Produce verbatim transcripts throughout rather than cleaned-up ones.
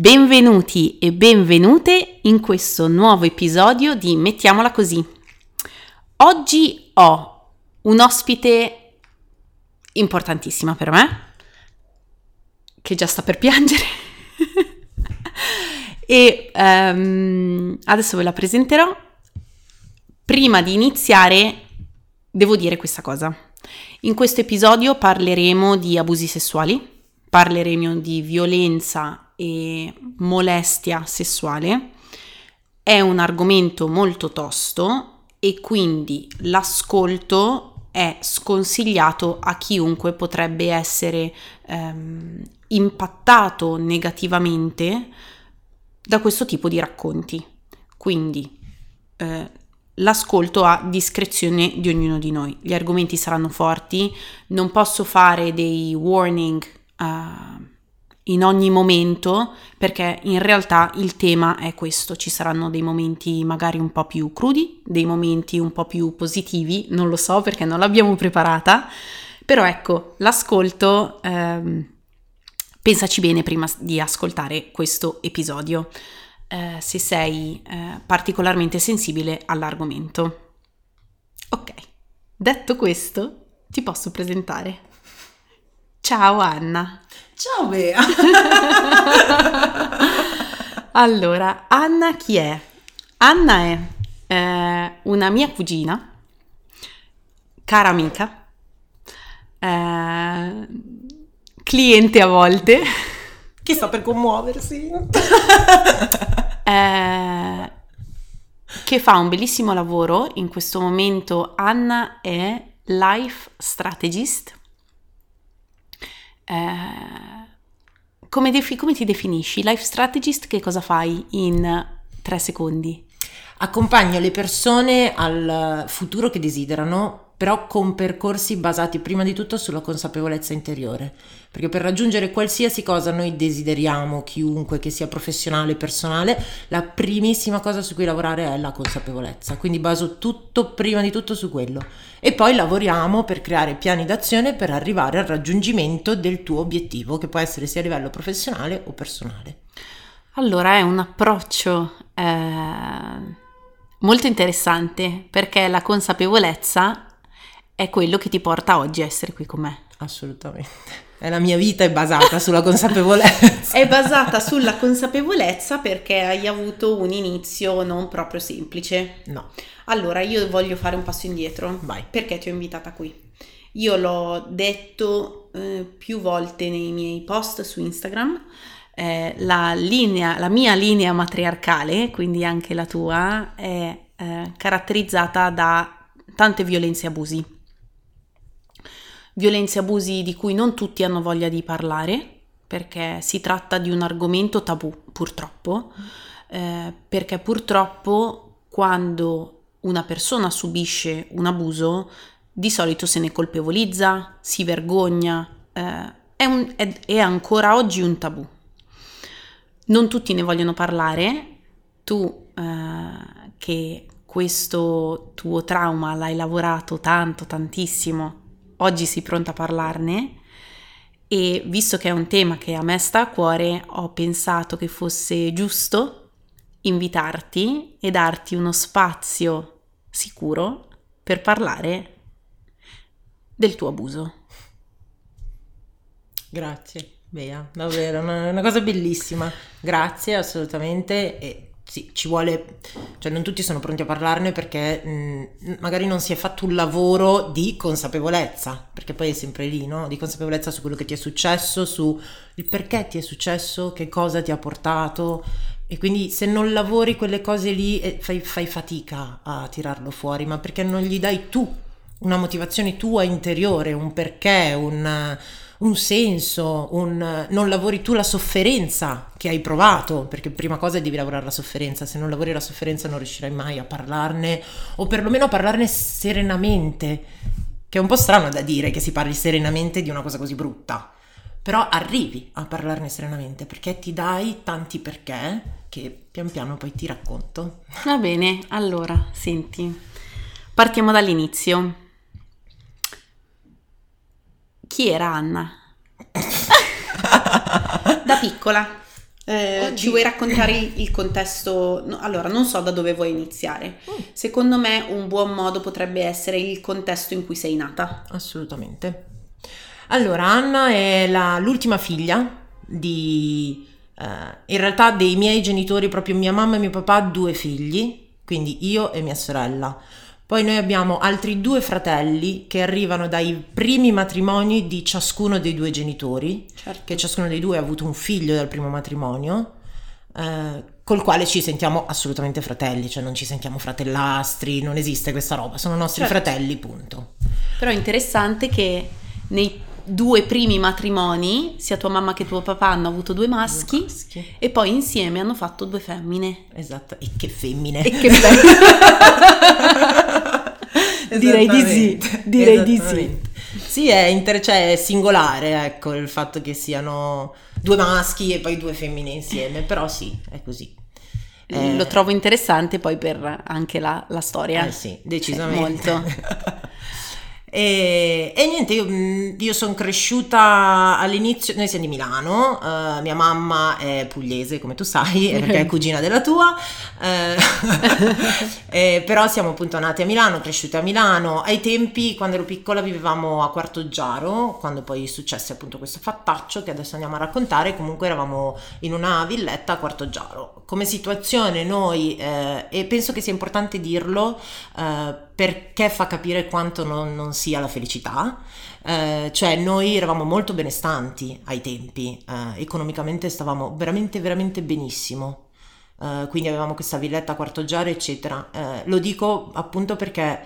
Benvenuti e benvenute in questo nuovo episodio di Mettiamola Così. Oggi ho un ospite importantissima per me, che già sta per piangere, e um, adesso ve la presenterò. Prima di iniziare devo dire questa cosa. In questo episodio parleremo di abusi sessuali, parleremo di violenza e molestia sessuale. È un argomento molto tosto e quindi l'ascolto è sconsigliato a chiunque potrebbe essere ehm, impattato negativamente da questo tipo di racconti. Quindi eh, l'ascolto a discrezione di ognuno di noi. Gli argomenti saranno forti, non posso fare dei warning Uh, in ogni momento, perché in realtà il tema è questo. Ci saranno dei momenti magari un po' più crudi, dei momenti un po' più positivi, non lo so perché non l'abbiamo preparata, però ecco, l'ascolto, ehm, pensaci bene prima di ascoltare questo episodio, eh, se sei eh, particolarmente sensibile all'argomento. Ok, detto questo, ti posso presentare. Ciao Anna. Ciao Bea. Allora, Anna chi è? Anna è eh, una mia cugina, cara amica, eh, cliente a volte. Che sta per commuoversi. eh, che fa un bellissimo lavoro in questo momento. Anna è life strategist. Eh, come, defi- come ti definisci? Life strategist, che cosa fai in tre secondi? Accompagno le persone al futuro che desiderano, però con percorsi basati prima di tutto sulla consapevolezza interiore, perché per raggiungere qualsiasi cosa noi desideriamo, chiunque che sia professionale o personale, la primissima cosa su cui lavorare è la consapevolezza, quindi baso tutto prima di tutto su quello. E poi lavoriamo per creare piani d'azione per arrivare al raggiungimento del tuo obiettivo, che può essere sia a livello professionale o personale. Allora è un approccio eh, molto interessante, perché la consapevolezza è quello che ti porta oggi a essere qui con me. Assolutamente. E la mia vita è basata sulla consapevolezza. È basata sulla consapevolezza perché hai avuto un inizio non proprio semplice. No. Allora io voglio fare un passo indietro. Vai. Perché ti ho invitata qui? Io l'ho detto eh, più volte nei miei post su Instagram, eh, la linea, la mia linea matriarcale, quindi anche la tua, è eh, caratterizzata da tante violenze e abusi. Violenze e abusi di cui non tutti hanno voglia di parlare, perché si tratta di un argomento tabù, purtroppo, eh, perché purtroppo quando una persona subisce un abuso di solito se ne colpevolizza, si vergogna, eh, è, un, è, è ancora oggi un tabù. Non tutti ne vogliono parlare. Tu eh, che questo tuo trauma l'hai lavorato tanto, tantissimo, oggi sei pronta a parlarne, e visto che è un tema che a me sta a cuore, ho pensato che fosse giusto invitarti e darti uno spazio sicuro per parlare del tuo abuso. Grazie Bea, davvero, una, una cosa bellissima. Grazie, assolutamente. E sì, ci vuole, cioè non tutti sono pronti a parlarne perché mh, magari non si è fatto un lavoro di consapevolezza, perché poi è sempre lì, no? Di consapevolezza su quello che ti è successo, su il perché ti è successo, che cosa ti ha portato, e quindi se non lavori quelle cose lì eh, fai, fai fatica a tirarlo fuori, ma perché non gli dai tu una motivazione tua interiore, un perché, un... un senso, un non lavori tu la sofferenza che hai provato, perché prima cosa devi lavorare la sofferenza. Se non lavori la sofferenza non riuscirai mai a parlarne, o perlomeno a parlarne serenamente, che è un po' strano da dire che si parli serenamente di una cosa così brutta, però arrivi a parlarne serenamente perché ti dai tanti perché che pian piano poi ti racconto. Va bene, allora senti, partiamo dall'inizio. Chi era Anna? Da piccola Eh, ci vuoi raccontare il contesto? No, allora, non so da dove vuoi iniziare. Mm. Secondo me un buon modo potrebbe essere il contesto in cui sei nata. Assolutamente. Allora, Anna è la, l'ultima figlia di... Uh, in realtà dei miei genitori, proprio mia mamma e mio papà, due figli, quindi io e mia sorella. Poi noi abbiamo altri due fratelli che arrivano dai primi matrimoni di ciascuno dei due genitori, certo. Che ciascuno dei due ha avuto un figlio dal primo matrimonio, eh, col quale ci sentiamo assolutamente fratelli, cioè non ci sentiamo fratellastri, non esiste questa roba, sono nostri, certo. Fratelli, punto. Però è interessante che nei due primi matrimoni, sia tua mamma che tuo papà hanno avuto due maschi, due maschi. E poi insieme hanno fatto due femmine. Esatto, e che femmine! E che femmine! Direi di sì, direi di sì. Sì, è, inter- cioè è singolare, ecco, il fatto che siano due maschi e poi due femmine insieme, però sì, è così. Eh, Lo trovo interessante poi per anche la, la storia. Eh sì, decisamente. Eh, molto. e, e niente, io, io sono cresciuta all'inizio, noi siamo di Milano, uh, mia mamma è pugliese, come tu sai, perché è cugina della tua, uh, eh, però siamo appunto nati a Milano, cresciute a Milano. Ai tempi, quando ero piccola, vivevamo a Quartoggiaro, quando poi successe appunto questo fattaccio che adesso andiamo a raccontare. Comunque eravamo in una villetta a Quartoggiaro. Come situazione noi, eh, e penso che sia importante dirlo, eh, perché fa capire quanto non, non sia la felicità, eh, cioè noi eravamo molto benestanti ai tempi, eh, economicamente stavamo veramente veramente benissimo, eh, quindi avevamo questa villetta a Quartoggiaro eccetera, eh, lo dico appunto perché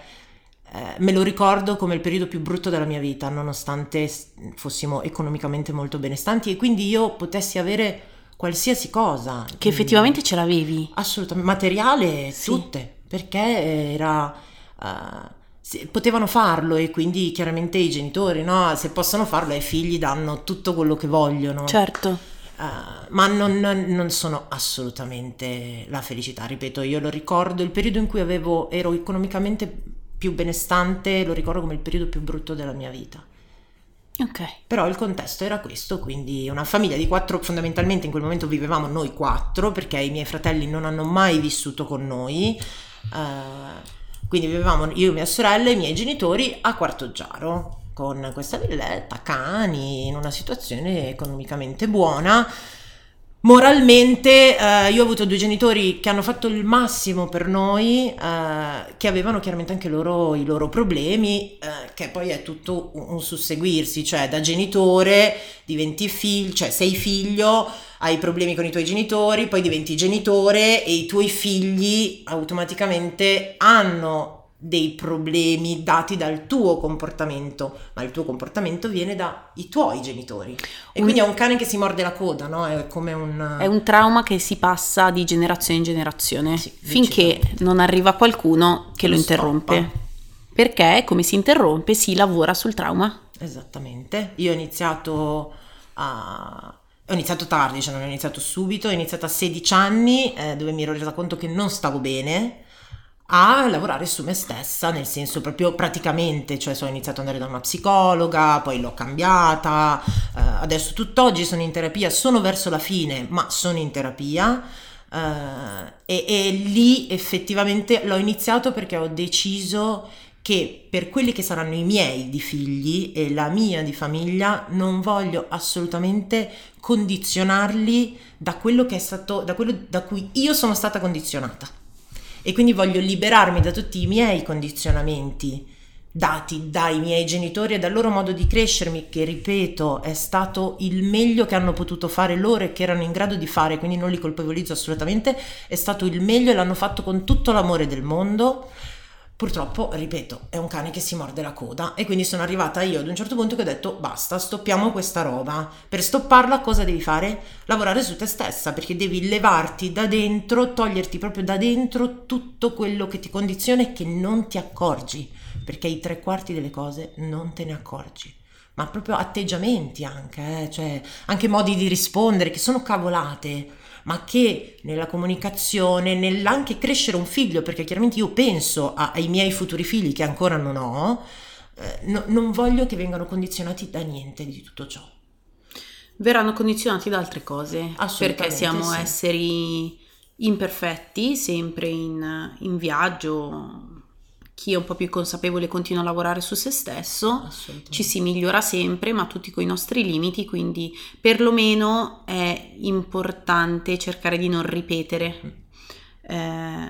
eh, me lo ricordo come il periodo più brutto della mia vita, nonostante fossimo economicamente molto benestanti e quindi io potessi avere qualsiasi cosa. Che effettivamente mm, ce l'avevi? Assolutamente, materiale, sì. Tutte, perché era... Uh, se, potevano farlo e quindi chiaramente i genitori, no? Se possono farlo ai figli danno tutto quello che vogliono, certo. Uh, ma non, non sono assolutamente la felicità, ripeto, io lo ricordo, il periodo in cui avevo, ero economicamente più benestante, lo ricordo come il periodo più brutto della mia vita. Ok. Però il contesto era questo, quindi una famiglia di quattro, fondamentalmente in quel momento vivevamo noi quattro perché i miei fratelli non hanno mai vissuto con noi, uh, quindi vivevamo io, mia sorella e i miei genitori a Quartoggiaro, con questa villetta, cani, in una situazione economicamente buona. Moralmente eh, io ho avuto due genitori che hanno fatto il massimo per noi, eh, che avevano chiaramente anche loro i loro problemi, eh, che poi è tutto un, un susseguirsi, cioè da genitore diventi figlio, cioè sei figlio, hai problemi con i tuoi genitori, poi diventi genitore e i tuoi figli automaticamente hanno dei problemi dati dal tuo comportamento, ma il tuo comportamento viene dai tuoi genitori. E un... quindi è un cane che si morde la coda, no? È come un... È un trauma che si passa di generazione in generazione, sì, finché non arriva qualcuno che lo, lo interrompe. Stoppa. Perché come si interrompe si lavora sul trauma. Esattamente. Io ho iniziato a... Ho iniziato tardi, cioè non ho iniziato subito, ho iniziato a sedici anni, eh, dove mi ero resa conto che non stavo bene, a lavorare su me stessa, nel senso proprio praticamente, cioè so, ho iniziato ad andare da una psicologa, poi l'ho cambiata, eh, adesso tutt'oggi sono in terapia, sono verso la fine, ma sono in terapia, eh, e, e lì effettivamente l'ho iniziato perché ho deciso che per quelli che saranno i miei di figli e la mia di famiglia non voglio assolutamente condizionarli da quello che è stato, da quello da cui io sono stata condizionata, e quindi voglio liberarmi da tutti i miei condizionamenti dati dai miei genitori e dal loro modo di crescermi, che ripeto è stato il meglio che hanno potuto fare loro e che erano in grado di fare, quindi non li colpevolizzo assolutamente, è stato il meglio e l'hanno fatto con tutto l'amore del mondo. Purtroppo, ripeto, è un cane che si morde la coda, e quindi sono arrivata io ad un certo punto che ho detto basta, stoppiamo questa roba. Per stopparla cosa devi fare? Lavorare su te stessa, perché devi levarti da dentro, toglierti proprio da dentro tutto quello che ti condiziona e che non ti accorgi, perché i tre quarti delle cose non te ne accorgi, ma proprio atteggiamenti anche, eh? Cioè anche modi di rispondere che sono cavolate, ma che nella comunicazione, nell'anche crescere un figlio, perché chiaramente io penso a, ai miei futuri figli che ancora non ho, eh, no, non voglio che vengano condizionati da niente di tutto ciò. verranno condizionati da altre cose, perché siamo sì. esseri imperfetti, sempre in, in viaggio. Chi è un po' più consapevole continua a lavorare su se stesso, ci si migliora sempre, ma tutti coi nostri limiti, quindi perlomeno è importante cercare di non ripetere. Eh,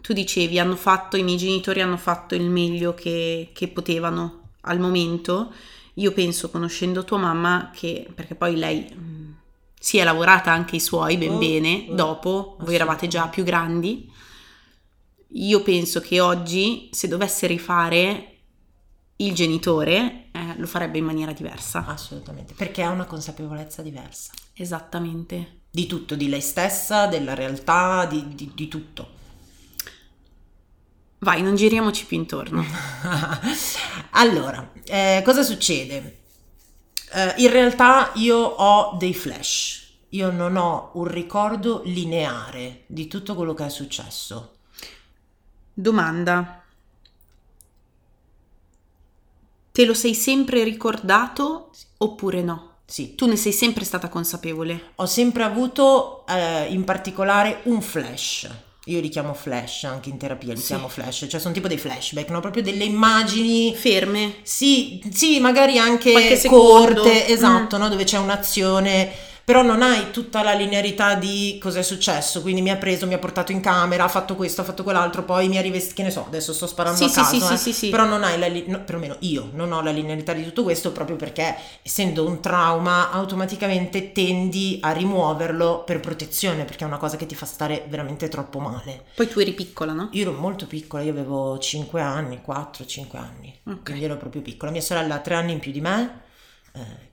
tu dicevi, hanno fatto, i miei genitori hanno fatto il meglio che, che potevano al momento. Io penso, conoscendo tua mamma, che perché poi lei mh, si è lavorata anche i suoi ben oh, bene, oh, dopo, voi eravate già più grandi. Io penso che oggi, se dovesse rifare il genitore, eh, lo farebbe in maniera diversa. Assolutamente, perché ha una consapevolezza diversa. Esattamente. Di tutto, di lei stessa, della realtà, di, di, di tutto. Vai, non giriamoci più intorno. Allora, eh, cosa succede? Eh, in realtà io ho dei flash, io non ho un ricordo lineare di tutto quello che è successo. Domanda: te lo sei sempre ricordato sì. oppure no? Sì. Tu ne sei sempre stata consapevole? Ho sempre avuto eh, in particolare un flash. Io li chiamo flash, anche in terapia li sì. chiamo flash, cioè sono tipo dei flashback, no? Proprio delle immagini ferme. Sì, sì, magari anche corte, esatto, mm. no? Dove c'è un'azione, però non hai tutta la linearità di cosa è successo, quindi mi ha preso, mi ha portato in camera, ha fatto questo, ha fatto quell'altro, poi mi ha rivestito, che ne so, adesso sto sparando sì, a caso, sì, sì, eh? sì, sì, però non hai la no, perlomeno io non ho la linearità di tutto questo, proprio perché essendo un trauma automaticamente tendi a rimuoverlo per protezione, perché è una cosa che ti fa stare veramente troppo male. Poi tu eri piccola, no? Io ero molto piccola, io avevo cinque anni, quattro cinque anni, okay. Quindi ero proprio piccola. Mia sorella ha tre anni in più di me,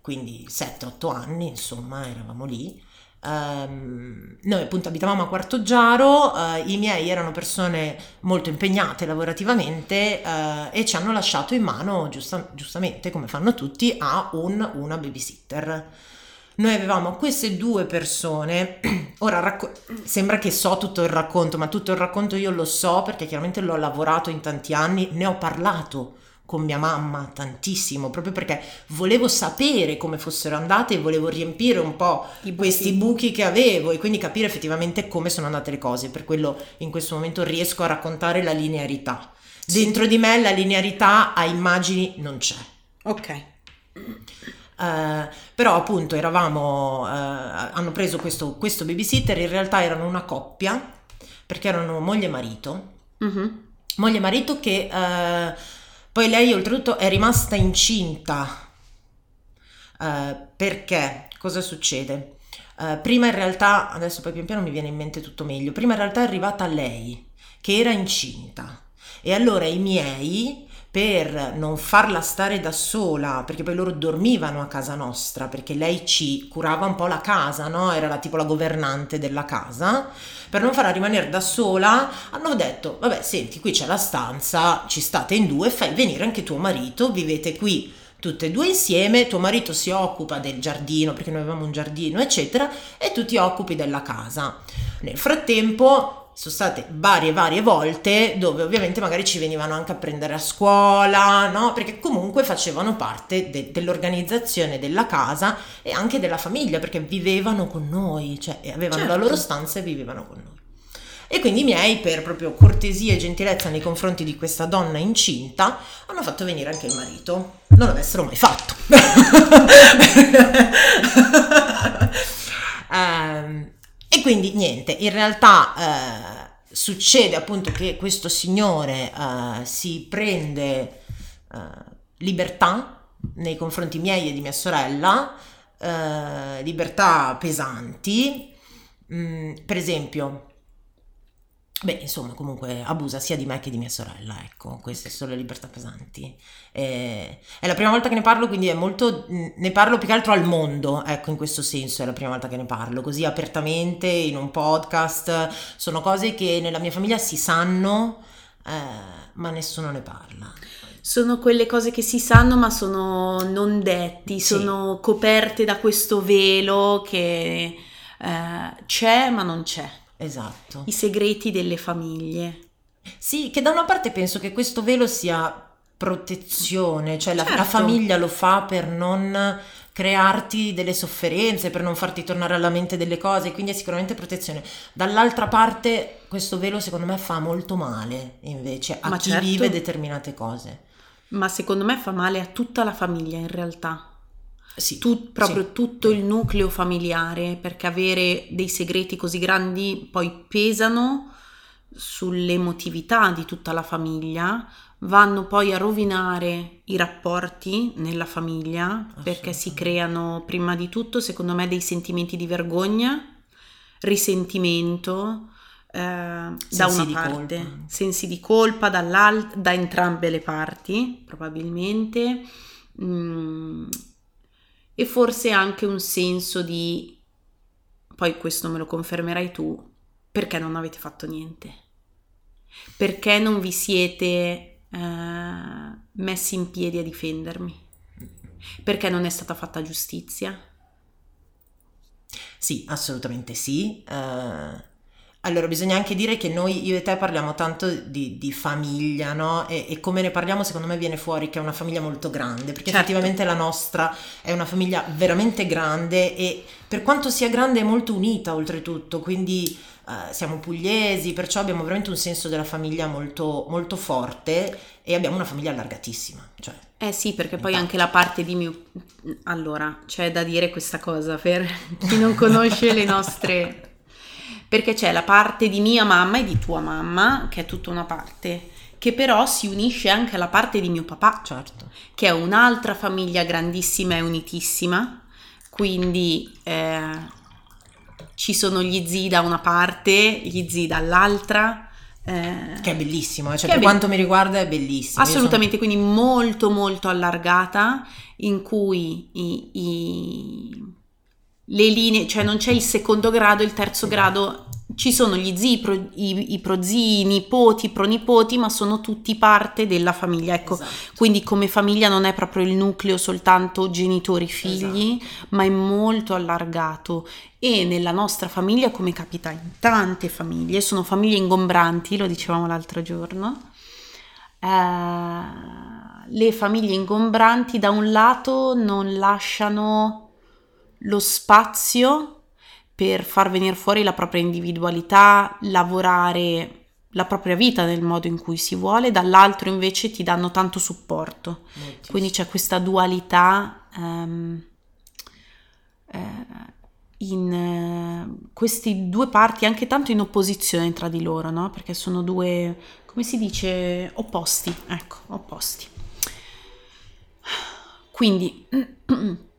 quindi sette otto anni, insomma, eravamo lì. Um, noi appunto abitavamo a Quartoggiaro, uh, i miei erano persone molto impegnate lavorativamente uh, e ci hanno lasciato in mano, giusta, giustamente come fanno tutti, a un, una babysitter. Noi avevamo queste due persone, ora racco- sembra che so tutto il racconto, ma tutto il racconto io lo so perché chiaramente l'ho lavorato in tanti anni, ne ho parlato con mia mamma tantissimo, proprio perché volevo sapere come fossero andate e volevo riempire un po' questi buchi che avevo e quindi capire effettivamente come sono andate le cose. Per quello in questo momento riesco a raccontare la linearità. Sì. Dentro di me la linearità a immagini non c'è. Ok. Uh, però appunto eravamo, uh, hanno preso questo, questo babysitter, in realtà erano una coppia, perché erano moglie e marito. Mm-hmm. Moglie e marito che... Uh, Poi lei oltretutto è rimasta incinta, uh, perché cosa succede? Uh, prima in realtà, adesso poi pian piano mi viene in mente tutto meglio, prima in realtà è arrivata lei che era incinta e allora i miei, per non farla stare da sola, perché poi loro dormivano a casa nostra, perché lei ci curava un po' la casa, no? Era la, tipo la governante della casa, per non farla rimanere da sola hanno detto: vabbè, senti, qui c'è la stanza, ci state in due, fai venire anche tuo marito, vivete qui tutte e due insieme, tuo marito si occupa del giardino, perché noi avevamo un giardino eccetera, e tu ti occupi della casa. Nel frattempo sono state varie varie volte dove ovviamente magari ci venivano anche a prendere a scuola, no? Perché comunque facevano parte de- dell'organizzazione della casa e anche della famiglia, perché vivevano con noi, cioè avevano certo. la loro stanza e vivevano con noi. E quindi i miei, per proprio cortesia e gentilezza nei confronti di questa donna incinta, hanno fatto venire anche il marito. Non l'avessero mai fatto. um, E quindi niente, in realtà eh, succede appunto che questo signore eh, si prende eh, libertà nei confronti miei e di mia sorella, eh, libertà pesanti, mm, per esempio, beh insomma comunque abusa sia di me che di mia sorella, ecco, queste sono le libertà pesanti. Eh, è la prima volta che ne parlo, quindi è molto, ne parlo più che altro al mondo, ecco, in questo senso è la prima volta che ne parlo così apertamente in un podcast. Sono cose che nella mia famiglia si sanno, eh, ma nessuno ne parla. Sono quelle cose che si sanno ma sono non detti, sì. sono coperte da questo velo che eh, c'è ma non c'è. Esatto. I segreti delle famiglie. Sì, che da una parte penso che questo velo sia protezione, cioè certo. la, la famiglia lo fa per non crearti delle sofferenze, per non farti tornare alla mente delle cose, quindi è sicuramente protezione. Dall'altra parte questo velo secondo me fa molto male invece a Ma chi certo. vive determinate cose. Ma secondo me fa male a tutta la famiglia in realtà. Sì, tu, proprio sì. tutto il nucleo familiare, perché avere dei segreti così grandi poi pesano sull'emotività di tutta la famiglia, vanno poi a rovinare i rapporti nella famiglia, perché si creano prima di tutto secondo me dei sentimenti di vergogna, risentimento eh, da una parte, colpa. sensi di colpa dall'altra, da entrambe le parti probabilmente, mm, e forse anche un senso di, poi questo me lo confermerai tu, perché non avete fatto niente, perché non vi siete eh, messi in piedi a difendermi, perché non è stata fatta giustizia. Sì, assolutamente sì. Uh... Allora, bisogna anche dire che noi, io e te, parliamo tanto di, di famiglia, no? E, e come ne parliamo, secondo me, viene fuori che è una famiglia molto grande, perché certo. effettivamente la nostra è una famiglia veramente grande, e per quanto sia grande è molto unita oltretutto, quindi uh, siamo pugliesi, perciò abbiamo veramente un senso della famiglia molto, molto forte, e abbiamo una famiglia allargatissima. Cioè, eh sì, perché poi anche la parte di mio... Allora, c'è da dire questa cosa per chi non conosce le nostre... Perché c'è la parte di mia mamma e di tua mamma, che è tutta una parte, che però si unisce anche alla parte di mio papà, certo, che è un'altra famiglia grandissima e unitissima, quindi eh, ci sono gli zii da una parte, gli zii dall'altra. Eh, che è bellissimo, cioè per be- quanto mi riguarda è bellissimo. Assolutamente, sono... quindi molto molto allargata, in cui i... i le linee, cioè non c'è il secondo grado, il terzo grado, ci sono gli zii, pro, i, i prozii, i nipoti, i pronipoti, ma sono tutti parte della famiglia, ecco, esatto. Quindi come famiglia non è proprio il nucleo soltanto genitori figli, esatto. ma è molto allargato, e nella nostra famiglia, come capita in tante famiglie, sono famiglie ingombranti, lo dicevamo l'altro giorno, eh, le famiglie ingombranti da un lato non lasciano lo spazio per far venire fuori la propria individualità, lavorare la propria vita nel modo in cui si vuole, dall'altro invece ti danno tanto supporto. Molto. Quindi c'è questa dualità um, eh, in uh, queste due parti, anche tanto in opposizione tra di loro, no? Perché sono due, come si dice, opposti, ecco, opposti. Quindi... Uh,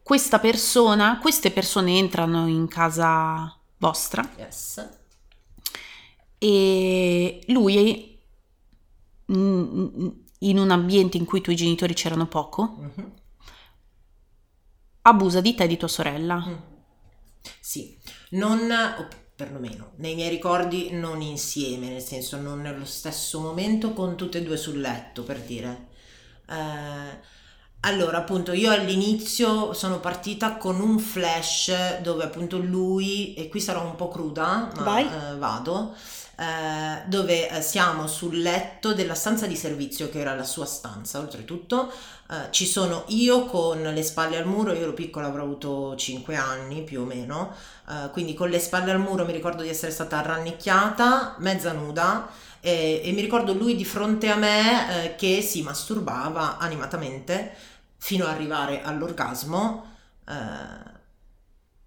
questa persona, queste persone entrano in casa vostra, yes. e lui in un ambiente in cui i tuoi genitori c'erano poco, mm-hmm. abusa di te e di tua sorella. Mm. Sì, non... perlomeno nei miei ricordi non insieme, nel senso non nello stesso momento con tutte e due sul letto, per dire. Uh, Allora, appunto, io all'inizio sono partita con un flash dove appunto lui, e qui sarò un po' cruda, ma eh, vado, eh, dove siamo sul letto della stanza di servizio, che era la sua stanza, oltretutto, eh, ci sono io con le spalle al muro, io ero piccola, avrò avuto cinque anni più o meno, eh, quindi con le spalle al muro mi ricordo di essere stata rannicchiata, mezza nuda, e, e mi ricordo lui di fronte a me eh, che si masturbava animatamente fino ad arrivare all'orgasmo, eh,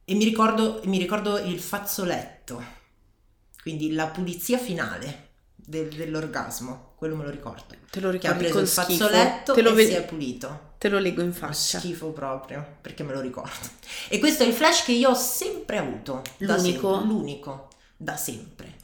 e mi ricordo, mi ricordo il fazzoletto, quindi la pulizia finale del, dell'orgasmo, quello me lo ricordo. Te lo ricordo, che ha preso il fazzoletto, te lo e ve- si è pulito. Te lo leggo in faccia. Schifo proprio, perché me lo ricordo. E questo è il flash che io ho sempre avuto, l'unico, da sempre, l'unico da sempre.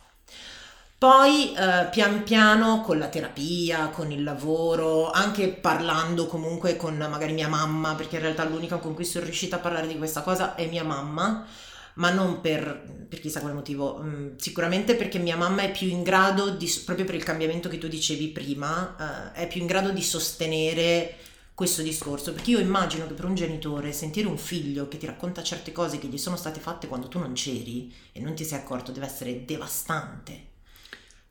Poi eh, pian piano con la terapia, con il lavoro, anche parlando comunque con magari mia mamma, perché in realtà l'unica con cui sono riuscita a parlare di questa cosa è mia mamma, ma non per, per chissà quale motivo, mh, sicuramente perché mia mamma è più in grado, di, proprio per il cambiamento che tu dicevi prima, eh, è più in grado di sostenere questo discorso, perché io immagino che per un genitore sentire un figlio che ti racconta certe cose che gli sono state fatte quando tu non c'eri e non ti sei accorto deve essere devastante.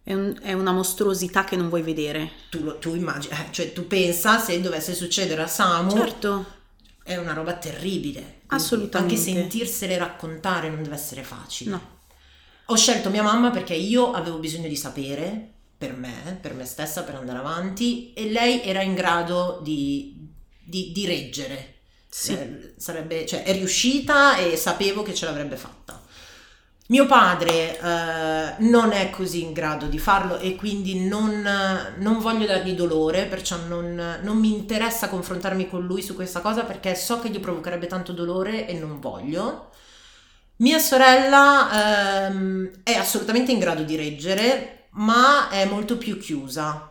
È, un, è una mostruosità che non vuoi vedere. Tu, tu immagini, cioè tu pensa se dovesse succedere a Samu. Certo. È una roba terribile. Assolutamente. Anche sentirsele raccontare non deve essere facile. No. Ho scelto mia mamma perché io avevo bisogno di sapere, per me, per me stessa, per andare avanti, e lei era in grado di, di, di reggere. Sì. Eh, sarebbe, cioè, è riuscita e sapevo che ce l'avrebbe fatta. Mio padre eh, non è così in grado di farlo e quindi non, non voglio dargli dolore, perciò non, non mi interessa confrontarmi con lui su questa cosa perché so che gli provocherebbe tanto dolore e non voglio. Mia sorella ehm, è assolutamente in grado di reggere, ma è molto più chiusa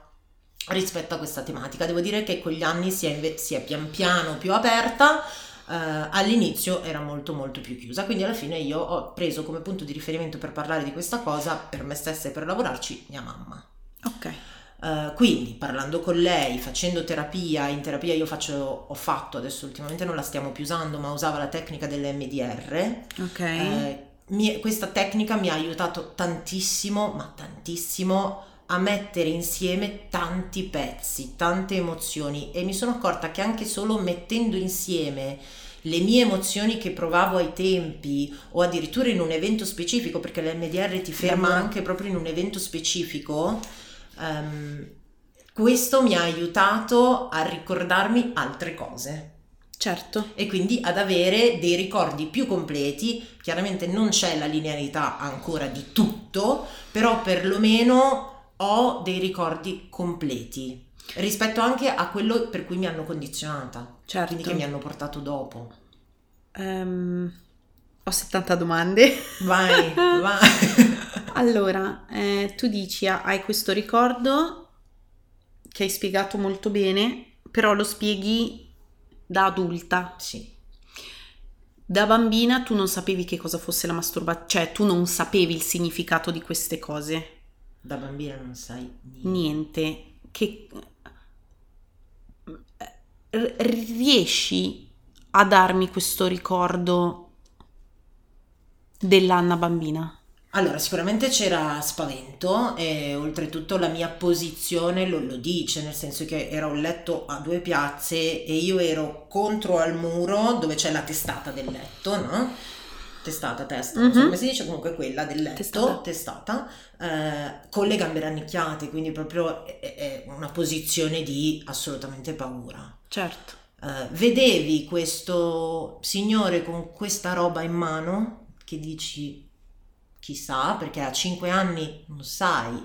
rispetto a questa tematica. Devo dire che con gli anni si è, inve- si è pian piano più aperta. Uh, all'inizio era molto molto più chiusa, quindi alla fine io ho preso come punto di riferimento per parlare di questa cosa per me stessa e per lavorarci mia mamma. Ok. Uh, quindi parlando con lei, facendo terapia, in terapia io faccio, ho fatto adesso ultimamente non la stiamo più usando, ma usava la tecnica dell'E M D R. Ok. Uh, mi, questa tecnica mi ha aiutato tantissimo, ma tantissimo, a mettere insieme tanti pezzi, tante emozioni, e mi sono accorta che anche solo mettendo insieme le mie emozioni che provavo ai tempi o addirittura in un evento specifico, perché l'E M D R ti ferma anche proprio in un evento specifico, um, questo mi ha aiutato a ricordarmi altre cose. Certo. E quindi ad avere dei ricordi più completi. Chiaramente non c'è la linearità ancora di tutto, però perlomeno ho dei ricordi completi rispetto anche a quello per cui mi hanno condizionata. Certo. Quindi che mi hanno portato dopo. Um, ho settanta domande. Vai, vai. Allora, eh, tu dici hai questo ricordo che hai spiegato molto bene, però lo spieghi da adulta. Sì. Da bambina tu non sapevi che cosa fosse la masturbazione, cioè tu non sapevi il significato di queste cose. Da bambina non sai niente. niente che R- riesci a darmi questo ricordo dell'Anna bambina? Allora, sicuramente c'era spavento e oltretutto la mia posizione lo, lo dice, nel senso che era un letto a due piazze e io ero contro al muro dove c'è la testata del letto, no? testata testa, mm-hmm. non so come si dice, comunque quella del letto, testata, testata eh, con le gambe rannicchiate, quindi proprio è, è una posizione di assolutamente paura. Certo. Eh, vedevi questo signore con questa roba in mano che dici chissà, perché a cinque anni non sai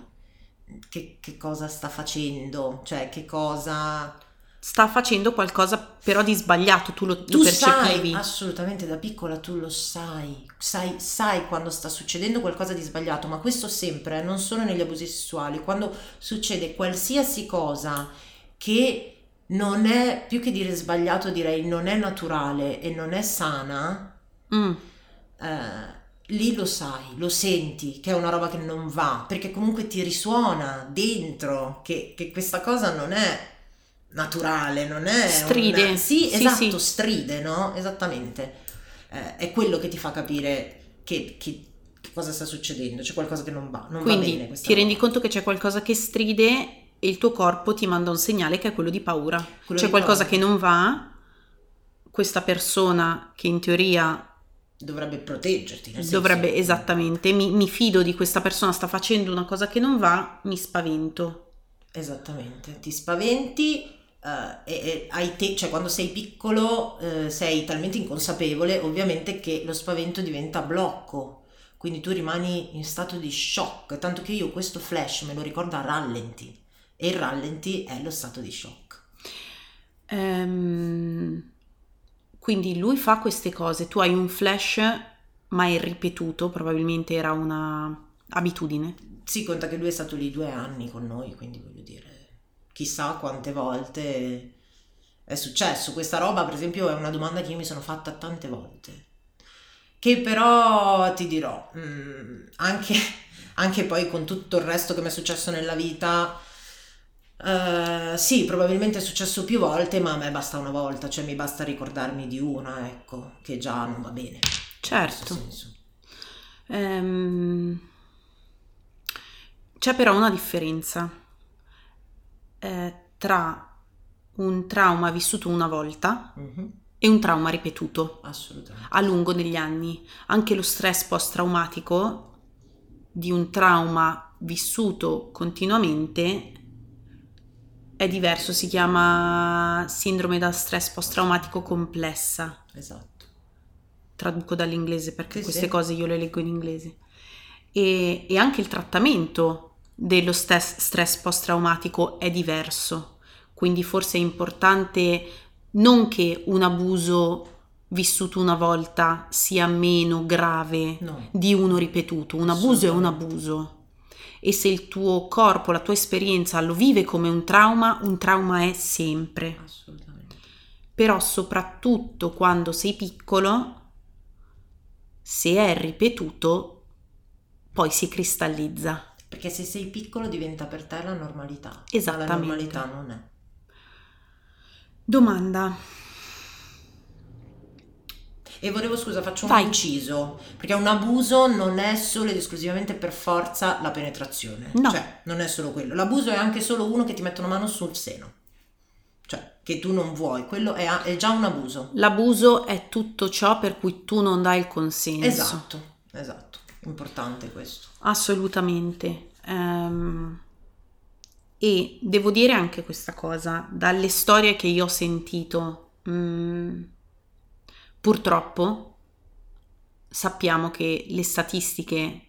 che, che cosa sta facendo, cioè che cosa... sta facendo qualcosa però di sbagliato, tu lo, tu lo percepivi. Sai, assolutamente, da piccola tu lo sai, sai, sai quando sta succedendo qualcosa di sbagliato, ma questo sempre, eh, non solo negli abusi sessuali, quando succede qualsiasi cosa che non è, più che dire sbagliato direi non è naturale e non è sana, mm. eh, lì lo sai, lo senti che è una roba che non va, perché comunque ti risuona dentro che, che questa cosa non è naturale, non è stride una... sì, sì esatto sì. Stride, no, esattamente, eh, è quello che ti fa capire che, che, che cosa sta succedendo, c'è qualcosa che non va, non quindi va bene, ti rendi volta. Conto che c'è qualcosa che stride e il tuo corpo ti manda un segnale che è quello di paura, quello c'è di qualcosa paura. Che non va, questa persona che in teoria dovrebbe proteggerti, nel dovrebbe senso. Esattamente, mi, mi fido di questa persona, sta facendo una cosa che non va, mi spavento. Esattamente, ti spaventi. Uh, e, e hai te, cioè quando sei piccolo uh, sei talmente inconsapevole ovviamente che lo spavento diventa blocco, quindi tu rimani in stato di shock, tanto che io questo flash me lo ricordo a rallenti e il rallenti è lo stato di shock. Um, quindi lui fa queste cose, tu hai un flash ma è ripetuto, probabilmente era una abitudine. Si conta che lui è stato lì due anni con noi, quindi voglio dire chissà quante volte è successo. Questa roba per esempio è una domanda che io mi sono fatta tante volte, che però ti dirò anche, anche poi con tutto il resto che mi è successo nella vita, eh, sì probabilmente è successo più volte, ma a me basta una volta, cioè mi basta ricordarmi di una, ecco, che già non va bene. Certo. Ehm C'è però una differenza eh, tra un trauma vissuto una volta mm-hmm. e un trauma ripetuto assolutamente a lungo negli anni. Anche lo stress post-traumatico di un trauma vissuto continuamente è diverso, si chiama sindrome da stress post-traumatico complessa. Esatto. Traduco dall'inglese perché sì, queste sì. cose io le leggo in inglese. E, e anche il trattamento dello stress, stress post-traumatico è diverso, quindi forse è importante non che un abuso vissuto una volta sia meno grave no. di uno ripetuto. Un abuso è un abuso e se il tuo corpo, la tua esperienza lo vive come un trauma, un trauma è sempre. Assolutamente. Però soprattutto quando sei piccolo, se è ripetuto poi si cristallizza. Perché se sei piccolo diventa per te la normalità. Esattamente. La normalità non è. Domanda. E volevo, scusa, faccio un inciso, perché un abuso non è solo ed esclusivamente per forza la penetrazione, no. cioè non è solo quello, l'abuso è anche solo uno che ti mette una mano sul seno, cioè che tu non vuoi, quello è, è già un abuso. L'abuso è tutto ciò per cui tu non dai il consenso. Esatto, esatto, importante questo. Assolutamente, um, e devo dire anche questa cosa, dalle storie che io ho sentito, um, purtroppo sappiamo che le statistiche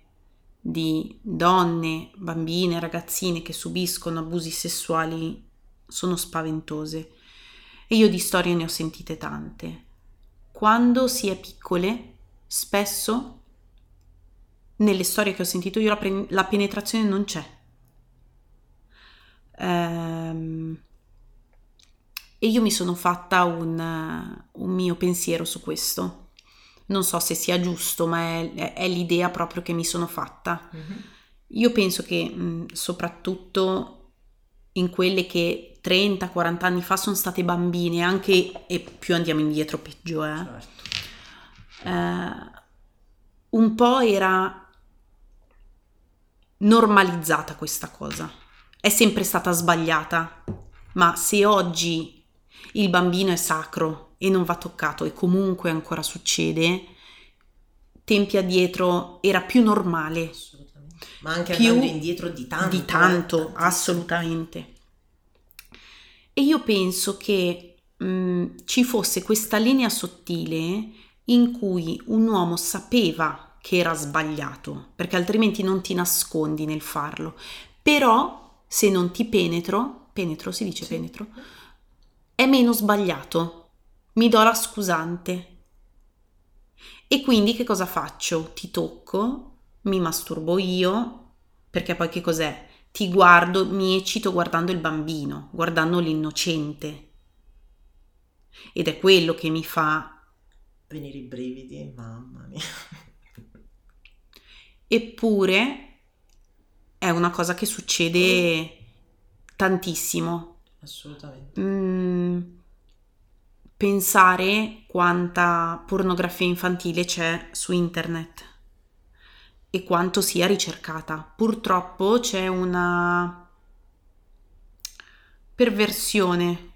di donne, bambine, ragazzine che subiscono abusi sessuali sono spaventose e io di storie ne ho sentite tante. Quando si è piccole, spesso nelle storie che ho sentito io la, pre- la penetrazione non c'è. Ehm... E io mi sono fatta un, un mio pensiero su questo. Non so se sia giusto, ma è, è l'idea proprio che mi sono fatta. Mm-hmm. Io penso che mh, soprattutto in quelle che trenta quaranta anni fa sono state bambine, anche e più andiamo indietro peggio, eh. Certo. Eh, un po' era normalizzata questa cosa. È sempre stata sbagliata, ma se oggi il bambino è sacro e non va toccato e comunque ancora succede, tempi addietro era più normale. Assolutamente. Ma anche più andando indietro di tanto. Di tanto, assolutamente. E io penso che mh, ci fosse questa linea sottile in cui un uomo sapeva che era sbagliato, perché altrimenti non ti nascondi nel farlo. Però se non ti penetro, penetro si dice sì. penetro, è meno sbagliato, mi do la scusante e quindi che cosa faccio? Ti tocco, mi masturbo io, perché poi che cos'è? Ti guardo, mi eccito guardando il bambino, guardando l'innocente ed è quello che mi fa venire i brividi, mamma mia. Eppure è una cosa che succede tantissimo. Assolutamente. Mm, pensare quanta pornografia infantile c'è su internet e quanto sia ricercata. Purtroppo c'è una perversione,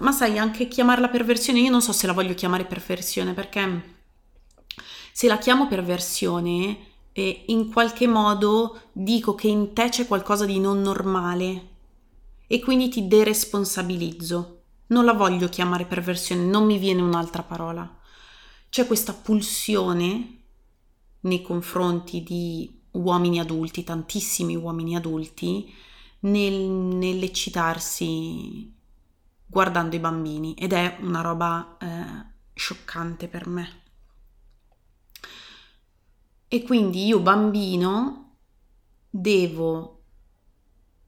ma sai, anche chiamarla perversione, io non so se la voglio chiamare perversione, perché se la chiamo perversione eh, in qualche modo dico che in te c'è qualcosa di non normale e quindi ti deresponsabilizzo. Non la voglio chiamare perversione, non mi viene un'altra parola. C'è questa pulsione nei confronti di uomini adulti, tantissimi uomini adulti, nel, nell'eccitarsi guardando i bambini ed è una roba eh, scioccante per me. E quindi io bambino devo...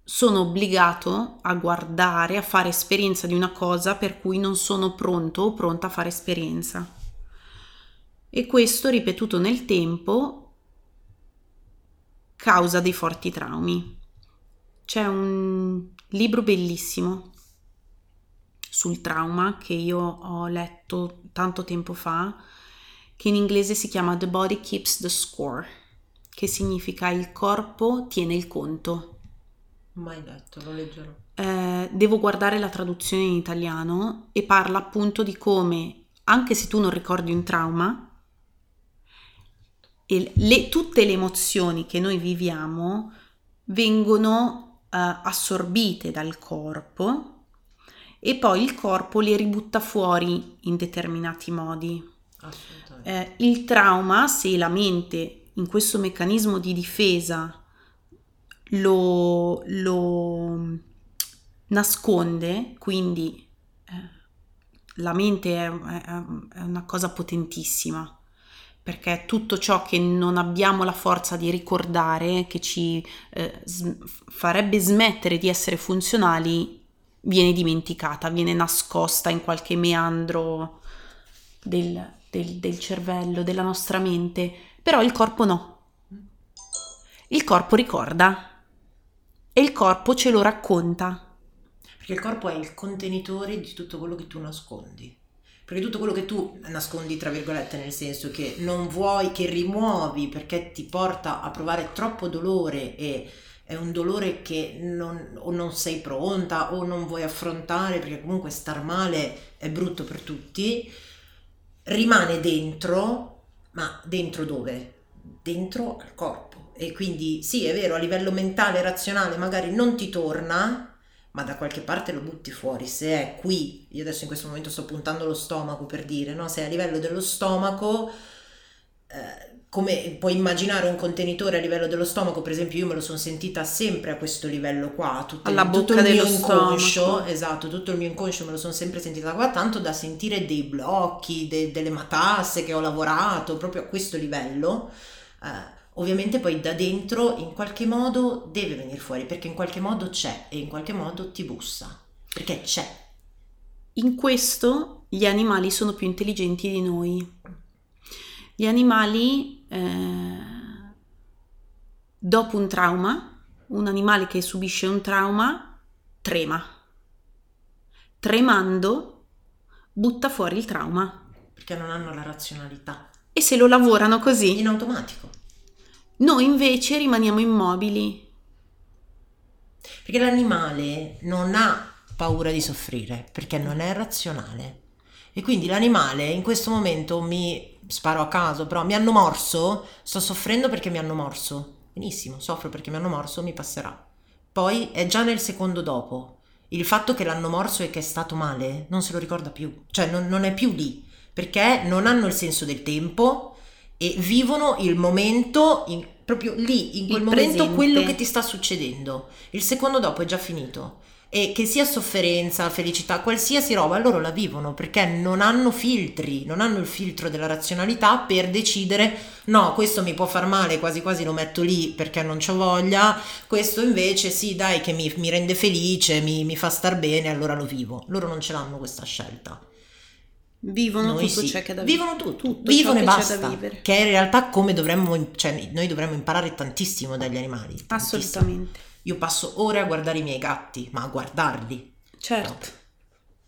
sono obbligato a guardare, a fare esperienza di una cosa per cui non sono pronto o pronta a fare esperienza. E questo ripetuto nel tempo causa dei forti traumi. C'è un libro bellissimo sul trauma che io ho letto tanto tempo fa, che in inglese si chiama The Body Keeps the Score, che significa il corpo tiene il conto. Mai detto, lo leggerò. Eh, devo guardare la traduzione in italiano, e parla appunto di come, anche se tu non ricordi un trauma, e le, tutte le emozioni che noi viviamo vengono eh, assorbite dal corpo, e poi il corpo le ributta fuori in determinati modi. Assolutamente. Eh, il trauma, se la mente in questo meccanismo di difesa lo, lo nasconde, quindi eh, la mente è, è, è una cosa potentissima, perché tutto ciò che non abbiamo la forza di ricordare, che ci eh, s- farebbe smettere di essere funzionali, viene dimenticata, viene nascosta in qualche meandro del, del, del cervello, della nostra mente. Però il corpo no, il corpo ricorda e il corpo ce lo racconta, perché il corpo è il contenitore di tutto quello che tu nascondi, perché tutto quello che tu nascondi, tra virgolette, nel senso che non vuoi, che rimuovi perché ti porta a provare troppo dolore, e è un dolore che non, o non sei pronta o non vuoi affrontare, perché comunque star male è brutto per tutti, rimane dentro. Ma dentro dove? Dentro al corpo. E quindi sì, è vero, a livello mentale, razionale magari non ti torna, ma da qualche parte lo butti fuori. Se è qui, io adesso in questo momento sto puntando lo stomaco, per dire, no? Se è a livello dello stomaco, eh, come puoi immaginare un contenitore a livello dello stomaco, per esempio io me lo sono sentita sempre a questo livello qua, tutto, alla bocca tutto il mio inconscio, stomaco. Esatto, tutto il mio inconscio me lo sono sempre sentita qua, tanto da sentire dei blocchi, de, delle matasse che ho lavorato, proprio a questo livello. Eh, ovviamente poi da dentro in qualche modo deve venire fuori, perché in qualche modo c'è, e in qualche modo ti bussa, perché c'è. In questo gli animali sono più intelligenti di noi. Gli animali, eh, dopo un trauma, un animale che subisce un trauma trema. Tremando butta fuori il trauma. Perché non hanno la razionalità. E se lo lavorano così? In automatico. Noi invece rimaniamo immobili. Perché l'animale non ha paura di soffrire, perché non è razionale. E quindi l'animale in questo momento mi... sparo a caso, però mi hanno morso, sto soffrendo perché mi hanno morso, benissimo, soffro perché mi hanno morso, mi passerà. Poi è già nel secondo dopo, il fatto che l'hanno morso e che è stato male non se lo ricorda più, cioè non, non è più lì, perché non hanno il senso del tempo e vivono il momento, in, proprio lì, in quel il momento presente. Quello che ti sta succedendo, il secondo dopo è già finito. E che sia sofferenza, felicità, qualsiasi roba, loro la vivono perché non hanno filtri, non hanno il filtro della razionalità per decidere no, questo mi può far male, quasi quasi lo metto lì perché non c'ho voglia, questo invece sì dai che mi, mi rende felice, mi, mi fa star bene, allora lo vivo. Loro non ce l'hanno questa scelta. Vivono noi tutto sì. Ciò che è da vivere. Vivono tutto, tutto vivono e basta, che in realtà come dovremmo, cioè noi dovremmo imparare tantissimo dagli animali. Tantissimo. Assolutamente. Io passo ore a guardare i miei gatti, ma a guardarli. Certo. Proprio,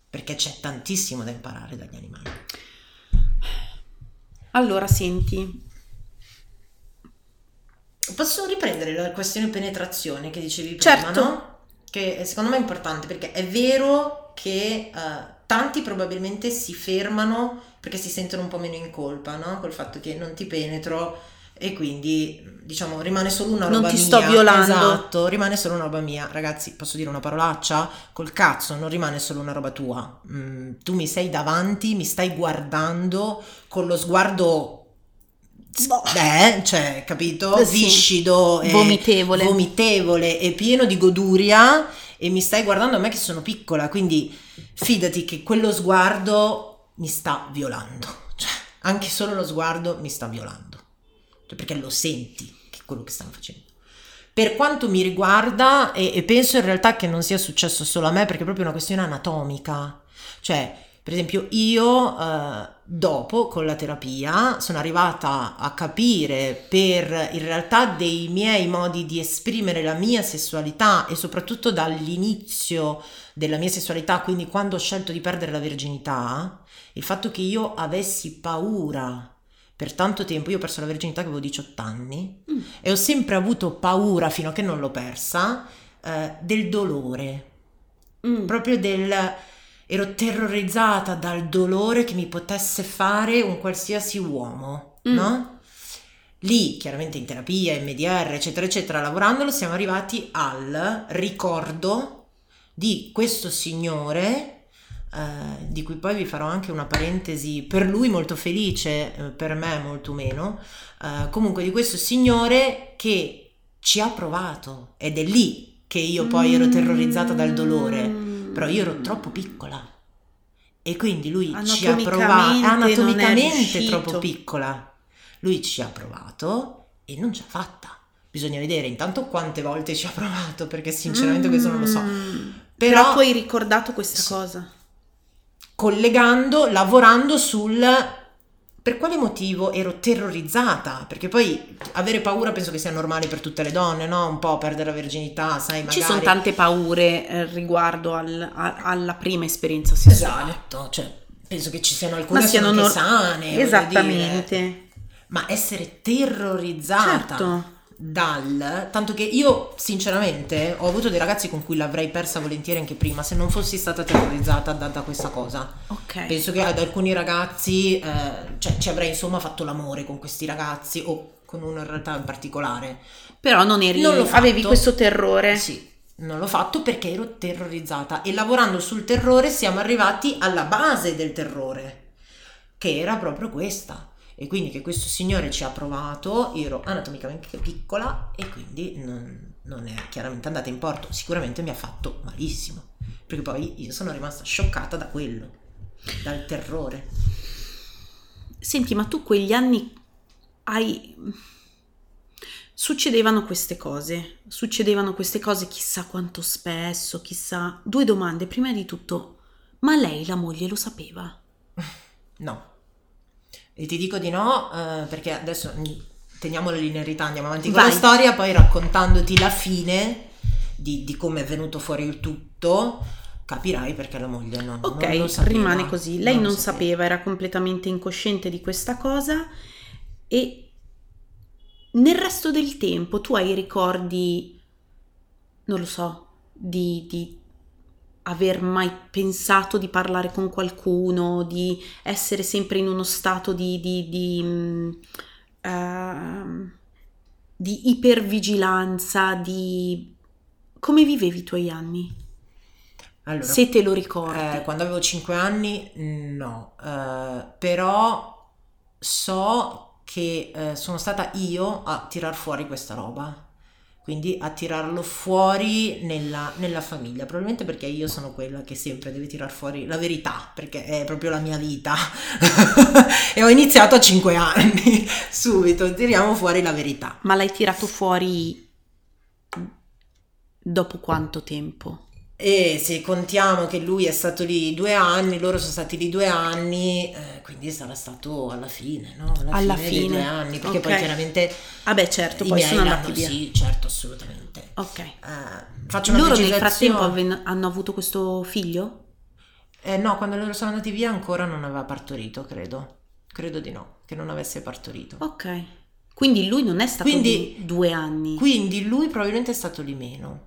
perché c'è tantissimo da imparare dagli animali. Allora, senti. Posso riprendere la questione penetrazione che dicevi prima, certo. No? Che secondo me è importante, perché è vero che uh, tanti probabilmente si fermano perché si sentono un po' meno in colpa, no? Col fatto che non ti penetro... e quindi diciamo rimane solo una roba mia, non ti sto violando. Esatto, rimane solo una roba mia. Ragazzi, posso dire una parolaccia? Col cazzo, non rimane solo una roba tua. Mm, tu mi sei davanti, mi stai guardando con lo sguardo boh. Beh, cioè, capito? Sì. Viscido e vomitevole. vomitevole e pieno di goduria, e mi stai guardando a me che sono piccola, quindi fidati che quello sguardo mi sta violando, cioè anche solo lo sguardo mi sta violando. Perché lo senti che è quello che stanno facendo. Per quanto mi riguarda, e, e penso in realtà che non sia successo solo a me, perché è proprio una questione anatomica. Cioè, per esempio, io eh, dopo con la terapia sono arrivata a capire, per in realtà dei miei modi di esprimere la mia sessualità, e soprattutto dall'inizio della mia sessualità, quindi quando ho scelto di perdere la verginità, il fatto che io avessi paura per tanto tempo io ho perso la verginità che avevo diciotto anni mm. e ho sempre avuto paura, fino a che non l'ho persa, eh, del dolore, mm. proprio del... ero terrorizzata dal dolore che mi potesse fare un qualsiasi uomo, mm. no? Lì, chiaramente in terapia, E M D R, eccetera, eccetera, lavorandolo, siamo arrivati al ricordo di questo signore, eh, di cui poi vi farò anche una parentesi, per lui molto felice, per me molto meno, eh, comunque di questo signore che ci ha provato, ed è lì che io poi ero terrorizzata dal dolore, però io ero troppo piccola e quindi lui ci ha provato, anatomicamente troppo piccola, lui ci ha provato e non ce l'ha fatta. Bisogna vedere intanto quante volte ci ha provato, perché sinceramente mm. questo non lo so. Però, Però tu hai ricordato questa sì. cosa. Collegando, lavorando sul per quale motivo ero terrorizzata, perché poi avere paura penso che sia normale per tutte le donne, no? Un po' perdere la verginità, sai, magari... Ci sono tante paure eh, riguardo al, a, alla prima esperienza sessuale. Esatto, cioè penso che ci siano alcune che sono nor- sane. Esattamente. Ma essere terrorizzata... Certo. Dal tanto che io sinceramente ho avuto dei ragazzi con cui l'avrei persa volentieri anche prima, se non fossi stata terrorizzata da, da questa cosa. Okay. Penso che ad alcuni ragazzi eh, cioè ci avrei insomma fatto l'amore con questi ragazzi o con una realtà in particolare, però non eri non l'ho avevi fatto. Questo terrore sì, non l'ho fatto perché ero terrorizzata, e lavorando sul terrore siamo arrivati alla base del terrore, che era proprio questa. E quindi che questo signore ci ha provato, io ero anatomicamente piccola e quindi non, non è chiaramente andata in porto. Sicuramente mi ha fatto malissimo, perché poi io sono rimasta scioccata da quello, dal terrore. Senti, ma tu quegli anni hai... Succedevano queste cose, succedevano queste cose chissà quanto spesso, chissà... Due domande, prima di tutto, ma lei, la moglie, lo sapeva? No. E ti dico di no, eh, perché adesso teniamo la linearità, andiamo avanti con Vai. La storia, poi raccontandoti la fine di, di come è venuto fuori il tutto, capirai perché la moglie no, ok, non lo sapeva, rimane così. Lei non, non sapeva, sapeva, era completamente incosciente di questa cosa. E nel resto del tempo tu hai ricordi, non lo so, di... di aver mai pensato di parlare con qualcuno, di essere sempre in uno stato di, di, di, uh, di ipervigilanza, di... Come vivevi i tuoi anni? Allora, se te lo ricordi. Eh, quando avevo cinque anni no, uh, però so che uh, sono stata io a tirar fuori questa roba. Quindi a tirarlo fuori nella, nella famiglia, probabilmente perché io sono quella che sempre deve tirar fuori la verità, perché è proprio la mia vita e ho iniziato a cinque anni subito, tiriamo fuori la verità. Ma l'hai tirato fuori dopo quanto tempo? E se contiamo che lui è stato lì due anni, loro sono stati lì due anni, eh, quindi sarà stato alla fine, no? Alla, alla fine, fine. Due anni, perché okay. poi chiaramente. Ah beh, certo, i poi miei sono andati via. Sì, certo, assolutamente. Ok. Eh, faccio una precisazione. Loro nel frattempo avven- hanno avuto questo figlio? Eh, no, quando loro sono andati via ancora non aveva partorito, credo. Credo di no, che non avesse partorito. Ok. Quindi lui non è stato quindi, lì due anni. Quindi lui probabilmente è stato lì meno.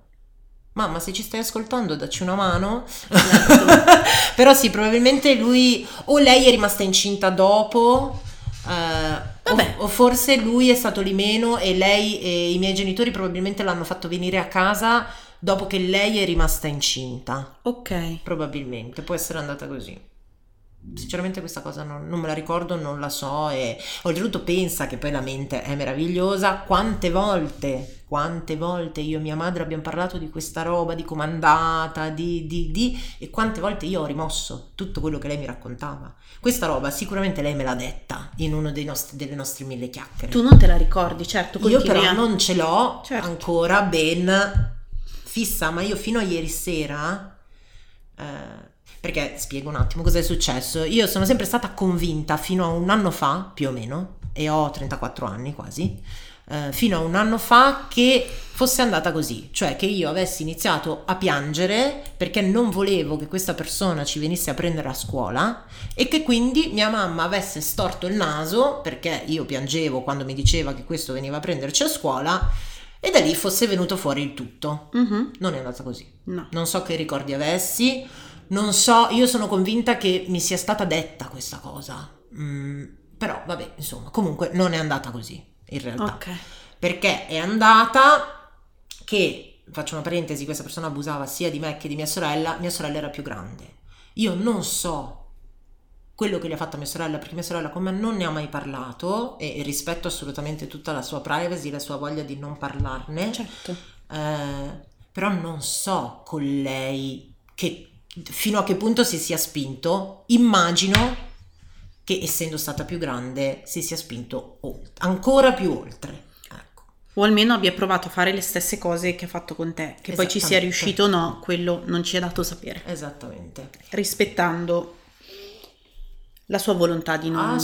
Mamma, se ci stai ascoltando, dacci una mano. Esatto. Però sì, probabilmente lui o lei è rimasta incinta dopo, eh, o, o forse lui è stato lì meno e lei e i miei genitori probabilmente l'hanno fatto venire a casa dopo che lei è rimasta incinta. Ok. Probabilmente, può essere andata così. Sinceramente questa cosa non, non me la ricordo, non la so. E oltretutto pensa che poi la mente è meravigliosa, quante volte quante volte io e mia madre abbiamo parlato di questa roba, di comandata, di, di, di e quante volte io ho rimosso tutto quello che lei mi raccontava. Questa roba sicuramente lei me l'ha detta in uno dei nostri, delle nostre mille chiacchiere. Tu non te la ricordi, certo, continui. Io però non ce l'ho certo. ancora ben fissa, ma io fino a ieri sera eh, perché spiego un attimo cosa è successo. Io sono sempre stata convinta fino a un anno fa, più o meno, e ho trentaquattro anni quasi, eh, fino a un anno fa che fosse andata così, cioè che io avessi iniziato a piangere perché non volevo che questa persona ci venisse a prendere a scuola e che quindi mia mamma avesse storto il naso perché io piangevo quando mi diceva che questo veniva a prenderci a scuola, e da lì fosse venuto fuori il tutto. Uh-huh. Non è andata così. No. Non so che ricordi avessi, non so, io sono convinta che mi sia stata detta questa cosa, mm, però vabbè, insomma, comunque non è andata così in realtà. Okay. Perché è andata... che, faccio una parentesi, questa persona abusava sia di me che di mia sorella, mia sorella era più grande. Io non so quello che gli ha fatto a mia sorella, perché mia sorella con me non ne ha mai parlato e rispetto assolutamente tutta la sua privacy, la sua voglia di non parlarne. Certo. Eh, però non so con lei che fino a che punto si sia spinto, immagino che essendo stata più grande si sia spinto oltre, ancora più oltre. O almeno abbia provato a fare le stesse cose che ha fatto con te, che poi ci sia riuscito o no, quello non ci è dato sapere. Esattamente. Rispettando la sua volontà di non,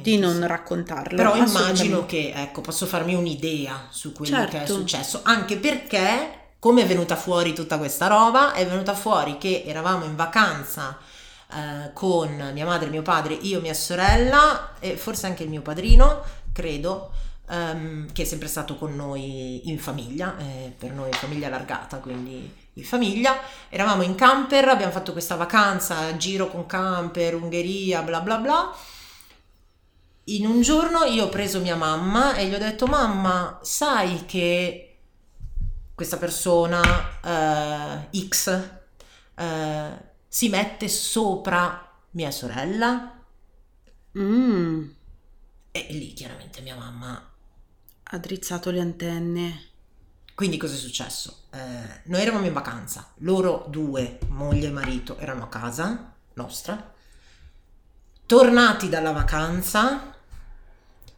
di non sì. raccontarlo. Però immagino che, ecco, posso farmi un'idea su quello certo. che è successo, anche perché come è venuta fuori tutta questa roba, è venuta fuori che eravamo in vacanza eh, con mia madre, mio padre, io, mia sorella e forse anche il mio padrino, credo, che è sempre stato con noi in famiglia, eh, per noi famiglia allargata, quindi in famiglia, eravamo in camper, abbiamo fatto questa vacanza, giro con camper, Ungheria, bla bla bla. In un giorno io ho preso mia mamma e gli ho detto: mamma, sai che questa persona eh, X eh, si mette sopra mia sorella? Mm. E lì chiaramente mia mamma ha drizzato le antenne. Quindi cosa è successo? Eh, noi eravamo in vacanza, loro due, moglie e marito, erano a casa nostra. Tornati dalla vacanza,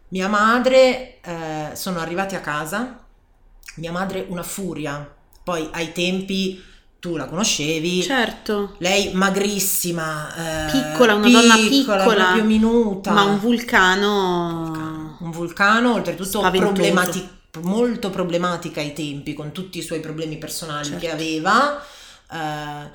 mia madre, eh, sono arrivati a casa, mia madre una furia, poi ai tempi... tu la conoscevi, certo, lei magrissima, eh, piccola, una piccola, donna piccola, proprio minuta, ma un vulcano, vulcano. un vulcano oltretutto problemati- molto problematica ai tempi, con tutti i suoi problemi personali, certo, che aveva, eh,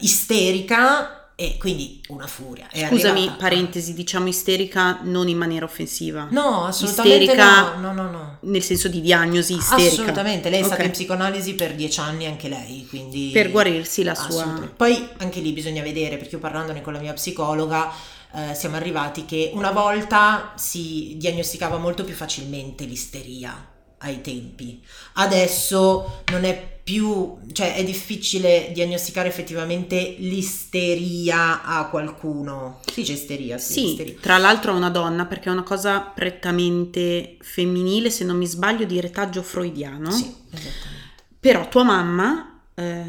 isterica, e quindi una furia. È scusami, arrivata, parentesi, diciamo isterica non in maniera offensiva, no, assolutamente, isterica, no, no, no, no, nel senso di diagnosi isterica, assolutamente, lei è stata okay. in psicoanalisi per dieci anni anche lei, quindi per guarirsi la sua, poi anche lì bisogna vedere, perché io parlandone con la mia psicologa eh, siamo arrivati che una volta si diagnosticava molto più facilmente l'isteria ai tempi, adesso non è più, cioè è difficile diagnosticare effettivamente l'isteria a qualcuno. Si dice isteria, sì, sì isteria. Tra l'altro a una donna, perché è una cosa prettamente femminile, se non mi sbaglio, di retaggio freudiano. Sì, esattamente. Però tua mamma eh,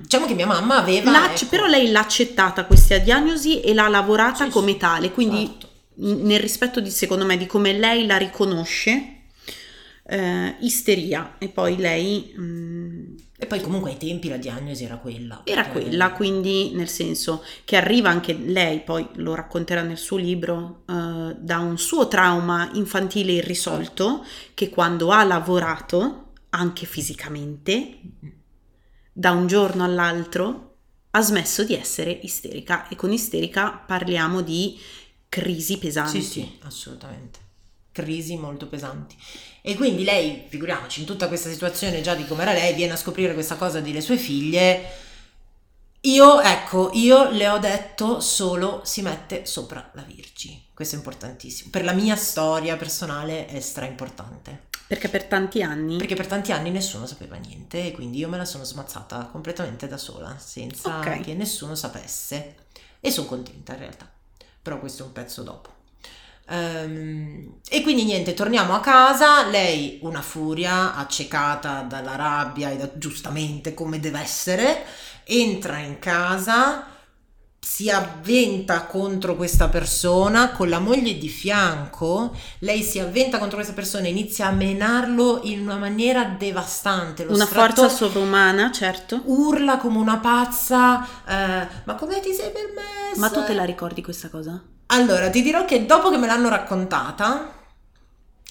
diciamo che mia mamma aveva ecco. però lei l'ha accettata questa diagnosi e l'ha lavorata sì, come sì, tale, quindi certo. nel rispetto di, secondo me, di come lei la riconosce Uh, isteria, e poi lei mh, e poi comunque ai tempi la diagnosi era quella era quella lei... quindi nel senso che arriva anche lei, poi lo racconterà nel suo libro, uh, da un suo trauma infantile irrisolto che quando ha lavorato anche fisicamente da un giorno all'altro ha smesso di essere isterica, e con isterica parliamo di crisi pesanti. Sì, sì, assolutamente, crisi molto pesanti. E quindi lei, figuriamoci, in tutta questa situazione già di com'era lei, viene a scoprire questa cosa delle sue figlie. Io, ecco, io le ho detto solo si mette sopra la Virgine. Questo è importantissimo. Per la mia storia personale è stra importante. Perché per tanti anni? Perché per tanti anni nessuno sapeva niente, e quindi io me la sono smazzata completamente da sola, senza okay. che nessuno sapesse. E sono contenta in realtà, però questo è un pezzo dopo. Um, e quindi niente, torniamo a casa, lei una furia, accecata dalla rabbia e da, giustamente come deve essere, entra in casa, si avventa contro questa persona con la moglie di fianco, lei si avventa contro questa persona, inizia a menarlo in una maniera devastante, lo una strato, forza sovrumana, certo, urla come una pazza, eh, ma come ti sei permessa? Ma tu te la ricordi questa cosa? Allora, ti dirò che dopo che me l'hanno raccontata,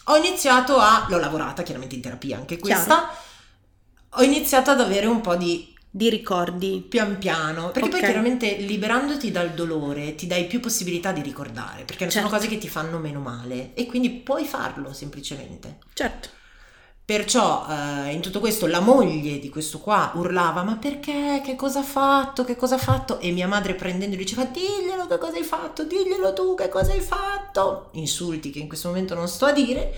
ho iniziato a, l'ho lavorata chiaramente in terapia anche questa, Chiaro. ho iniziato ad avere un po' di di ricordi pian piano, perché okay. poi chiaramente liberandoti dal dolore ti dai più possibilità di ricordare, perché certo. sono cose che ti fanno meno male e quindi puoi farlo semplicemente. Certo. Perciò eh, in tutto questo la moglie di questo qua urlava: ma perché? Che cosa ha fatto? Che cosa ha fatto? E mia madre prendendo diceva: diglielo che cosa hai fatto, diglielo tu che cosa hai fatto. Insulti che in questo momento non sto a dire.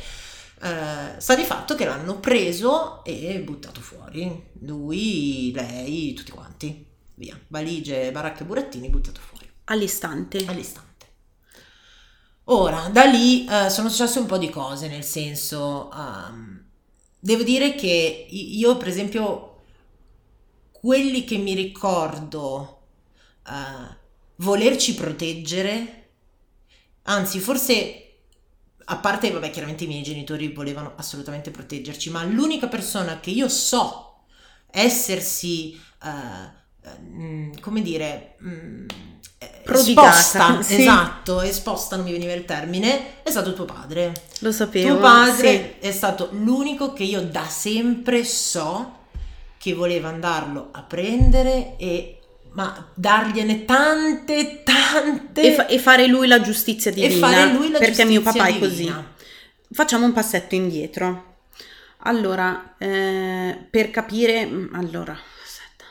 Uh, sta di fatto che l'hanno preso e buttato fuori, lui, lei, tutti quanti, via, valigie, baracche, burattini, buttato fuori all'istante. All'istante. Ora da lì uh, sono successe un po' di cose, nel senso um, devo dire che io per esempio quelli che mi ricordo uh, volerci proteggere, anzi forse, a parte, vabbè, chiaramente i miei genitori volevano assolutamente proteggerci, ma l'unica persona che io so essersi, uh, mh, come dire, mh, prodigata, esposta, sì. esatto, esposta, non mi veniva il termine, è stato tuo padre. Lo sapevo. Tuo padre sì. è stato l'unico che io da sempre so che voleva andarlo a prendere e... ma dargliene tante tante e, fa- e fare lui la giustizia divina, e fare lui la perché giustizia mio papà divina. È così. Facciamo un passetto indietro, allora, eh, per capire, allora aspetta.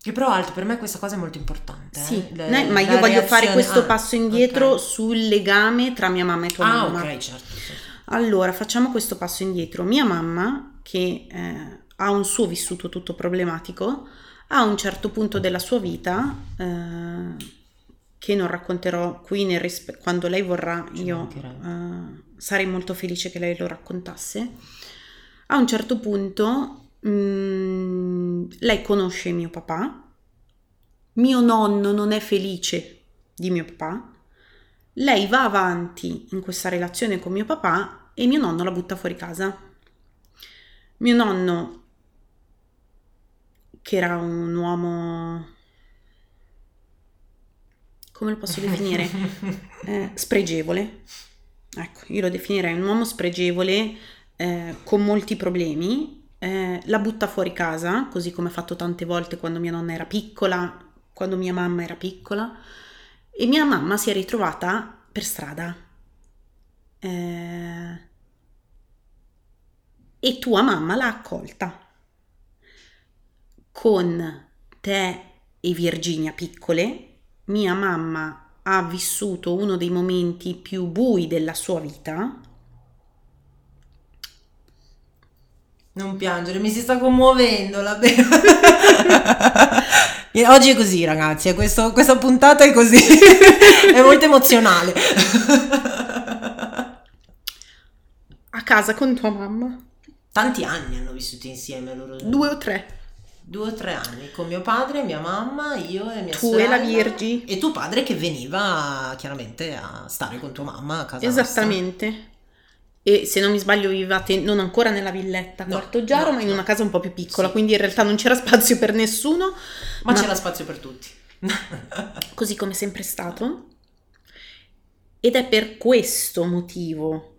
Che però altro, per me questa cosa è molto importante, sì eh? Le, no, ma io voglio reazione... fare questo ah, passo indietro okay. sul legame tra mia mamma e tua ah, mamma. Ah ok, certo, certo. Allora facciamo questo passo indietro. Mia mamma, che eh, ha un suo vissuto tutto problematico, a un certo punto della sua vita, eh, che non racconterò qui nel rispe- quando lei vorrà, io eh, sarei molto felice che lei lo raccontasse, a un certo punto mh, lei conosce mio papà, mio nonno non è felice di mio papà, lei va avanti in questa relazione con mio papà e mio nonno la butta fuori casa. Mio nonno, che era un uomo, come lo posso definire, eh, spregevole, ecco, io lo definirei un uomo spregevole, eh, con molti problemi, eh, la butta fuori casa, così come ha fatto tante volte quando mia nonna era piccola, quando mia mamma era piccola, e mia mamma si è ritrovata per strada, eh, e tua mamma l'ha accolta con te e Virginia piccole. Mia mamma ha vissuto uno dei momenti più bui della sua vita. Non piangere, mi si sta commuovendo la bella. Oggi è così ragazzi, è questo, questa puntata è così, è molto emozionale. A casa con tua mamma. Tanti anni hanno vissuto insieme loro. Due o tre. Due o tre anni con mio padre, mia mamma, io e mia tu sorella. Tu e la Virgi. E tuo padre che veniva chiaramente a stare con tua mamma a casa. Esattamente. Nostra. E se non mi sbaglio vivate non ancora nella villetta a no, Quartoggiaro, no, ma in no. una casa un po' più piccola, sì. Quindi in realtà non c'era spazio per nessuno. Ma, ma... c'era spazio per tutti. Così come sempre è stato. Ed è per questo motivo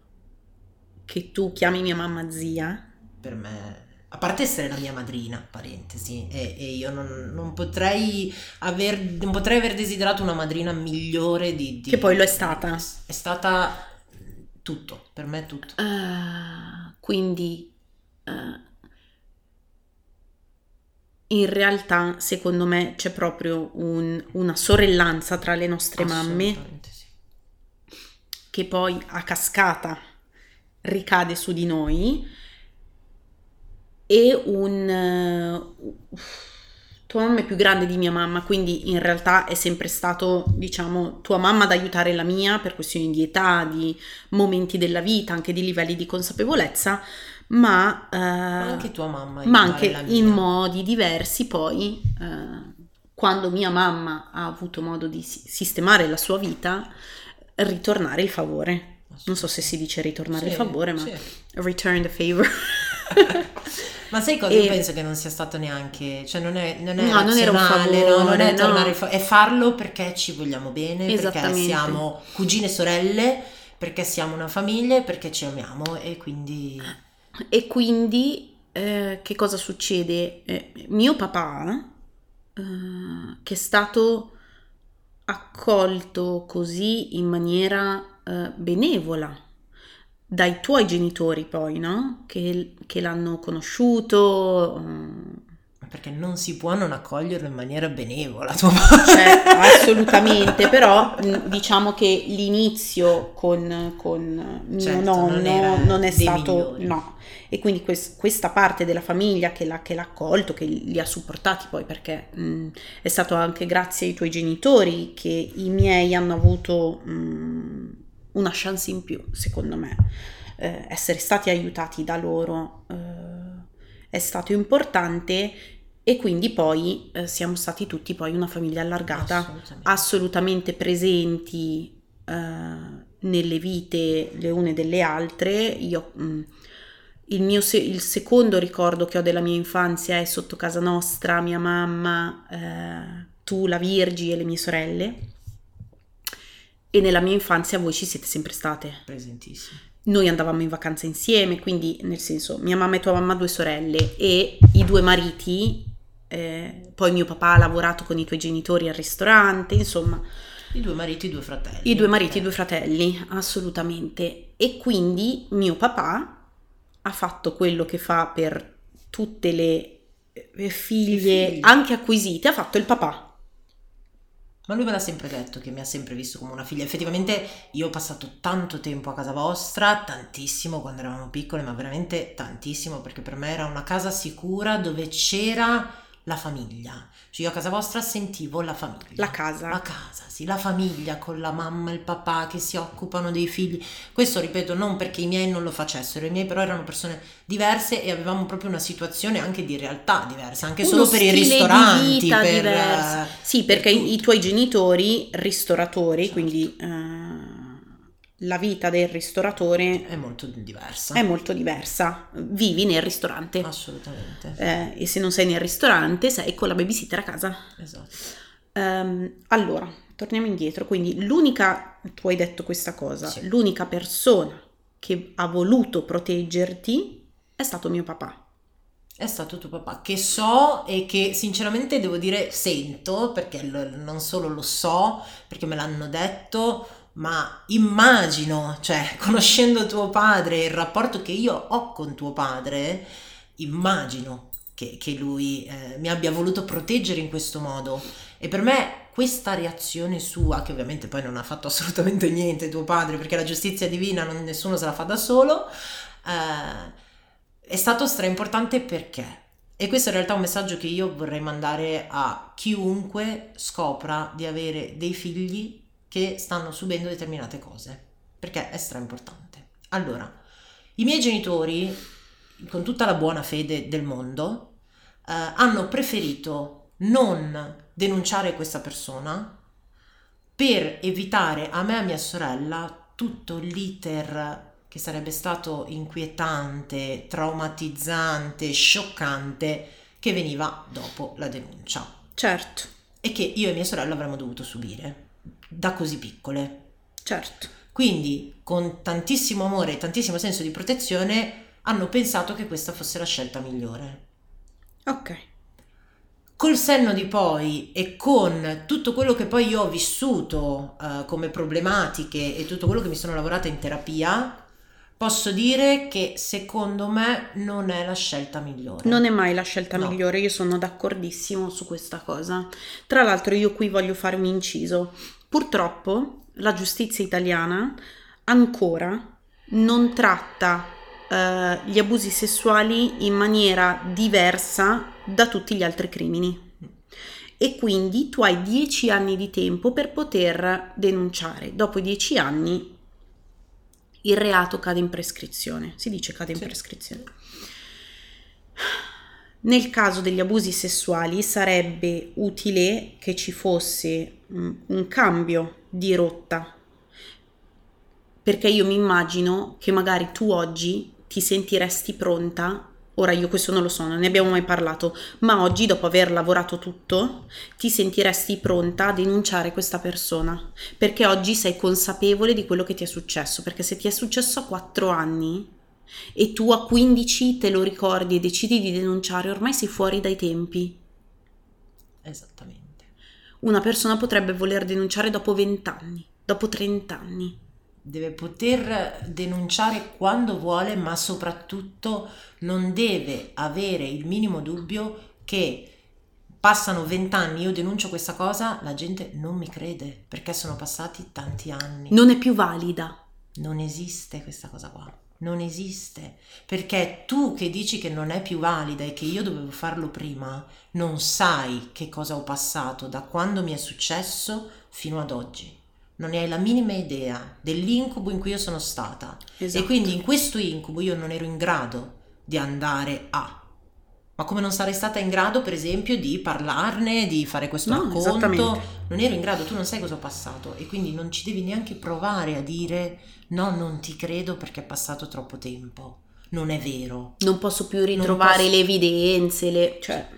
che tu chiami mia mamma zia. Per me... a parte essere la mia madrina, parentesi, e, e io non, non potrei aver non potrei aver desiderato una madrina migliore di, di... che poi lo è stata, è stata tutto, per me è tutto. Uh, quindi uh, in realtà secondo me c'è proprio un, una sorellanza tra le nostre mamme, sì. Che poi a cascata ricade su di noi. E un uh, tua mamma è più grande di mia mamma, quindi in realtà è sempre stato, diciamo, tua mamma ad aiutare la mia per questioni di età, di momenti della vita, anche di livelli di consapevolezza, ma, uh, ma anche tua mamma, ma anche la mia. In modi diversi poi uh, quando mia mamma ha avuto modo di sistemare la sua vita, ritornare il favore. Non so se si dice ritornare sì, il favore, ma sì. Return the favor. Ma sai cosa? E... io penso che non sia stato neanche, cioè non è non è no, non era un favore, no, non è tornare no. fa- è farlo perché ci vogliamo bene, perché siamo cugine sorelle, perché siamo una famiglia e perché ci amiamo, e quindi... E quindi eh, che cosa succede? Eh, mio papà, eh, che è stato accolto così in maniera eh, benevola dai tuoi genitori poi, no? Che, che l'hanno conosciuto... Eh, perché non si può non accoglierlo in maniera benevola, cioè, assolutamente. Però diciamo che l'inizio con, con mio certo, nonno non, non è stato milioni. No, e quindi quest, questa parte della famiglia che l'ha, che l'ha accolto, che li ha supportati poi, perché mh, è stato anche grazie ai tuoi genitori che i miei hanno avuto mh, una chance in più, secondo me, eh, essere stati aiutati da loro eh, è stato importante. E quindi poi eh, siamo stati tutti poi una famiglia allargata, assolutamente, assolutamente presenti eh, nelle vite le une delle altre. Io mh, il mio se- il secondo ricordo che ho della mia infanzia è sotto casa nostra, mia mamma, eh, tu, la Virgi e le mie sorelle. E nella mia infanzia voi ci siete sempre state. Presentissime. Noi andavamo in vacanza insieme, quindi nel senso mia mamma e tua mamma due sorelle e i due mariti. Eh, poi mio papà ha lavorato con i tuoi genitori al ristorante, insomma. I due mariti e due fratelli. I due mariti e eh. due fratelli, assolutamente. E quindi mio papà ha fatto quello che fa per tutte le figlie, figlie. anche acquisite, ha fatto il papà. Ma lui me l'ha sempre detto, che mi ha sempre visto come una figlia. Effettivamente io ho passato tanto tempo a casa vostra, tantissimo quando eravamo piccole, ma veramente tantissimo, perché per me era una casa sicura dove c'era la famiglia. Cioè io a casa vostra sentivo la famiglia. La casa. La casa, sì, la famiglia con la mamma e il papà che si occupano dei figli. Questo, ripeto, non perché i miei non lo facessero, i miei però erano persone diverse e avevamo proprio una situazione anche di realtà diversa, anche solo per i ristoranti. Uno stile di vita diverso. Sì, perché per i tuoi genitori ristoratori, certo, quindi uh, la vita del ristoratore è molto diversa. È molto diversa. Vivi nel ristorante. Assolutamente. Eh, e se non sei nel ristorante sei con la babysitter a casa. Esatto. Um, allora, torniamo indietro. Quindi l'unica, tu hai detto questa cosa, sì, l'unica persona che ha voluto proteggerti è stato mio papà. È stato tuo papà, che so e che sinceramente devo dire sento, perché lo, non solo lo so, perché me l'hanno detto, ma immagino, cioè conoscendo tuo padre, il rapporto che io ho con tuo padre, immagino che, che lui eh, mi abbia voluto proteggere in questo modo. E per me questa reazione sua, che ovviamente poi non ha fatto assolutamente niente tuo padre, perché la giustizia divina non, nessuno se la fa da solo, eh, è stato straimportante, perché, e questo in realtà è un messaggio che io vorrei mandare a chiunque scopra di avere dei figli che stanno subendo determinate cose, perché è straimportante. Allora, i miei genitori, con tutta la buona fede del mondo, eh, hanno preferito non denunciare questa persona per evitare a me e a mia sorella tutto l'iter che sarebbe stato inquietante, traumatizzante, scioccante, che veniva dopo la denuncia. Certo. E che io e mia sorella avremmo dovuto subire da così piccole. Certo. Quindi con tantissimo amore e tantissimo senso di protezione hanno pensato che questa fosse la scelta migliore. Ok. Col senno di poi e con tutto quello che poi io ho vissuto uh, come problematiche e tutto quello che mi sono lavorata in terapia, posso dire che secondo me non è la scelta migliore. Non è mai la scelta no. migliore, io sono d'accordissimo su questa cosa. Tra l'altro io qui voglio fare un inciso. Purtroppo la giustizia italiana ancora non tratta eh, gli abusi sessuali in maniera diversa da tutti gli altri crimini. E quindi tu hai dieci anni di tempo per poter denunciare. Dopo i dieci anni il reato cade in prescrizione, si dice cade in sì. prescrizione. Nel caso degli abusi sessuali sarebbe utile che ci fosse un cambio di rotta, perché io mi immagino che magari tu oggi ti sentiresti pronta Ora io questo non lo so, non ne abbiamo mai parlato, ma oggi dopo aver lavorato tutto ti sentiresti pronta a denunciare questa persona, perché oggi sei consapevole di quello che ti è successo, perché se ti è successo a quattro anni e tu a quindici te lo ricordi e decidi di denunciare, ormai sei fuori dai tempi. Esattamente. Una persona potrebbe voler denunciare dopo venti anni, dopo trenta anni. Deve poter denunciare quando vuole, ma soprattutto non deve avere il minimo dubbio che passano vent'anni, io denuncio questa cosa, la gente non mi crede perché sono passati tanti anni. Non è più valida. Non esiste questa cosa qua, non esiste, perché tu che dici che non è più valida e che io dovevo farlo prima, non sai che cosa ho passato da quando mi è successo fino ad oggi. Non ne hai la minima idea dell'incubo in cui io sono stata. Esatto. E quindi in questo incubo io non ero in grado di andare a, ma come non sarei stata in grado per esempio di parlarne, di fare questo no, racconto, non ero in grado, tu non sai cosa ho passato e quindi non ci devi neanche provare a dire no, non ti credo perché è passato troppo tempo, non è vero, non posso più ritrovare posso... le evidenze, le... cioè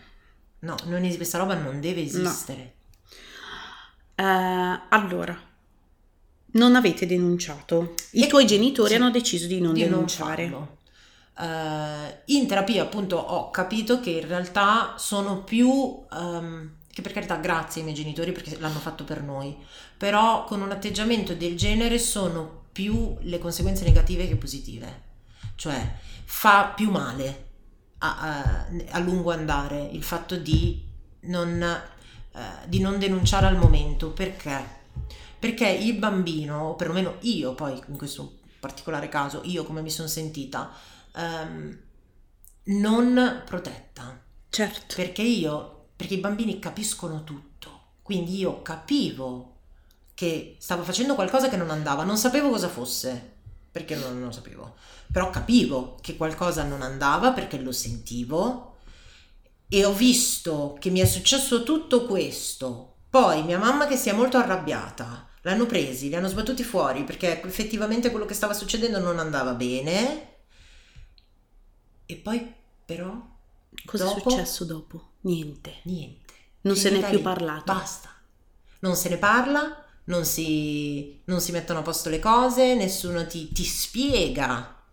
no, non es- questa roba non deve esistere. No. Uh, allora non avete denunciato, i e tuoi genitori sì, hanno deciso di non di denunciare. Non uh, in terapia appunto ho capito che in realtà sono più, um, che per carità grazie ai miei genitori perché l'hanno fatto per noi, però con un atteggiamento del genere sono più le conseguenze negative che positive, cioè fa più male a, a, a lungo andare il fatto di non, uh, di non denunciare al momento, perché? Perché il bambino, o perlomeno io poi in questo particolare caso, io come mi sono sentita, ehm, non protetta. Certo. Perché io, perché i bambini capiscono tutto, quindi io capivo che stavo facendo qualcosa che non andava, non sapevo cosa fosse, perché non lo sapevo, però capivo che qualcosa non andava perché lo sentivo e ho visto che mi è successo tutto questo. Poi mia mamma che si è molto arrabbiata, l'hanno presi, li hanno sbattuti fuori perché effettivamente quello che stava succedendo non andava bene. E poi però cosa dopo, è successo dopo? Niente. Niente. Non se ne è più parlato. Basta. Non se ne parla, non si, non si mettono a posto le cose, nessuno ti, ti spiega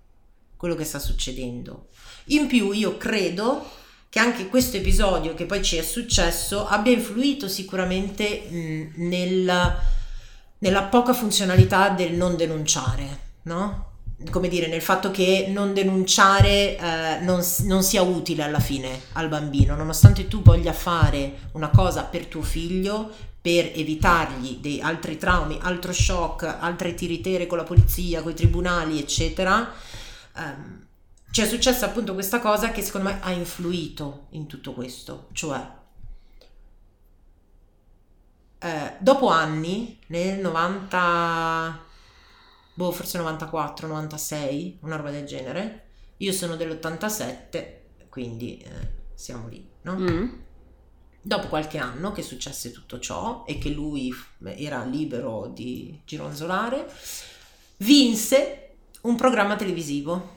quello che sta succedendo. In più io credo che anche questo episodio che poi ci è successo abbia influito sicuramente mh, nel, nella poca funzionalità del non denunciare, no? Come dire, nel fatto che non denunciare eh, non, non sia utile alla fine al bambino, nonostante tu voglia fare una cosa per tuo figlio, per evitargli dei altri traumi, altro shock, altre tiritere con la polizia, con i tribunali, eccetera. Ehm, Ci è successa appunto questa cosa che secondo me ha influito in tutto questo, cioè eh, dopo anni, nel novanta, boh forse novantaquattro, novantasei, una roba del genere, io sono dell'ottantasette, quindi eh, siamo lì, no? Mm. Dopo qualche anno che successe tutto ciò e che lui era libero di gironzolare, vinse un programma televisivo.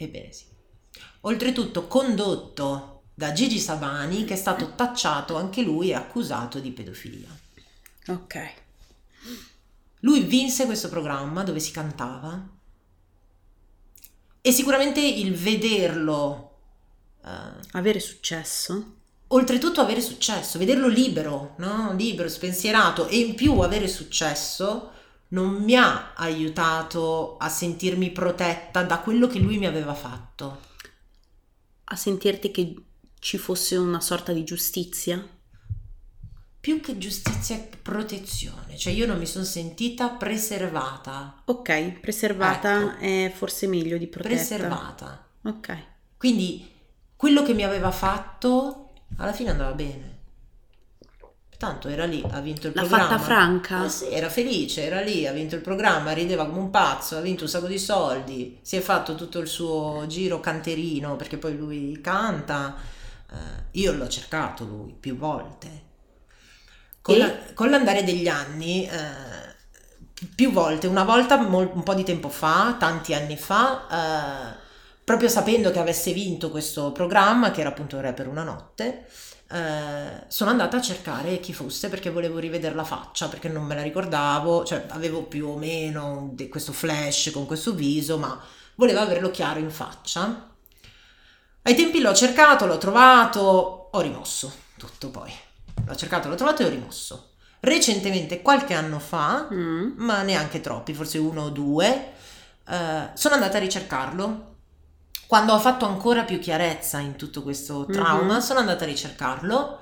Ebbene sì. Oltretutto condotto da Gigi Sabani, che è stato tacciato anche lui e accusato di pedofilia. Ok. Lui vinse questo programma dove si cantava e sicuramente il vederlo... Eh, avere successo. Oltretutto avere successo, vederlo libero, no? Libero, spensierato e in più avere successo... non mi ha aiutato a sentirmi protetta da quello che lui mi aveva fatto. A sentirti che ci fosse una sorta di giustizia? Più che giustizia, protezione. Cioè io non mi sono sentita preservata. Ok, preservata, ecco. È forse meglio di protetta. Preservata. Ok. Quindi quello che mi aveva fatto alla fine andava bene. Tanto era lì, ha vinto il l'ha programma. L'ha fatta franca? Eh sì, era felice, era lì, ha vinto il programma, rideva come un pazzo, ha vinto un sacco di soldi, si è fatto tutto il suo giro canterino perché poi lui canta. Eh, io l'ho cercato lui più volte. Con, e... la, con l'andare degli anni, eh, più volte, una volta mol, un po' di tempo fa, tanti anni fa, eh, proprio sapendo che avesse vinto questo programma, che era appunto Re per una notte, eh, sono andata a cercare chi fosse, perché volevo rivedere la faccia, perché non me la ricordavo, cioè avevo più o meno de- questo flash con questo viso, ma volevo averlo chiaro in faccia. Ai tempi l'ho cercato, l'ho trovato, ho rimosso tutto poi. L'ho cercato, l'ho trovato e ho rimosso. Recentemente, qualche anno fa, mm. ma neanche troppi, forse uno o due, eh, sono andata a ricercarlo. Quando ho fatto ancora più chiarezza in tutto questo trauma, mm-hmm. sono andata a ricercarlo,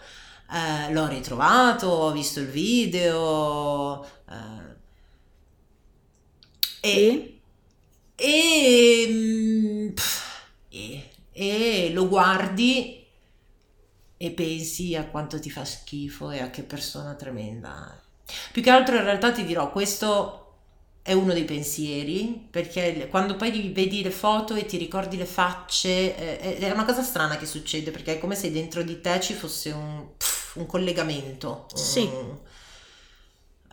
eh, l'ho ritrovato, ho visto il video, eh, e, e, pff, e, e lo guardi e pensi a quanto ti fa schifo e a che persona tremenda. Più che altro in realtà ti dirò, questo è uno dei pensieri, perché quando poi vedi le foto e ti ricordi le facce, eh, è una cosa strana che succede, perché è come se dentro di te ci fosse un, pff, un collegamento. Sì. Un,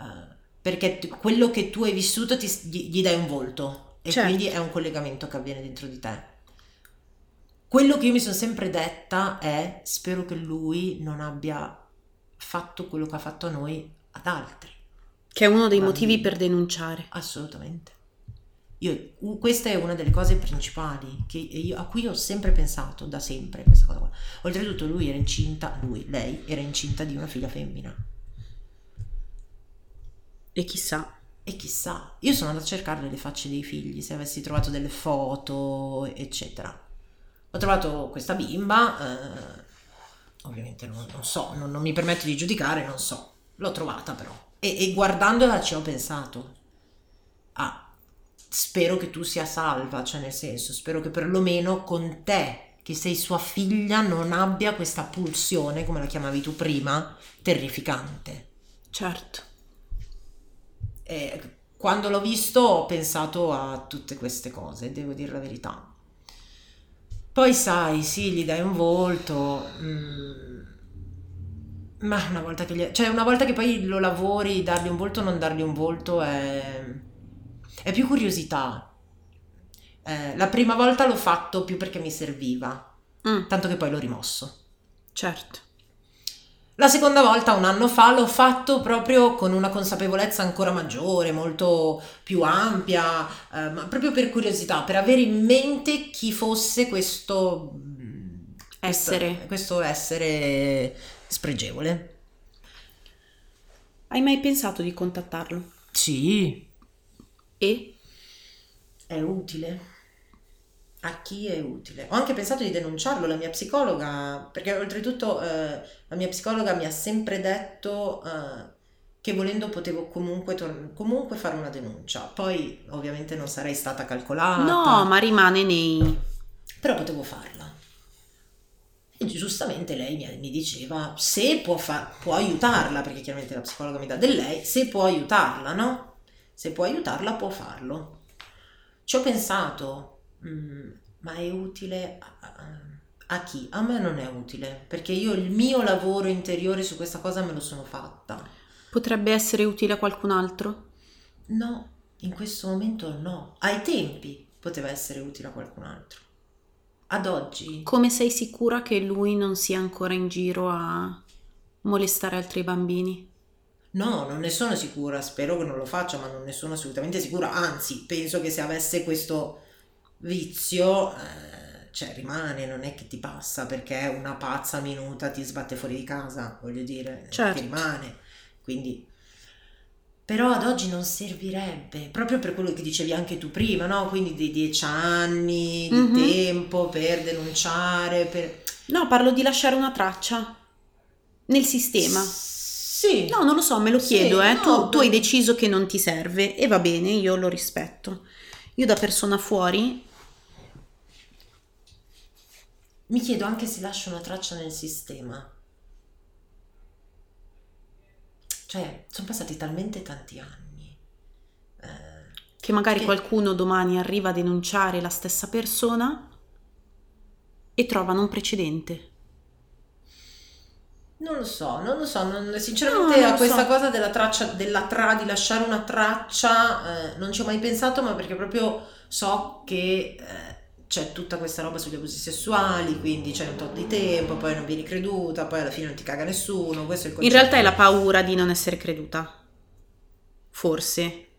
uh, perché t- quello che tu hai vissuto ti, gli, gli dai un volto, e certo. Quindi è un collegamento che avviene dentro di te. Quello che io mi sono sempre detta è: spero che lui non abbia fatto quello che ha fatto a noi ad altri. Che è uno dei Bambini. Motivi per denunciare. Assolutamente. Io, questa è una delle cose principali che io, a cui ho sempre pensato, da sempre, questa cosa qua. Oltretutto lui era incinta, lui, lei, era incinta di una figlia femmina. E chissà. E chissà. Io sono andata a cercare le facce dei figli, se avessi trovato delle foto, eccetera. Ho trovato questa bimba, eh, ovviamente non, non so, non, non mi permetto di giudicare, non so. L'ho trovata però. E, e guardandola ci ho pensato, ah, spero che tu sia salva, cioè nel senso, spero che perlomeno con te, che sei sua figlia, non abbia questa pulsione, come la chiamavi tu prima, terrificante. Certo. E quando l'ho visto ho pensato a tutte queste cose, devo dire la verità. Poi sai, sì, gli dai un volto... Mm, ma una volta che gli... cioè una volta che poi lo lavori, dargli un volto o non dargli un volto è è più curiosità. Eh, la prima volta l'ho fatto più perché mi serviva, mm. tanto che poi l'ho rimosso. Certo. La seconda volta, un anno fa, l'ho fatto proprio con una consapevolezza ancora maggiore, molto più ampia, eh, ma proprio per curiosità, per avere in mente chi fosse questo essere, questo essere spregevole. Hai mai pensato di contattarlo? Sì. E? È utile? A chi è utile? Ho anche pensato di denunciarlo, la mia psicologa, perché oltretutto eh, la mia psicologa mi ha sempre detto eh, che volendo potevo comunque, tor- comunque fare una denuncia. Poi ovviamente non sarei stata calcolata. No, ma rimane nei... però potevo farla. E giustamente lei mi diceva, se può, fa- può aiutarla, perché chiaramente la psicologa mi dà del lei, se può aiutarla, no? Se può aiutarla può farlo. Ci ho pensato, mh, ma è utile a-, a chi? A me non è utile, perché io il mio lavoro interiore su questa cosa me lo sono fatta. Potrebbe essere utile a qualcun altro? No, in questo momento no. Ai tempi poteva essere utile a qualcun altro. Ad oggi. Come sei sicura che lui non sia ancora in giro a molestare altri bambini? No, non ne sono sicura, spero che non lo faccia, ma non ne sono assolutamente sicura, anzi, penso che se avesse questo vizio, eh, cioè rimane, non è che ti passa, perché una pazza minuta ti sbatte fuori di casa, voglio dire, certo. Ti rimane, quindi... Però ad oggi non servirebbe, proprio per quello che dicevi anche tu prima, no? Quindi dei dieci anni di mm-hmm. tempo per denunciare, per... No, parlo di lasciare una traccia nel sistema. Sì. No, non lo so, me lo chiedo, sì, eh. No, tu, tu hai deciso che non ti serve e va bene, io lo rispetto. Io da persona fuori... Mi chiedo anche se lascio una traccia nel sistema. Cioè, sono passati talmente tanti anni. Eh, che magari che... qualcuno domani arriva a denunciare la stessa persona e trovano un precedente. Non lo so, non lo so. Non, sinceramente no, non a questa so. Cosa della traccia, della tra, di lasciare una traccia, eh, non ci ho mai pensato, ma perché proprio so che eh, c'è tutta questa roba sugli abusi sessuali, quindi c'è un tot di tempo, poi non vieni creduta, poi alla fine non ti caga nessuno, questo è il concetto. In realtà è la paura di non essere creduta, forse.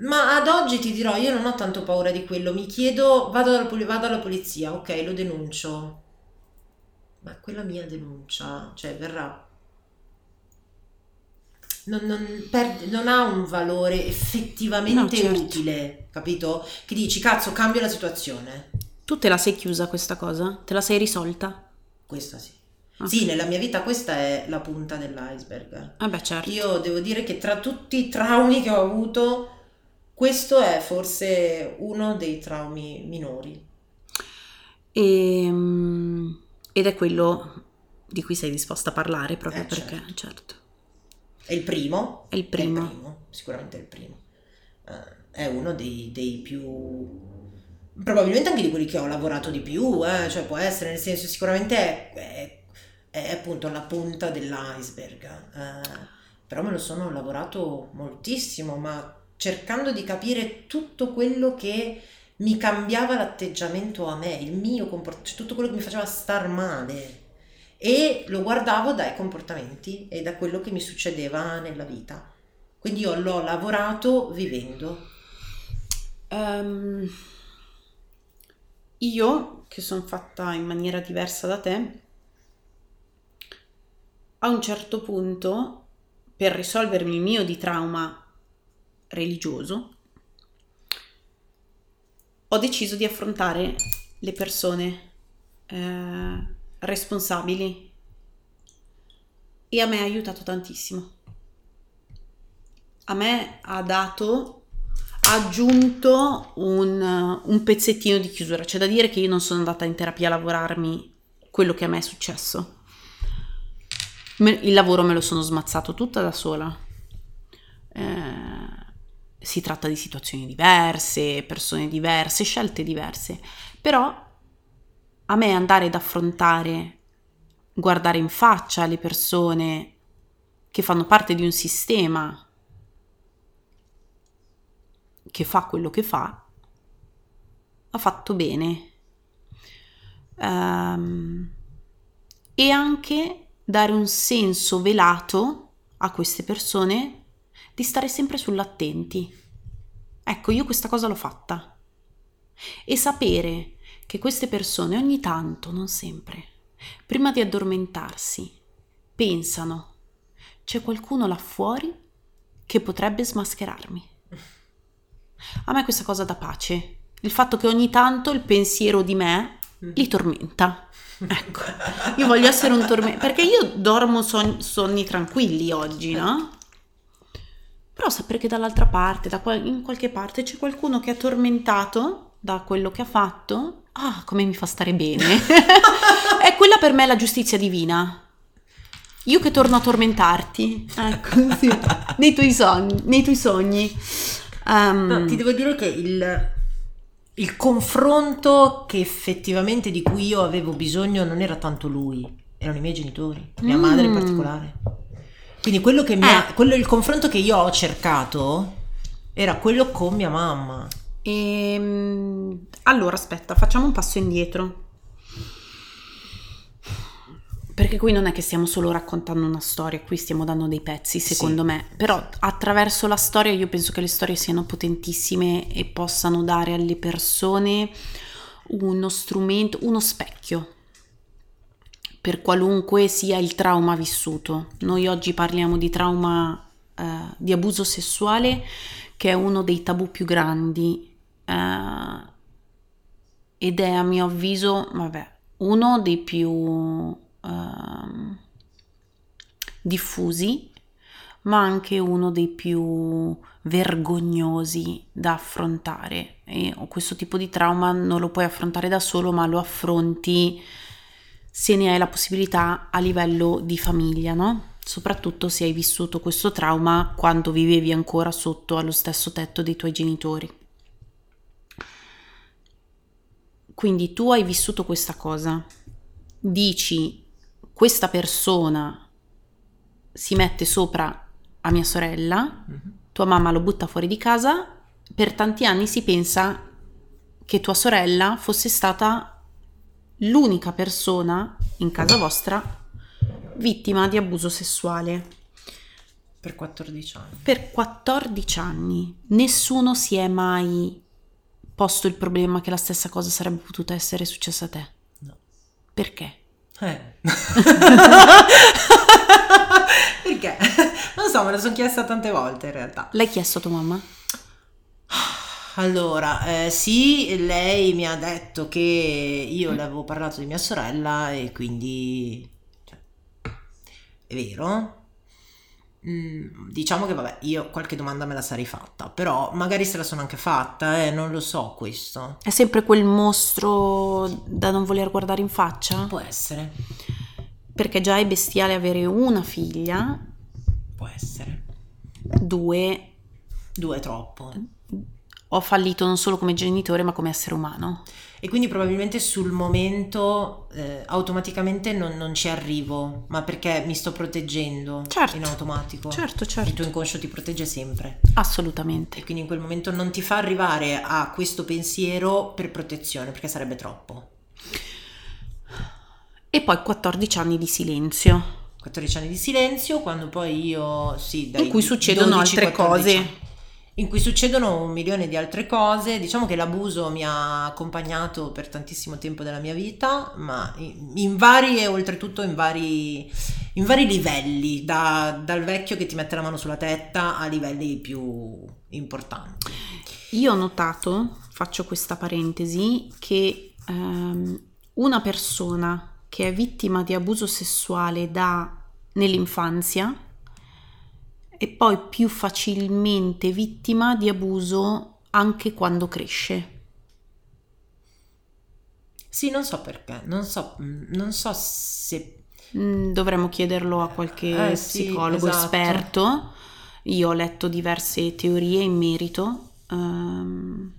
Ma ad oggi ti dirò, io non ho tanto paura di quello, mi chiedo, vado alla, pol- vado alla polizia, ok, lo denuncio, ma quella mia denuncia, cioè verrà... Non, non, per, non ha un valore effettivamente no, certo. utile, capito? Che dici, cazzo, cambio la situazione. Tu te la sei chiusa questa cosa? Te la sei risolta? Questa sì. Okay. Sì, nella mia vita questa è la punta dell'iceberg. Ah beh, certo. Io devo dire che tra tutti i traumi che ho avuto, questo è forse uno dei traumi minori. E, ed è quello di cui sei disposta a parlare proprio eh, perché, certo. certo. È il primo, è il primo, è il primo sicuramente è il primo, uh, è uno dei, dei più, probabilmente anche di quelli che ho lavorato di più, eh? Cioè può essere, nel senso sicuramente è, è, è appunto la punta dell'iceberg, uh, però me lo sono lavorato moltissimo, ma cercando di capire tutto quello che mi cambiava l'atteggiamento a me, il mio comportamento, tutto quello che mi faceva star male. E lo guardavo dai comportamenti e da quello che mi succedeva nella vita. Quindi io l'ho lavorato vivendo. Um, io, che sono fatta in maniera diversa da te, a un certo punto, per risolvermi il mio di trauma religioso, ho deciso di affrontare le persone... Eh, responsabili, e a me ha aiutato tantissimo, a me ha dato, ha aggiunto un, un pezzettino di chiusura. C'è da dire che io non sono andata in terapia a lavorarmi quello che a me è successo, me, il lavoro me lo sono smazzato tutta da sola, eh, si tratta di situazioni diverse, persone diverse, scelte diverse, però a me andare ad affrontare, guardare in faccia le persone che fanno parte di un sistema che fa quello che fa, ha fatto bene. Um, e anche dare un senso velato a queste persone di stare sempre sull'attenti. Ecco, io questa cosa l'ho fatta. E sapere che queste persone ogni tanto, non sempre, prima di addormentarsi, pensano: c'è qualcuno là fuori che potrebbe smascherarmi. A me questa cosa dà pace, il fatto che ogni tanto il pensiero di me li tormenta. Ecco, io voglio essere un tormento, perché io dormo son- sonni tranquilli oggi, no? Però sapere che dall'altra parte, da qual- in qualche parte c'è qualcuno che è tormentato da quello che ha fatto, ah, come mi fa stare bene. È quella, per me, la giustizia divina. Io che torno a tormentarti, ecco, sì, nei tuoi sogni, nei tuoi sogni. Um, no, ti devo dire che il, il confronto che effettivamente di cui io avevo bisogno non era tanto lui, erano i miei genitori, mia mm. madre in particolare. Quindi quello che mi ha, eh. quello, il confronto che io ho cercato era quello con mia mamma. E, allora aspetta, facciamo un passo indietro, perché qui non è che stiamo solo raccontando una storia, qui stiamo dando dei pezzi, secondo sì. me, però attraverso la storia io penso che le storie siano potentissime e possano dare alle persone uno strumento, uno specchio per qualunque sia il trauma vissuto. Noi oggi parliamo di trauma eh, di abuso sessuale, che è uno dei tabù più grandi, eh, ed è, a mio avviso, vabbè, uno dei più eh, diffusi, ma anche uno dei più vergognosi da affrontare. E questo tipo di trauma non lo puoi affrontare da solo, ma lo affronti, se ne hai la possibilità, a livello di famiglia, no? Soprattutto se hai vissuto questo trauma quando vivevi ancora sotto allo stesso tetto dei tuoi genitori. Quindi tu hai vissuto questa cosa, dici: questa persona si mette sopra a mia sorella, tua mamma lo butta fuori di casa, per tanti anni si pensa che tua sorella fosse stata l'unica persona in casa vostra vittima di abuso sessuale. Per quattordici anni. Per quattordici anni. Nessuno si è mai posto il problema che la stessa cosa sarebbe potuta essere successa a te? No. Perché? Eh. Perché? Non so, me lo sono chiesta tante volte in realtà. L'hai chiesto a tua mamma? Allora, eh, sì, lei mi ha detto che io mm. le avevo parlato di mia sorella e quindi... Cioè, è vero? Diciamo che vabbè, io qualche domanda me la sarei fatta, però magari se la sono anche fatta, eh, non lo so, questo è sempre quel mostro da non voler guardare in faccia? Può essere, perché già è bestiale avere una figlia. Può essere. Due due è troppo. Ho fallito non solo come genitore ma come essere umano, e quindi probabilmente sul momento eh, automaticamente non, non ci arrivo, ma perché mi sto proteggendo, certo, in automatico. Certo, certo. Il tuo inconscio ti protegge sempre. Assolutamente. E quindi in quel momento non ti fa arrivare a questo pensiero per protezione, perché sarebbe troppo. E poi quattordici anni di silenzio. quattordici anni di silenzio, quando poi io... Sì, dai, in cui succedono dodici, altre quattordici cose. In cui succedono un milione di altre cose. Diciamo che l'abuso mi ha accompagnato per tantissimo tempo della mia vita, ma in vari e oltretutto in vari, in vari livelli, da, dal vecchio che ti mette la mano sulla testa a livelli più importanti. Io ho notato, faccio questa parentesi, che ehm, una persona che è vittima di abuso sessuale da nell'infanzia e poi più facilmente vittima di abuso anche quando cresce. Sì, non so perché, non so, non so se... Dovremmo chiederlo a qualche eh, psicologo, sì, esatto, esperto. Io ho letto diverse teorie in merito. Um,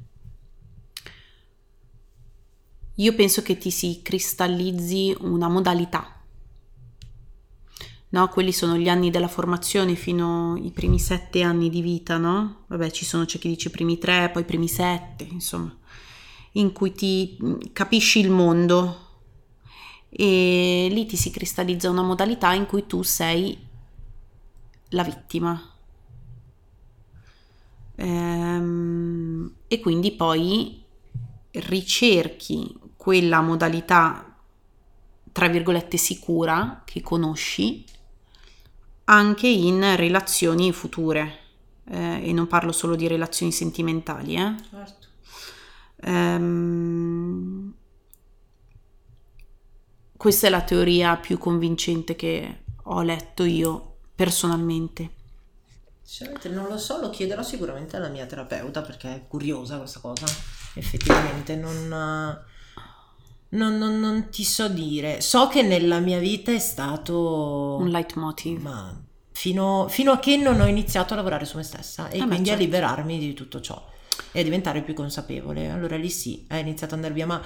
io penso che ti si cristallizzi una modalità. No, quelli sono gli anni della formazione fino ai primi sette anni di vita, no? Vabbè, ci sono, c'è chi dice i primi tre, poi i primi sette, insomma, in cui ti capisci il mondo e lì ti si cristallizza una modalità in cui tu sei la vittima. Ehm, e quindi poi ricerchi quella modalità, tra virgolette, sicura, che conosci, anche in relazioni future, eh, e non parlo solo di relazioni sentimentali, eh. Certo. Um, questa è la teoria più convincente che ho letto io personalmente. Sinceramente non lo so, lo chiederò sicuramente alla mia terapeuta, perché è curiosa questa cosa, effettivamente non... Non, non, non ti so dire. So che nella mia vita è stato un leitmotiv, ma fino, fino a che non ho iniziato a lavorare su me stessa e ah, quindi, certo, a liberarmi di tutto ciò e a diventare più consapevole. Allora lì sì, è iniziato ad andare via, ma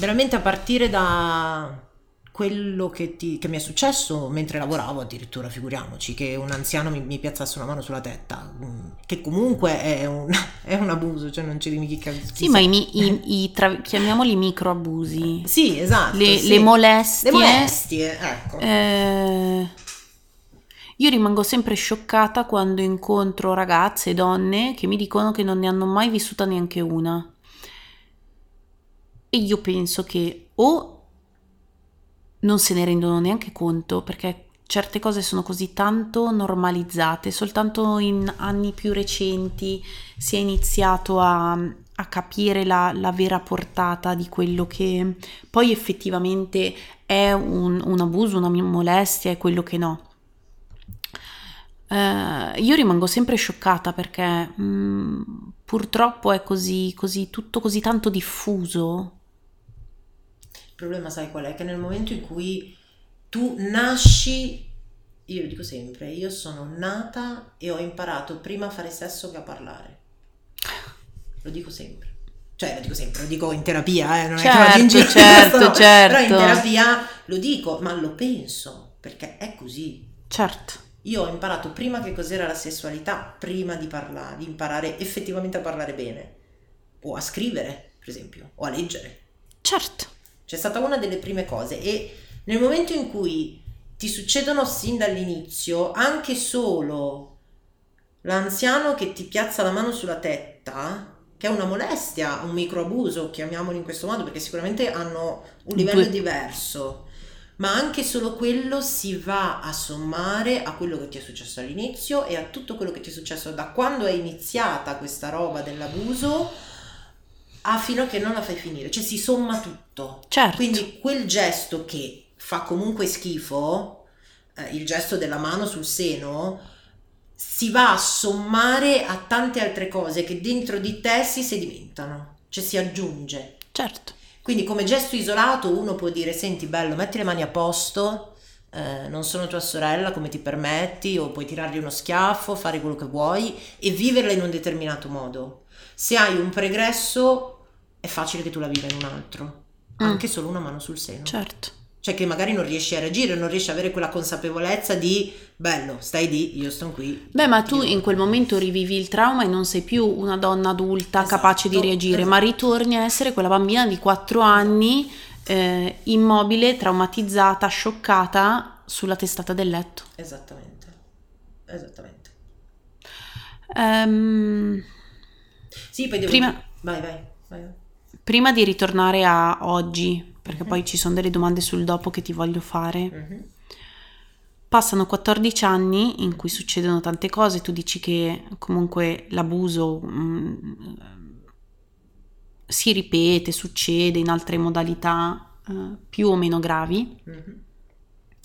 veramente a partire da quello che, ti, che mi è successo mentre lavoravo, addirittura, figuriamoci, che un anziano mi, mi piazzasse una mano sulla testa, che comunque è un, è un abuso, cioè non c'è mica. Sì, ma i, i, i tra, chiamiamoli microabusi. Sì, esatto. Le, sì. le molestie. Le molestie, ecco. Eh, io rimango sempre scioccata quando incontro ragazze, donne, che mi dicono che non ne hanno mai vissuta neanche una. E io penso che o non se ne rendono neanche conto, perché certe cose sono così tanto normalizzate, soltanto in anni più recenti si è iniziato a, a capire la, la vera portata di quello che poi effettivamente è un, un abuso, una molestia e quello che no. Uh, io rimango sempre scioccata perché mh, purtroppo è così, così tutto così tanto diffuso. Il problema, sai qual è? Che nel momento in cui tu nasci, io lo dico sempre, io sono nata e ho imparato prima a fare sesso che a parlare. Lo dico sempre. Cioè, lo dico sempre, lo dico in terapia, eh, non certo, è che vado in giro, certo, no, certo. Però in terapia lo dico, ma lo penso, perché è così. Certo. Io ho imparato prima che cos'era la sessualità, prima di parlare, di imparare effettivamente a parlare bene o a scrivere. per esempio, o a leggere. Certo. C'è stata una delle prime cose, e nel momento in cui ti succedono sin dall'inizio, anche solo l'anziano che ti piazza la mano sulla tetta, che è una molestia, un microabuso, chiamiamolo in questo modo, perché sicuramente hanno un livello Due. diverso, ma anche solo quello si va a sommare a quello che ti è successo all'inizio e a tutto quello che ti è successo da quando è iniziata questa roba dell'abuso a fino a che non la fai finire, cioè si somma tutto. Certo. Quindi quel gesto che fa comunque schifo, eh, il gesto della mano sul seno, si va a sommare a tante altre cose che dentro di te si sedimentano, cioè si aggiunge. Certo. Quindi come gesto isolato uno può dire: senti bello, metti le mani a posto, eh, non sono tua sorella, come ti permetti, o puoi tirargli uno schiaffo, fare quello che vuoi e viverla in un determinato modo. Se hai un pregresso è facile che tu la viva in un altro, mm. anche solo una mano sul seno. Certo. Cioè che magari non riesci a reagire, non riesci ad avere quella consapevolezza di bello, stai lì, io sto qui. Beh, ma tu in quel momento rivivi il trauma e non sei più una donna adulta, esatto, capace di reagire, esatto. ma ritorni a essere quella bambina di quattro anni eh, immobile, traumatizzata, scioccata sulla testata del letto. Esattamente, esattamente. Um, sì, poi devo... Prima... Vai, vai, vai. Prima di ritornare a oggi... perché poi ci sono delle domande sul dopo che ti voglio fare. Uh-huh. Passano quattordici anni in cui succedono tante cose, tu dici che comunque l'abuso mh, si ripete, succede in altre modalità uh, più o meno gravi. Uh-huh.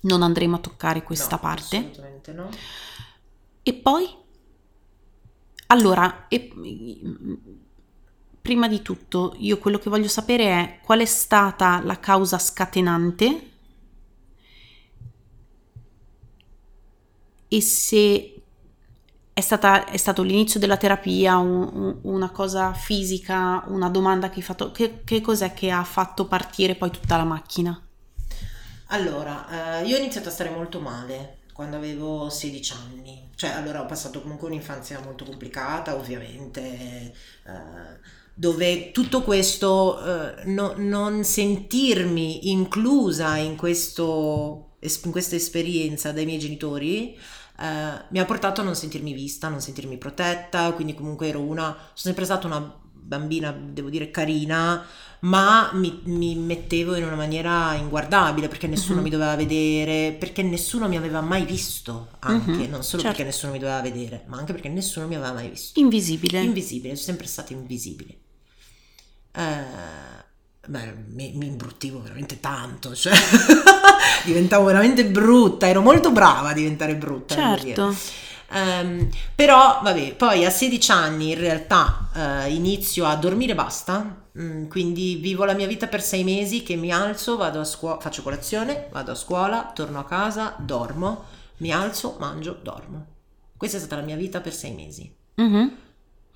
Non andremo a toccare questa no, parte. Assolutamente no. E poi? Allora... E, prima di tutto, io quello che voglio sapere è qual è stata la causa scatenante e se è stata è stato l'inizio della terapia, un, un, una cosa fisica, una domanda che hai fatto, che, che cos'è che ha fatto partire poi tutta la macchina? Allora, eh, io ho iniziato a stare molto male quando avevo sedici anni, cioè allora ho passato comunque un'infanzia molto complicata, ovviamente... Eh, dove tutto questo eh, no, non sentirmi inclusa in, questo, in questa esperienza dai miei genitori eh, mi ha portato a non sentirmi vista, non sentirmi protetta, quindi comunque ero una, sono sempre stata una bambina, devo dire, carina, ma mi, mi mettevo in una maniera inguardabile perché nessuno mm-hmm. mi doveva vedere, perché nessuno mi aveva mai visto, anche mm-hmm. non solo certo. perché nessuno mi doveva vedere, ma anche perché nessuno mi aveva mai visto. Invisibile. Invisibile, sono sempre stata invisibile. Uh, beh, mi, mi imbruttivo veramente tanto, cioè diventavo veramente brutta, ero molto brava a diventare brutta. Certo. Um, però vabbè, poi a sedici anni in realtà uh, inizio a dormire basta, mm, quindi vivo la mia vita per sei mesi che mi alzo, vado a scuola, faccio colazione, vado a scuola, torno a casa, dormo, mi alzo, mangio, dormo. Questa è stata la mia vita per sei mesi. Mm-hmm.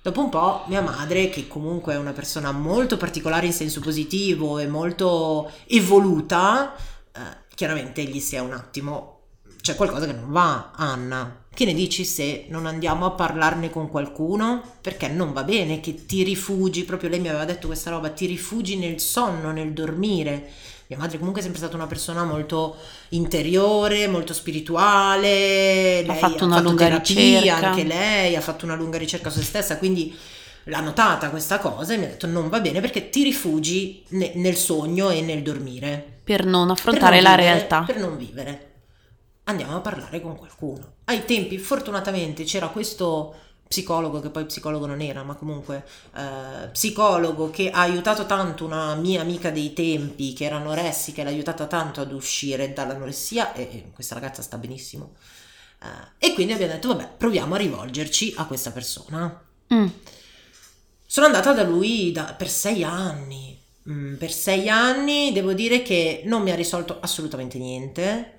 Dopo un po' mia madre, che comunque è una persona molto particolare in senso positivo e molto evoluta, eh, chiaramente gli si è un attimo, c'è qualcosa che non va, Anna, che ne dici se non andiamo a parlarne con qualcuno? Perché non va bene che ti rifugi, proprio lei mi aveva detto questa roba, ti rifugi nel sonno, nel dormire. Mia madre comunque è sempre stata una persona molto interiore, molto spirituale, ha fatto una lunga ricerca, anche lei ha fatto una lunga ricerca su se stessa, quindi l'ha notata questa cosa e mi ha detto non va bene perché ti rifugi ne- nel sogno e nel dormire. Per non affrontare per non la vivere, realtà. Per non vivere. Andiamo a parlare con qualcuno. Ai tempi fortunatamente c'era questo... psicologo, che poi psicologo non era, ma comunque eh, psicologo che ha aiutato tanto una mia amica dei tempi che era anoressica e l'ha aiutata tanto ad uscire dall'anoressia, e, e questa ragazza sta benissimo, eh, e quindi abbiamo detto vabbè, proviamo a rivolgerci a questa persona. Mm. Sono andata da lui da, per sei anni mm, per sei anni devo dire che non mi ha risolto assolutamente niente.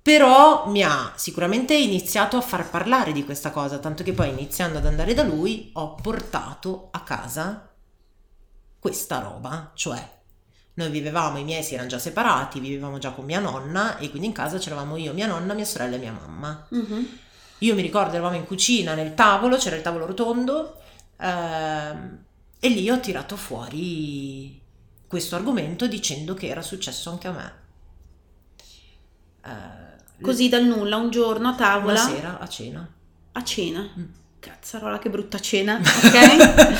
Però mi ha sicuramente iniziato a far parlare di questa cosa, tanto che poi iniziando ad andare da lui ho portato a casa questa roba, cioè noi vivevamo, i miei si erano già separati, vivevamo già con mia nonna e quindi in casa c'eravamo io, mia nonna, mia sorella e mia mamma. Mm-hmm. Io mi ricordo eravamo in cucina nel tavolo, c'era il tavolo rotondo, ehm, E lì ho tirato fuori questo argomento dicendo che era successo anche a me. Uh, Così dal nulla, un giorno a tavola. Una sera, a cena. A cena? Mm. Cazzarola, che brutta cena, ok?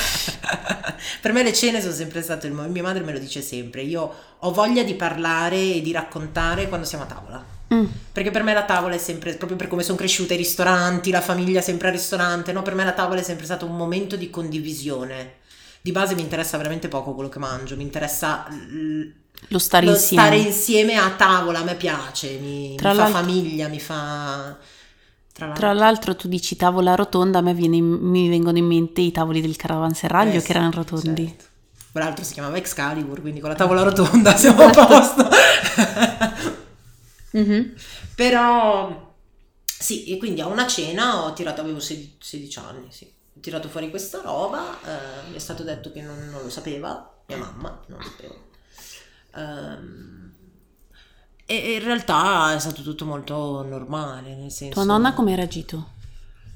Per me le cene sono sempre state, mia madre me lo dice sempre, io ho voglia di parlare e di raccontare quando siamo a tavola. Mm. Perché per me la tavola è sempre, proprio per come sono cresciuta, i ristoranti, la famiglia sempre al ristorante, no? Per me la tavola è sempre stato un momento di condivisione. Di base mi interessa veramente poco quello che mangio, mi interessa l- lo, stare, lo insieme. stare insieme a tavola, a me piace, mi, mi fa famiglia, mi fa... Tra l'altro. Tra l'altro tu dici tavola rotonda, a me viene, mi vengono in mente i tavoli del caravanserraglio, eh, che sì, erano rotondi. Certo. Tra l'altro si chiamava Excalibur, quindi con la tavola rotonda siamo a posto. Mm-hmm. Però sì, e quindi a una cena ho tirato, avevo sedici anni, sì. Ho tirato fuori questa roba, eh, mi è stato detto che non, non lo sapeva, mia mamma non lo sapeva. Um, e, e in realtà è stato tutto molto normale, nel senso... Tua nonna come ha reagito?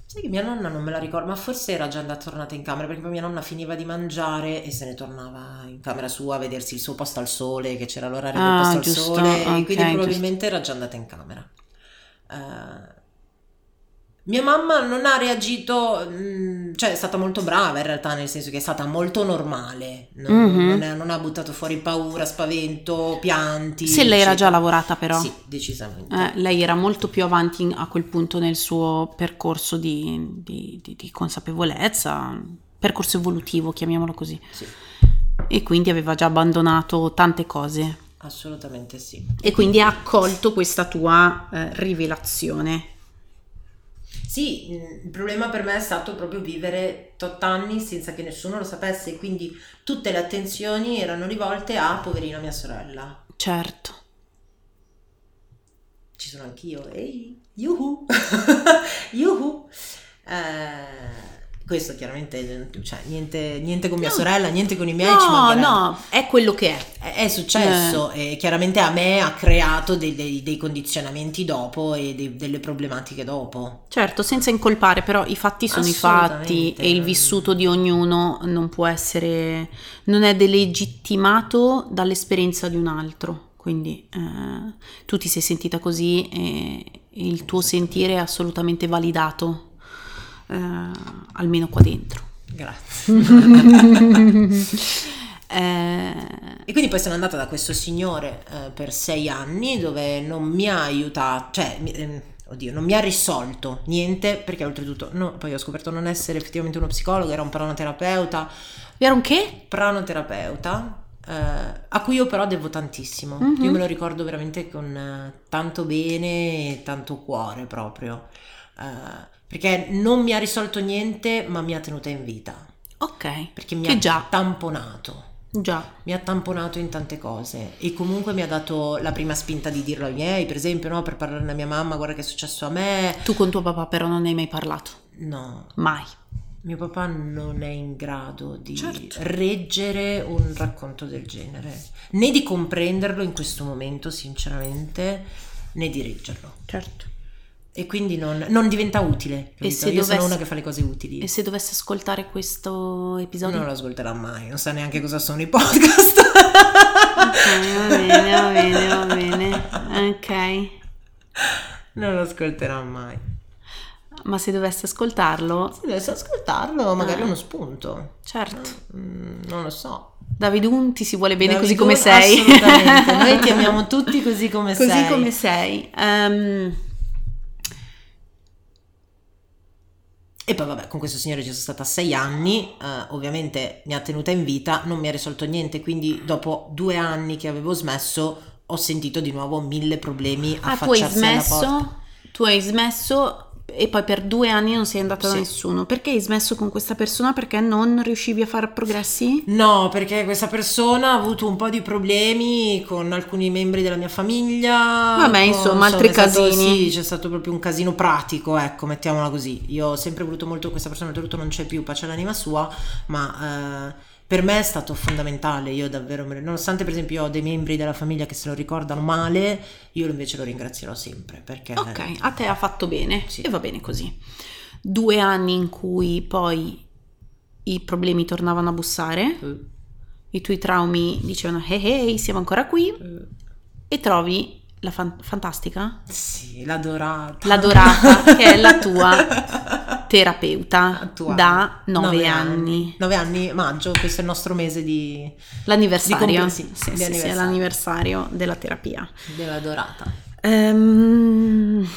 Sai che mia nonna non me la ricordo, ma forse era già andata tornata in camera, perché poi mia nonna finiva di mangiare e se ne tornava in camera sua a vedersi il suo posto al sole, che c'era l'orario ah, del posto giusto, al sole, okay, e quindi probabilmente giusto. Era già andata in camera. Uh, Mia mamma non ha reagito, cioè è stata molto brava in realtà, nel senso che è stata molto normale, non, mm-hmm. non, è, non ha buttato fuori paura, spavento, pianti. Se lei eccetera. Era già lavorata però. Sì, decisamente. Eh, lei era molto più avanti a quel punto nel suo percorso di, di, di, di consapevolezza, percorso evolutivo, chiamiamolo così. Sì. E quindi aveva già abbandonato tante cose. Assolutamente sì. E quindi ha accolto questa tua eh, rivelazione. Sì, il problema per me è stato proprio vivere tot anni senza che nessuno lo sapesse, quindi tutte le attenzioni erano rivolte a poverina mia sorella. Certo. Ci sono anch'io, ehi, yuhu, yuhu. Eh, questo chiaramente, cioè, niente, niente con mia no. sorella, niente con i miei. No, ci mancherà. No, è quello che è. È, è successo eh. e chiaramente a me ha creato dei, dei, dei condizionamenti dopo e dei, delle problematiche dopo. Certo, senza incolpare, però i fatti sono i fatti e il vissuto di ognuno non può essere, non è delegittimato dall'esperienza di un altro. Quindi eh, tu ti sei sentita così e il tuo sentire è assolutamente validato. Uh, almeno qua dentro. Grazie. eh... E quindi poi sono andata da questo signore eh, per sei anni dove non mi ha aiutato, cioè eh, oddio, non mi ha risolto niente, perché oltretutto no, poi ho scoperto non essere effettivamente uno psicologo, era un pranoterapeuta. Era un che? Pranoterapeuta eh, a cui io però devo tantissimo. Mm-hmm. Io me lo ricordo veramente con eh, tanto bene e tanto cuore proprio. Eh, perché non mi ha risolto niente ma mi ha tenuta in vita, ok, perché mi che ha già. tamponato già mi ha tamponato in tante cose e comunque mi ha dato la prima spinta di dirlo ai miei, per esempio, no, per parlare a mia mamma, guarda che è successo a me. Tu con tuo papà però non ne hai mai parlato? No, mai. Mio papà non è in grado di certo. reggere un racconto del genere, né di comprenderlo in questo momento sinceramente, né di reggerlo. Certo. E quindi non, non diventa utile, capito? E se io dovesse, sono una che fa le cose utili. E se dovesse ascoltare questo episodio? Non lo ascolterà mai, non sa neanche cosa sono i podcast. Ok, va bene, va bene, va bene. Ok. Non lo ascolterà mai. Ma se dovesse ascoltarlo? Se dovesse ascoltarlo, magari eh. uno spunto. Certo. Non, non lo so. Davidun ti si vuole bene Davidun, così come sei. Assolutamente, noi ti amiamo tutti così come così sei. Così come sei. Um, E poi vabbè, con questo signore ci sono stata sei anni, eh, ovviamente mi ha tenuta in vita, non mi ha risolto niente, quindi dopo due anni che avevo smesso ho sentito di nuovo mille problemi affacciarsi alla porta. Ah, tu hai smesso? Tu hai smesso e poi per due anni non sei andata sì. da nessuno. Perché hai smesso con questa persona? Perché non riuscivi a fare progressi? No, perché questa persona ha avuto un po' di problemi con alcuni membri della mia famiglia. Vabbè, insomma, altri casini. Sì, c'è stato proprio un casino pratico, ecco, mettiamola così. Io ho sempre voluto molto questa persona, oltretutto non c'è più, pace all'anima sua, ma eh, per me è stato fondamentale. Io davvero, nonostante per esempio io ho dei membri della famiglia che se lo ricordano male, io invece lo ringrazierò sempre, perché ok, a te ha fatto bene sì. e va bene così. Due anni in cui poi i problemi tornavano a bussare, mm. i tuoi traumi dicevano hey hey, siamo ancora qui, mm. e trovi la fan- fantastica? Sì, la dorata. La dorata, che è la tua terapeuta attuale. Da nove anni. Nove anni, maggio, questo è il nostro mese di... L'anniversario. Di comp- sì, sì, di sì, anniversario. Sì, è l'anniversario della terapia. Della dorata. Um...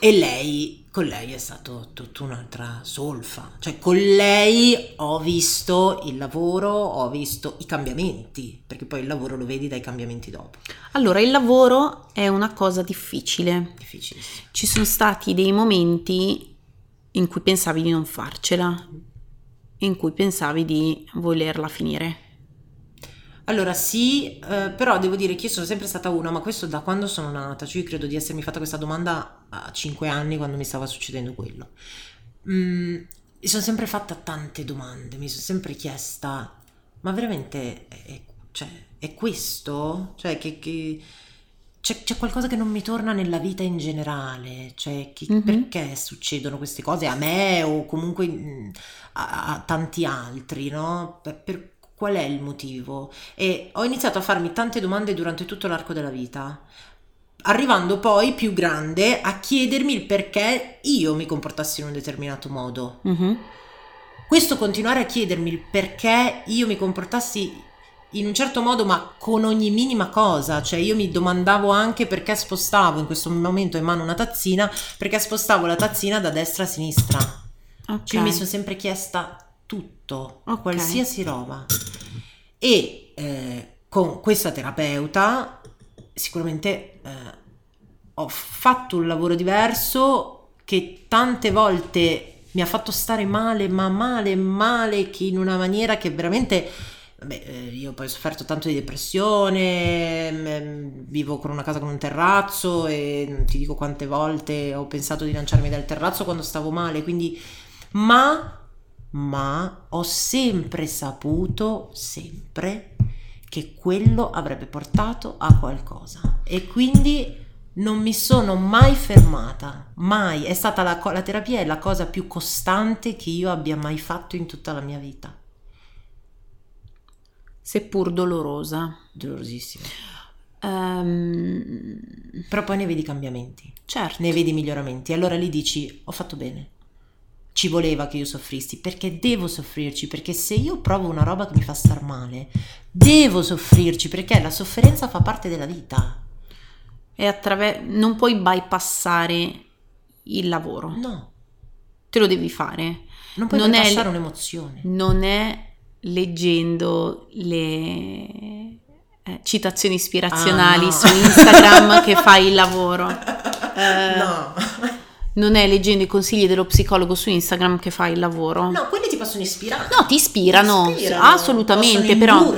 E lei, con lei è stato tutta un'altra solfa. Cioè, con lei ho visto il lavoro, ho visto i cambiamenti, perché poi il lavoro lo vedi dai cambiamenti dopo. Allora, il lavoro è una cosa difficile. Difficilissimo. Ci sono stati dei momenti in cui pensavi di non farcela, in cui pensavi di volerla finire. Allora sì, eh, però devo dire che io sono sempre stata una, ma questo da quando sono nata, cioè io credo di essermi fatta questa domanda a cinque anni, quando mi stava succedendo quello. Mm, mi sono sempre fatta tante domande, mi sono sempre chiesta, ma veramente è, cioè, è questo? Cioè che, che c'è, c'è qualcosa che non mi torna nella vita in generale, cioè che, mm-hmm. perché succedono queste cose a me o comunque a, a tanti altri, no? Per, per qual è il motivo? E ho iniziato a farmi tante domande durante tutto l'arco della vita, arrivando poi più grande a chiedermi il perché io mi comportassi in un determinato modo. Mm-hmm. Questo continuare a chiedermi il perché io mi comportassi in un certo modo, ma con ogni minima cosa, cioè io mi domandavo anche perché spostavo, in questo momento in mano una tazzina, perché spostavo la tazzina da destra a sinistra. Okay. Cioè mi sono sempre chiesta tutto, okay. qualsiasi roba. E eh, con questa terapeuta sicuramente eh, ho fatto un lavoro diverso che tante volte mi ha fatto stare male, ma male, male, che in una maniera che veramente... Beh, io poi ho sofferto tanto di depressione, vivo con una casa con un terrazzo e non ti dico quante volte ho pensato di lanciarmi dal terrazzo quando stavo male, quindi... Ma... ma ho sempre saputo, sempre, che quello avrebbe portato a qualcosa e quindi non mi sono mai fermata, mai. È stata la, co- la terapia è la cosa più costante che io abbia mai fatto in tutta la mia vita, seppur dolorosa, dolorosissima, um... però poi ne vedi cambiamenti, certo, ne vedi miglioramenti, allora lì dici ho fatto bene. Ci voleva che io soffrissi, perché devo soffrirci, perché se io provo una roba che mi fa star male, devo soffrirci, perché la sofferenza fa parte della vita. E attraver- non puoi bypassare il lavoro. No. Te lo devi fare. Non puoi non bypassare è, un'emozione. Non è leggendo le eh, citazioni ispirazionali ah, no. su Instagram che fai il lavoro. Eh, no. Non è leggendo i consigli dello psicologo su Instagram che fai il lavoro. No, quelli ti possono ispirare. No, ti ispirano, ti ispirano assolutamente, però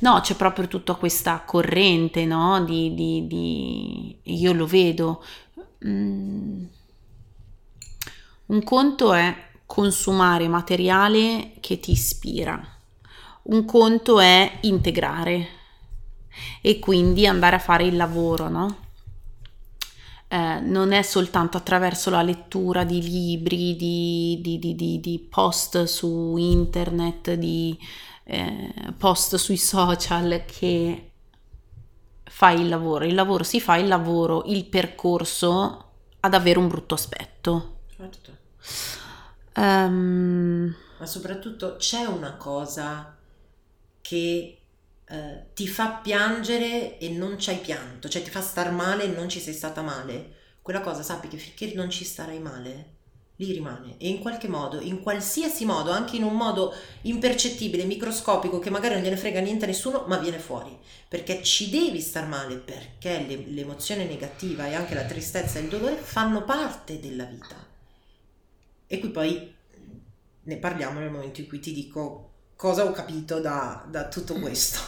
no, c'è proprio tutta questa corrente, no? Di, di, di... io lo vedo. Mm. Un conto è consumare materiale che ti ispira, un conto è integrare e quindi andare a fare il lavoro, no? Eh, non è soltanto attraverso la lettura di libri, di, di, di, di, di post su internet, di eh, post sui social che fai il lavoro. Il lavoro si fa, il lavoro, il percorso ad avere un brutto aspetto. Certo. Um, Ma soprattutto c'è una cosa che... Uh, ti fa piangere e non c'hai pianto, cioè ti fa star male e non ci sei stata male, quella cosa sappi che finché non ci starai male lì rimane, e in qualche modo, in qualsiasi modo, anche in un modo impercettibile, microscopico, che magari non gliene frega niente a nessuno, ma viene fuori, perché ci devi star male, perché le, l'emozione negativa e anche la tristezza e il dolore fanno parte della vita. E qui poi ne parliamo nel momento in cui ti dico cosa ho capito da, da tutto questo.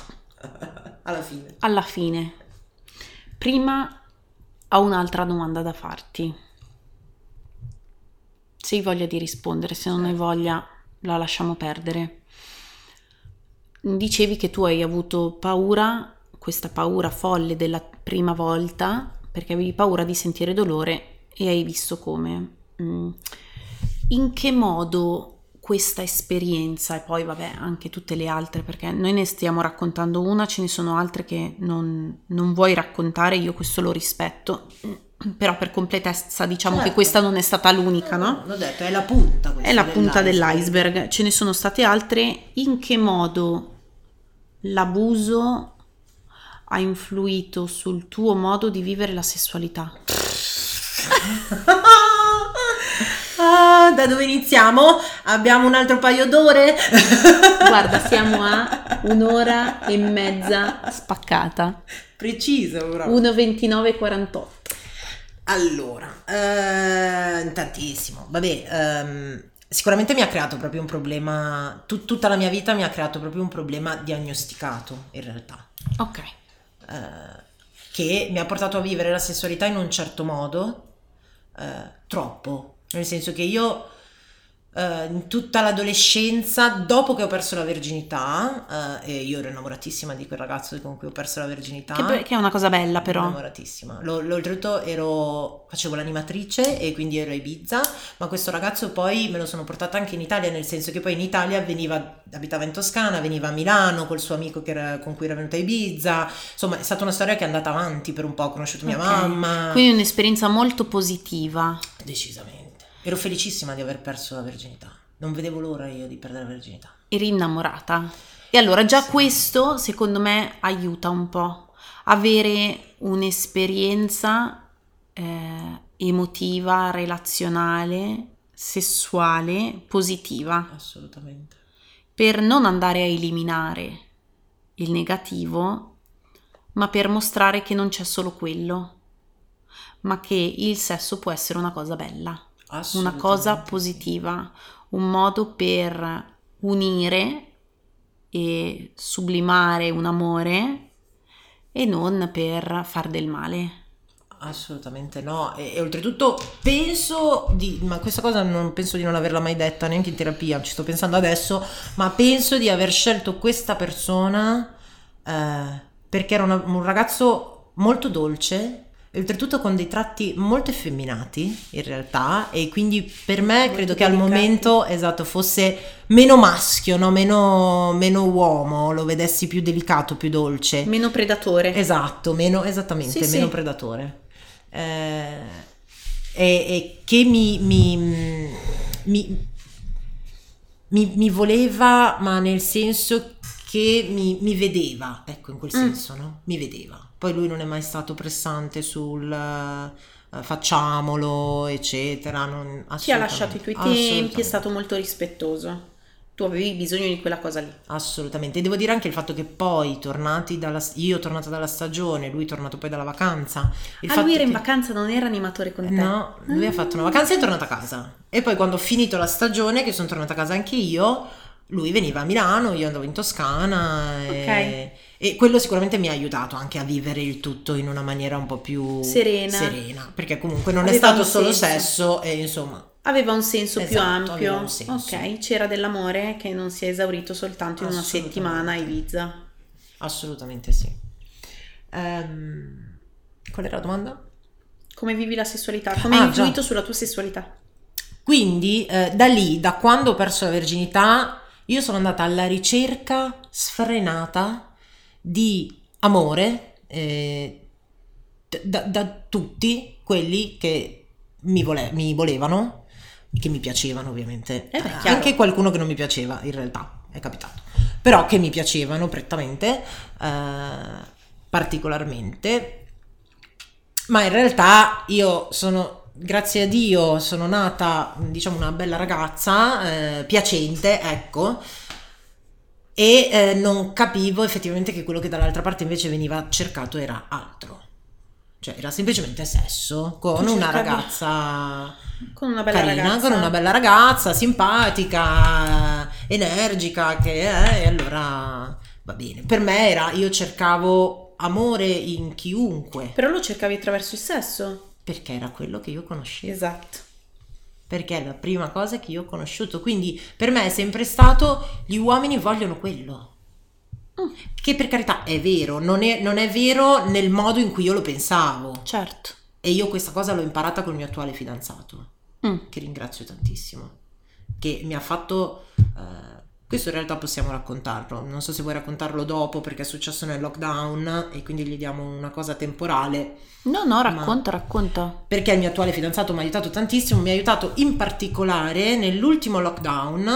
alla fine alla fine prima ho un'altra domanda da farti, se hai voglia di rispondere, se non hai voglia la lasciamo perdere. Dicevi che tu hai avuto paura, questa paura folle della prima volta, perché avevi paura di sentire dolore e hai visto come, in che modo questa esperienza, e poi vabbè anche tutte le altre, perché noi ne stiamo raccontando una, ce ne sono altre che non, non vuoi raccontare, io questo lo rispetto, però per completezza diciamo certo. che questa non è stata l'unica, no? L'ho detto, è la punta, è la punta dell'iceberg. dell'iceberg, ce ne sono state altre. In che modo l'abuso ha influito sul tuo modo di vivere la sessualità? Ah, da dove iniziamo? Abbiamo un altro paio d'ore? Guarda, siamo a un'ora e mezza spaccata. Preciso, bravo. una ventinove e quarantotto. Allora, eh, tantissimo. Vabbè, ehm, sicuramente mi ha creato proprio un problema, tut- tutta la mia vita mi ha creato proprio un problema diagnosticato, in realtà. Ok. Eh, che mi ha portato a vivere la sessualità in un certo modo, eh, troppo. Nel senso che io eh, in tutta l'adolescenza, dopo che ho perso la verginità, eh, e io ero innamoratissima di quel ragazzo con cui ho perso la verginità, che, che è una cosa bella, però innamoratissima, L- oltretutto ero, facevo l'animatrice e quindi ero a Ibiza, ma questo ragazzo poi me lo sono portata anche in Italia, nel senso che poi in Italia veniva, abitava in Toscana, veniva a Milano col suo amico che era, con cui era venuta a Ibiza, insomma è stata una storia che è andata avanti per un po', ho conosciuto mia okay. mamma, quindi un'esperienza molto positiva, decisamente. Ero felicissima di aver perso la verginità, non vedevo l'ora io di perdere la verginità. Eri innamorata. E allora già sì. questo, secondo me, aiuta un po'. Avere un'esperienza eh, emotiva, relazionale, sessuale, positiva. Assolutamente. Per non andare a eliminare il negativo, ma per mostrare che non c'è solo quello, ma che il sesso può essere una cosa bella. Una cosa positiva, un modo per unire e sublimare un amore e non per far del male. Assolutamente no, e, e oltretutto penso di, ma questa cosa non penso di non averla mai detta neanche in terapia, ci sto pensando adesso, ma penso di aver scelto questa persona eh, perché era una, un ragazzo molto dolce, oltretutto con dei tratti molto effeminati in realtà, e quindi per me molto credo delicati. Che al momento esatto fosse meno maschio, no? meno, meno uomo, lo vedessi più delicato, più dolce, meno predatore, esatto, meno esattamente sì, meno sì. predatore eh, e, e che mi mi, mi mi mi voleva, ma nel senso che mi, mi vedeva, ecco, in quel senso mm. no? mi vedeva. Poi lui non è mai stato pressante sul uh, facciamolo, eccetera. Non, Ti ha lasciato i tuoi tempi, è stato molto rispettoso. Tu avevi bisogno di quella cosa lì. Assolutamente. E devo dire anche il fatto che poi, tornati dalla, io tornata dalla stagione, lui è tornato poi dalla vacanza. Il ah, fatto lui era che... in vacanza, non era animatore con te? No, lui mm. ha fatto una vacanza e è tornato a casa. E poi quando ho finito la stagione, che sono tornata a casa anche io, lui veniva a Milano, io andavo in Toscana. E... Okay. E quello sicuramente mi ha aiutato anche a vivere il tutto in una maniera un po' più serena, serena perché comunque non aveva è stato solo senso. Sesso e insomma aveva un senso esatto, più ampio un senso. Ok, c'era dell'amore che non si è esaurito soltanto in una settimana a Ibiza. Assolutamente sì. Um, qual era la domanda? Come vivi la sessualità? Come ah, hai influito sulla tua sessualità? Quindi eh, da lì, da quando ho perso la verginità, io sono andata alla ricerca sfrenata di amore eh, da, da tutti quelli che mi, vole- mi volevano, che mi piacevano ovviamente, eh beh, anche qualcuno che non mi piaceva in realtà, è capitato, però che mi piacevano prettamente, eh, particolarmente, ma in realtà io sono... Grazie a Dio sono nata, diciamo, una bella ragazza, eh, piacente, ecco, e eh, non capivo effettivamente che quello che dall'altra parte invece veniva cercato era altro, cioè era semplicemente sesso con una ragazza con una bella carina, ragazza con una bella ragazza simpatica, energica, che è, e allora va bene per me era, io cercavo amore in chiunque. Però lo cercavi attraverso il sesso perché era quello che io conoscevo, esatto, perché è la prima cosa che io ho conosciuto, quindi per me è sempre stato gli uomini vogliono quello, mm. che per carità è vero, non è, non è vero nel modo in cui io lo pensavo, certo, e io questa cosa l'ho imparata col mio attuale fidanzato, mm. che ringrazio tantissimo, che mi ha fatto... Eh, questo in realtà possiamo raccontarlo, non so se vuoi raccontarlo dopo perché è successo nel lockdown e quindi gli diamo una cosa temporale. No, no, racconta, racconta. Perché il mio attuale fidanzato mi ha aiutato tantissimo, mi ha aiutato in particolare nell'ultimo lockdown,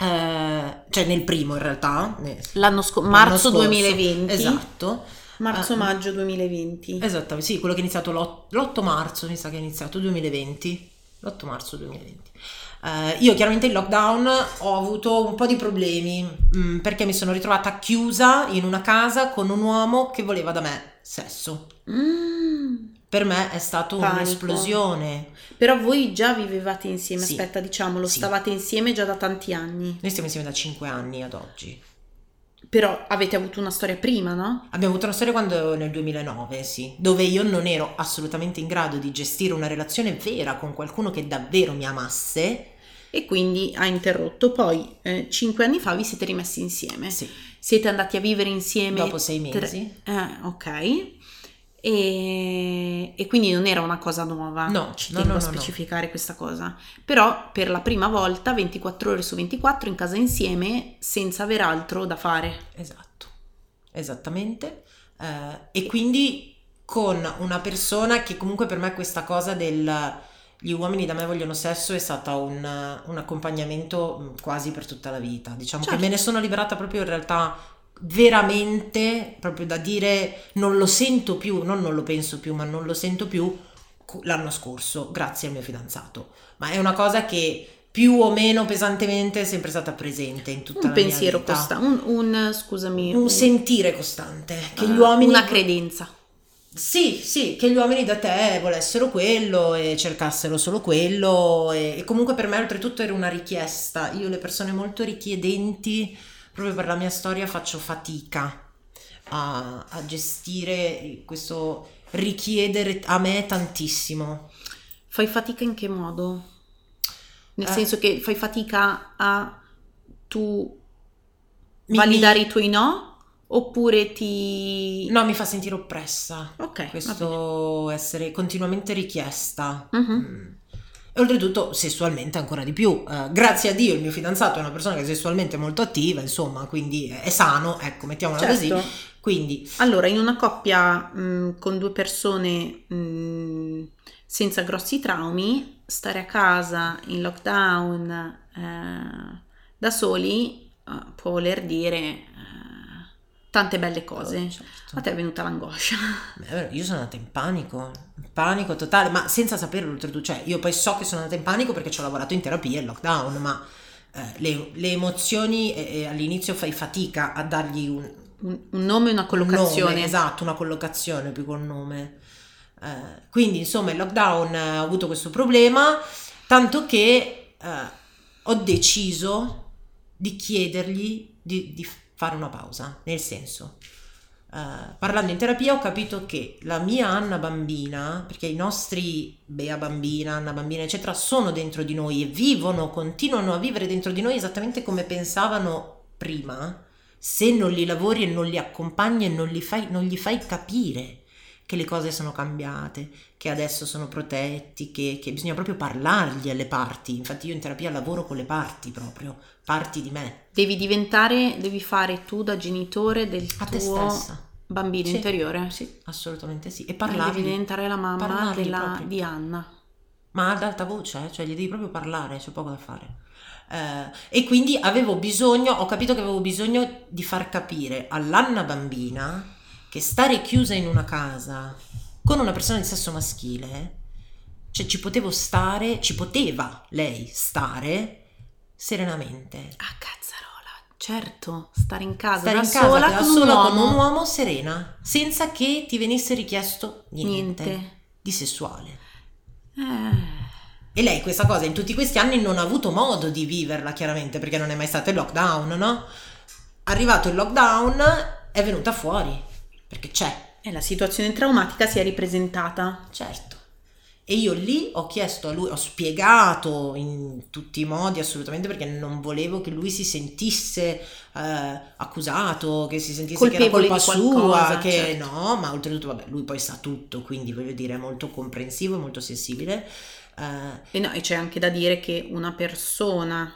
eh, cioè nel primo in realtà. L'anno, sco- marzo l'anno scorso. duemilaventi. Esatto. Marzo-maggio uh, duemilaventi. Esatto, sì, quello che è iniziato l'otto marzo, mi sa che è iniziato, duemilaventi. l'otto marzo duemilaventi. Uh, io chiaramente in lockdown ho avuto un po' di problemi mh, perché mi sono ritrovata chiusa in una casa con un uomo che voleva da me sesso. Mm. Per me è stato Panico. Un'esplosione. Però voi già vivevate insieme, sì. Aspetta, diciamolo, sì. Stavate insieme già da tanti anni. Noi stiamo insieme da cinque anni ad oggi. Però avete avuto una storia prima, no? Abbiamo avuto una storia quando nel duemilanove, sì, dove io non ero assolutamente in grado di gestire una relazione vera con qualcuno che davvero mi amasse. E quindi ha interrotto. Poi eh, cinque anni fa vi siete rimessi insieme. Sì. Siete andati a vivere insieme. Dopo sei mesi. Tre... Eh, ok. E... e quindi non era una cosa nuova. No, ci no, tengo no, a no, specificare no. Questa cosa. Però per la prima volta ventiquattro ore su ventiquattro in casa insieme senza aver altro da fare. Esatto. Esattamente. Eh, e quindi con una persona che comunque per me questa cosa del... gli uomini da me vogliono sesso è stata un, un accompagnamento quasi per tutta la vita, diciamo. Certo. Che me ne sono liberata proprio in realtà veramente, proprio da dire non lo sento più, non non lo penso più, ma non lo sento più l'anno scorso, grazie al mio fidanzato. Ma è una cosa che più o meno pesantemente è sempre stata presente in tutta un la pensiero mia vita. Costa- un pensiero costante, scusami. Un sentire costante, che uh, gli uomini... Una credenza. Sì, sì, che gli uomini da te volessero quello e cercassero solo quello e, e comunque per me oltretutto era una richiesta. Io le persone molto richiedenti, proprio per la mia storia, faccio fatica a, a gestire questo richiedere a me tantissimo. Fai fatica in che modo? Nel eh, senso che fai fatica a tu mi, validare mi... i tuoi no? Oppure ti... No, mi fa sentire oppressa. Ok. Questo essere continuamente richiesta. Uh-huh. Mm. E oltretutto sessualmente ancora di più. Uh, grazie a Dio il mio fidanzato è una persona che è sessualmente molto attiva, insomma, quindi è sano, ecco, mettiamola certo. Così. Quindi... Allora, in una coppia mh, con due persone mh, senza grossi traumi, stare a casa in lockdown eh, da soli eh, può voler dire... Eh, tante belle cose. Oh, certo. A te è venuta l'angoscia. Beh, io sono andata in panico, in panico totale, ma senza saperlo oltretutto. Cioè, io poi so che sono andata in panico perché ci ho lavorato in terapia in lockdown, ma eh, le, le emozioni eh, all'inizio fai fatica a dargli un, un, un nome e una collocazione. Un nome, esatto, una collocazione più che un nome. Eh, quindi, insomma, il lockdown eh, ho avuto questo problema, tanto che eh, ho deciso di chiedergli di, di fare una pausa, nel senso uh, parlando in terapia ho capito che la mia Anna bambina, perché i nostri Bea bambina, Anna bambina eccetera sono dentro di noi e vivono, continuano a vivere dentro di noi esattamente come pensavano prima, se non li lavori e non li accompagni e non li fai, non gli fai capire che le cose sono cambiate, che adesso sono protetti, che, che bisogna proprio parlargli alle parti. Infatti io in terapia lavoro con le parti proprio, parti di me. Devi diventare, devi fare tu da genitore del a tuo bambino sì, interiore. Sì, assolutamente sì. E parlargli. Devi diventare la mamma della, di Anna. Ma ad alta voce, eh? Cioè gli devi proprio parlare, c'è poco da fare. Eh, e quindi avevo bisogno, ho capito che avevo bisogno di far capire all'Anna bambina che stare chiusa in una casa... con una persona di sesso maschile, cioè ci potevo stare, ci poteva lei stare serenamente. A cazzarola, certo, stare in casa, stare da in casa sola, con, sola un con un uomo serena, senza che ti venisse richiesto niente, niente. Di sessuale. Eh. E lei questa cosa in tutti questi anni non ha avuto modo di viverla chiaramente, perché non è mai stato il lockdown, no? Arrivato il lockdown è venuta fuori, perché c'è. E la situazione traumatica si è ripresentata. Certo. E io lì ho chiesto a lui, ho spiegato in tutti i modi assolutamente, perché non volevo che lui si sentisse eh, accusato, che si sentisse colpevole, che era colpa qualcosa, sua, che certo. No, ma oltretutto vabbè, lui poi sa tutto, quindi voglio dire è molto comprensivo, molto sensibile. Uh, e, no, e c'è anche da dire che una persona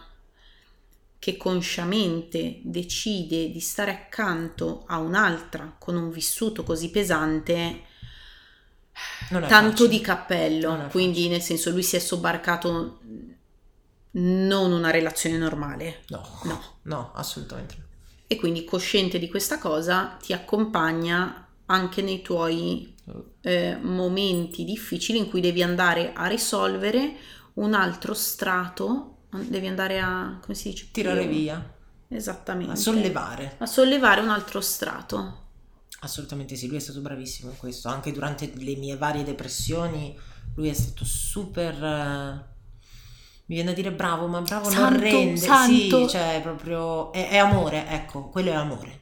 che consciamente decide di stare accanto a un'altra con un vissuto così pesante, tanto facile. Di cappello, quindi facile. Nel senso, lui si è sobbarcato non una relazione normale, no, no, no, assolutamente. E quindi, cosciente di questa cosa, ti accompagna anche nei tuoi eh, momenti difficili in cui devi andare a risolvere un altro strato, devi andare a, come si dice? Tirare più, via. Esattamente. A sollevare. A sollevare un altro strato. Assolutamente sì, lui è stato bravissimo in questo. Anche durante le mie varie depressioni lui è stato super, mi viene a dire bravo, ma bravo santo, non rende. Santo. Sì, cioè proprio è, è amore, ecco, quello è amore.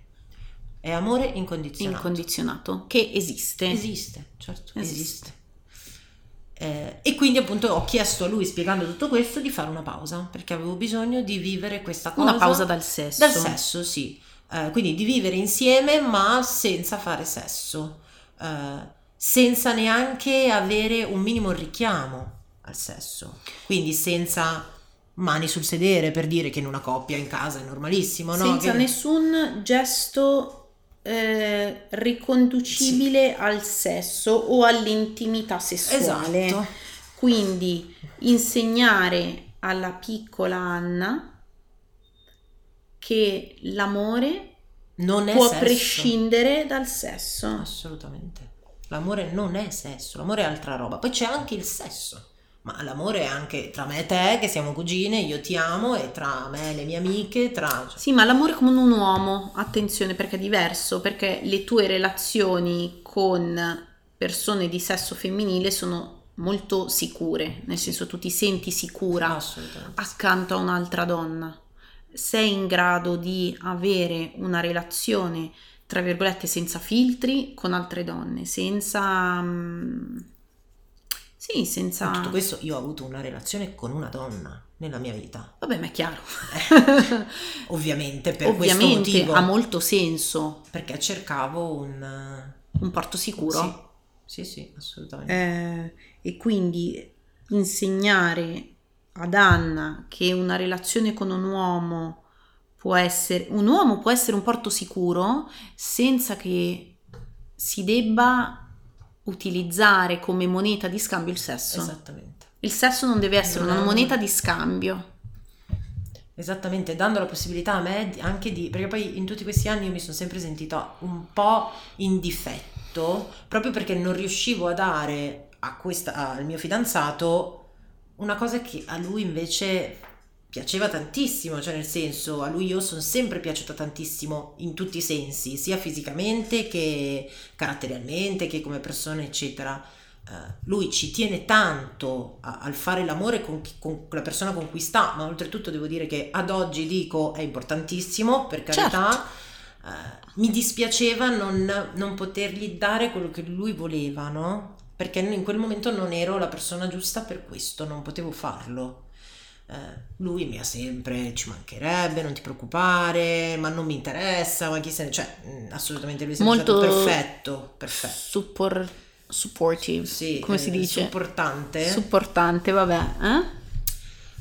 È amore incondizionato. Incondizionato, che esiste. Esiste, certo, esiste. esiste. Eh, e quindi appunto ho chiesto a lui, spiegando tutto questo, di fare una pausa, perché avevo bisogno di vivere questa cosa, una pausa dal sesso dal sesso sì, eh, quindi di vivere insieme ma senza fare sesso, eh, senza neanche avere un minimo richiamo al sesso, quindi senza mani sul sedere, per dire, che in una coppia in casa è normalissimo, no? Senza che... nessun gesto Eh, riconducibile sì. al sesso o all'intimità sessuale. Esatto. Quindi insegnare alla piccola Anna che l'amore non è può sesso. prescindere dal sesso. Assolutamente. L'amore non è sesso, l'amore è altra roba. Poi c'è anche il sesso, ma l'amore è anche tra me e te, che siamo cugine, io ti amo, e tra me e le mie amiche, tra... Sì, ma l'amore come un uomo, attenzione, perché è diverso, perché le tue relazioni con persone di sesso femminile sono molto sicure, nel senso tu ti senti sicura accanto a un'altra donna, sei in grado di avere una relazione, tra virgolette, senza filtri, con altre donne, senza... Um... Sì, senza... Con tutto questo io ho avuto una relazione con una donna nella mia vita. Vabbè, ma è chiaro. Ovviamente per Ovviamente questo motivo. Ha molto senso. Perché cercavo un... Un porto sicuro? Sì, sì, sì, assolutamente. Eh, e quindi insegnare ad Anna che una relazione con un uomo può essere... Un uomo può essere un porto sicuro senza che si debba... utilizzare come moneta di scambio il sesso. Esattamente. Il sesso non deve essere non una moneta di scambio. Esattamente, dando la possibilità a me anche di, perché poi in tutti questi anni io mi sono sempre sentita un po' in difetto, proprio perché non riuscivo a dare a questa, al mio fidanzato, una cosa che a lui invece piaceva tantissimo, cioè nel senso, a lui io sono sempre piaciuta tantissimo in tutti i sensi, sia fisicamente che caratterialmente che come persona, eccetera. Uh, lui ci tiene tanto a, al fare l'amore con, chi, con la persona con cui sta, ma oltretutto devo dire che ad oggi, dico, è importantissimo, per carità. Certo. Uh, mi dispiaceva non, non potergli dare quello che lui voleva, no? Perché in quel momento non ero la persona giusta per questo, non potevo farlo. Uh, lui mi ha sempre, ci mancherebbe, non ti preoccupare, ma non mi interessa, ma chi se ne... cioè assolutamente lui è sempre molto stato perfetto, perfetto. Support, supportive, sì, come eh, si dice? Supportante. Supportante, vabbè. Eh?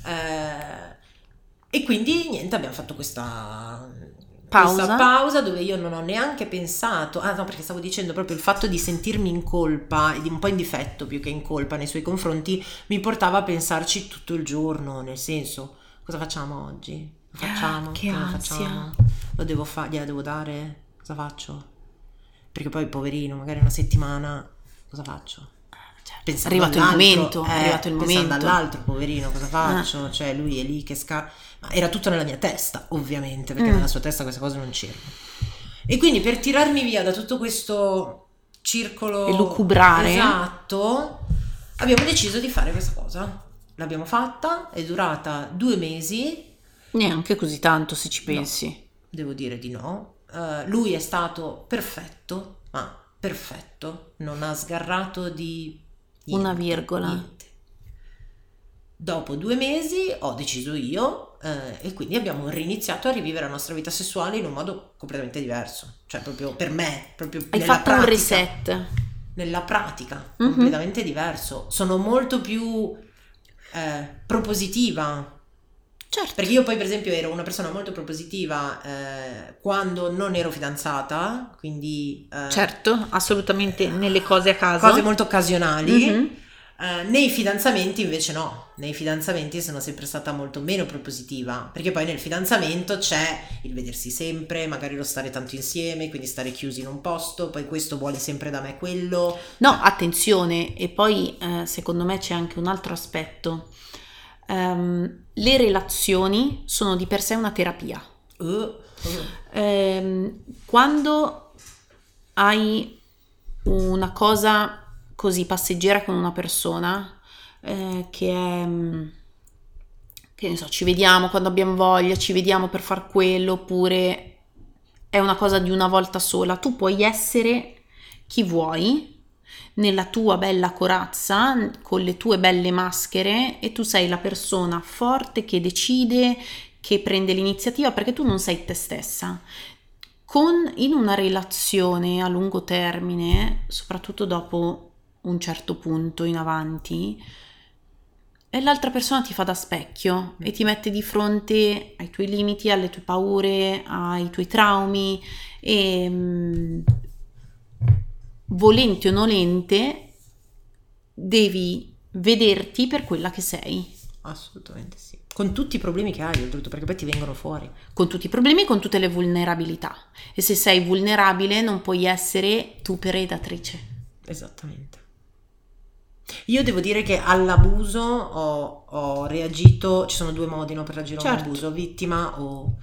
Uh, e quindi niente, abbiamo fatto questa pausa. questa pausa dove io non ho neanche pensato, ah no, perché stavo dicendo proprio il fatto di sentirmi in colpa, un po' in difetto più che in colpa nei suoi confronti, mi portava a pensarci tutto il giorno, nel senso, cosa facciamo oggi? Lo facciamo? Che ansia. Lo facciamo? Lo devo fare? Gliela devo dare? Cosa faccio? Perché poi poverino, magari una settimana, cosa faccio? Cioè, è arrivato il momento, eh, è arrivato il momento. Pensando all'altro, poverino, cosa faccio? Ah. Cioè lui è lì che sca... Era tutto nella mia testa, ovviamente, perché mm. nella sua testa queste cose non c'erano. E quindi per tirarmi via da tutto questo circolo... E lucubrare. Esatto, abbiamo deciso di fare questa cosa. L'abbiamo fatta, è durata due mesi. Neanche così tanto, se ci pensi. No, devo dire di no. Uh, lui è stato perfetto, ma perfetto. Non ha sgarrato di... Niente, una virgola. Niente. Dopo due mesi ho deciso io, eh, e quindi abbiamo riniziato a rivivere la nostra vita sessuale in un modo completamente diverso, cioè proprio per me, proprio hai nella fatto pratica, un reset nella pratica, mm-hmm. completamente diverso. Sono molto più eh, propositiva. Certo. Perché io poi per esempio ero una persona molto propositiva eh, quando non ero fidanzata, quindi... Eh, certo, assolutamente nelle cose a caso. Cose molto occasionali. Mm-hmm. Eh, nei fidanzamenti invece no, nei fidanzamenti sono sempre stata molto meno propositiva, perché poi nel fidanzamento c'è il vedersi sempre, magari lo stare tanto insieme, quindi stare chiusi in un posto, poi questo vuole sempre da me quello. No, attenzione, e poi eh, secondo me c'è anche un altro aspetto. Um, le relazioni sono di per sé una terapia. Uh, uh. Um, quando hai una cosa così passeggera con una persona eh, che è, che ne so, ci vediamo quando abbiamo voglia, ci vediamo per far quello, oppure è una cosa di una volta sola, tu puoi essere chi vuoi nella tua bella corazza, con le tue belle maschere, e tu sei la persona forte che decide, che prende l'iniziativa, perché tu non sei te stessa. Con, in una relazione a lungo termine, soprattutto dopo un certo punto in avanti, e l'altra persona ti fa da specchio e ti mette di fronte ai tuoi limiti, alle tue paure, ai tuoi traumi, e mh, volente o nolente devi vederti per quella che sei. Assolutamente sì, con tutti i problemi che hai, perché poi ti vengono fuori, con tutti i problemi, con tutte le vulnerabilità, e se sei vulnerabile non puoi essere tu predatrice. Esattamente. Io devo dire che all'abuso ho, ho reagito, ci sono due modi, no, per reagire a un abuso: vittima o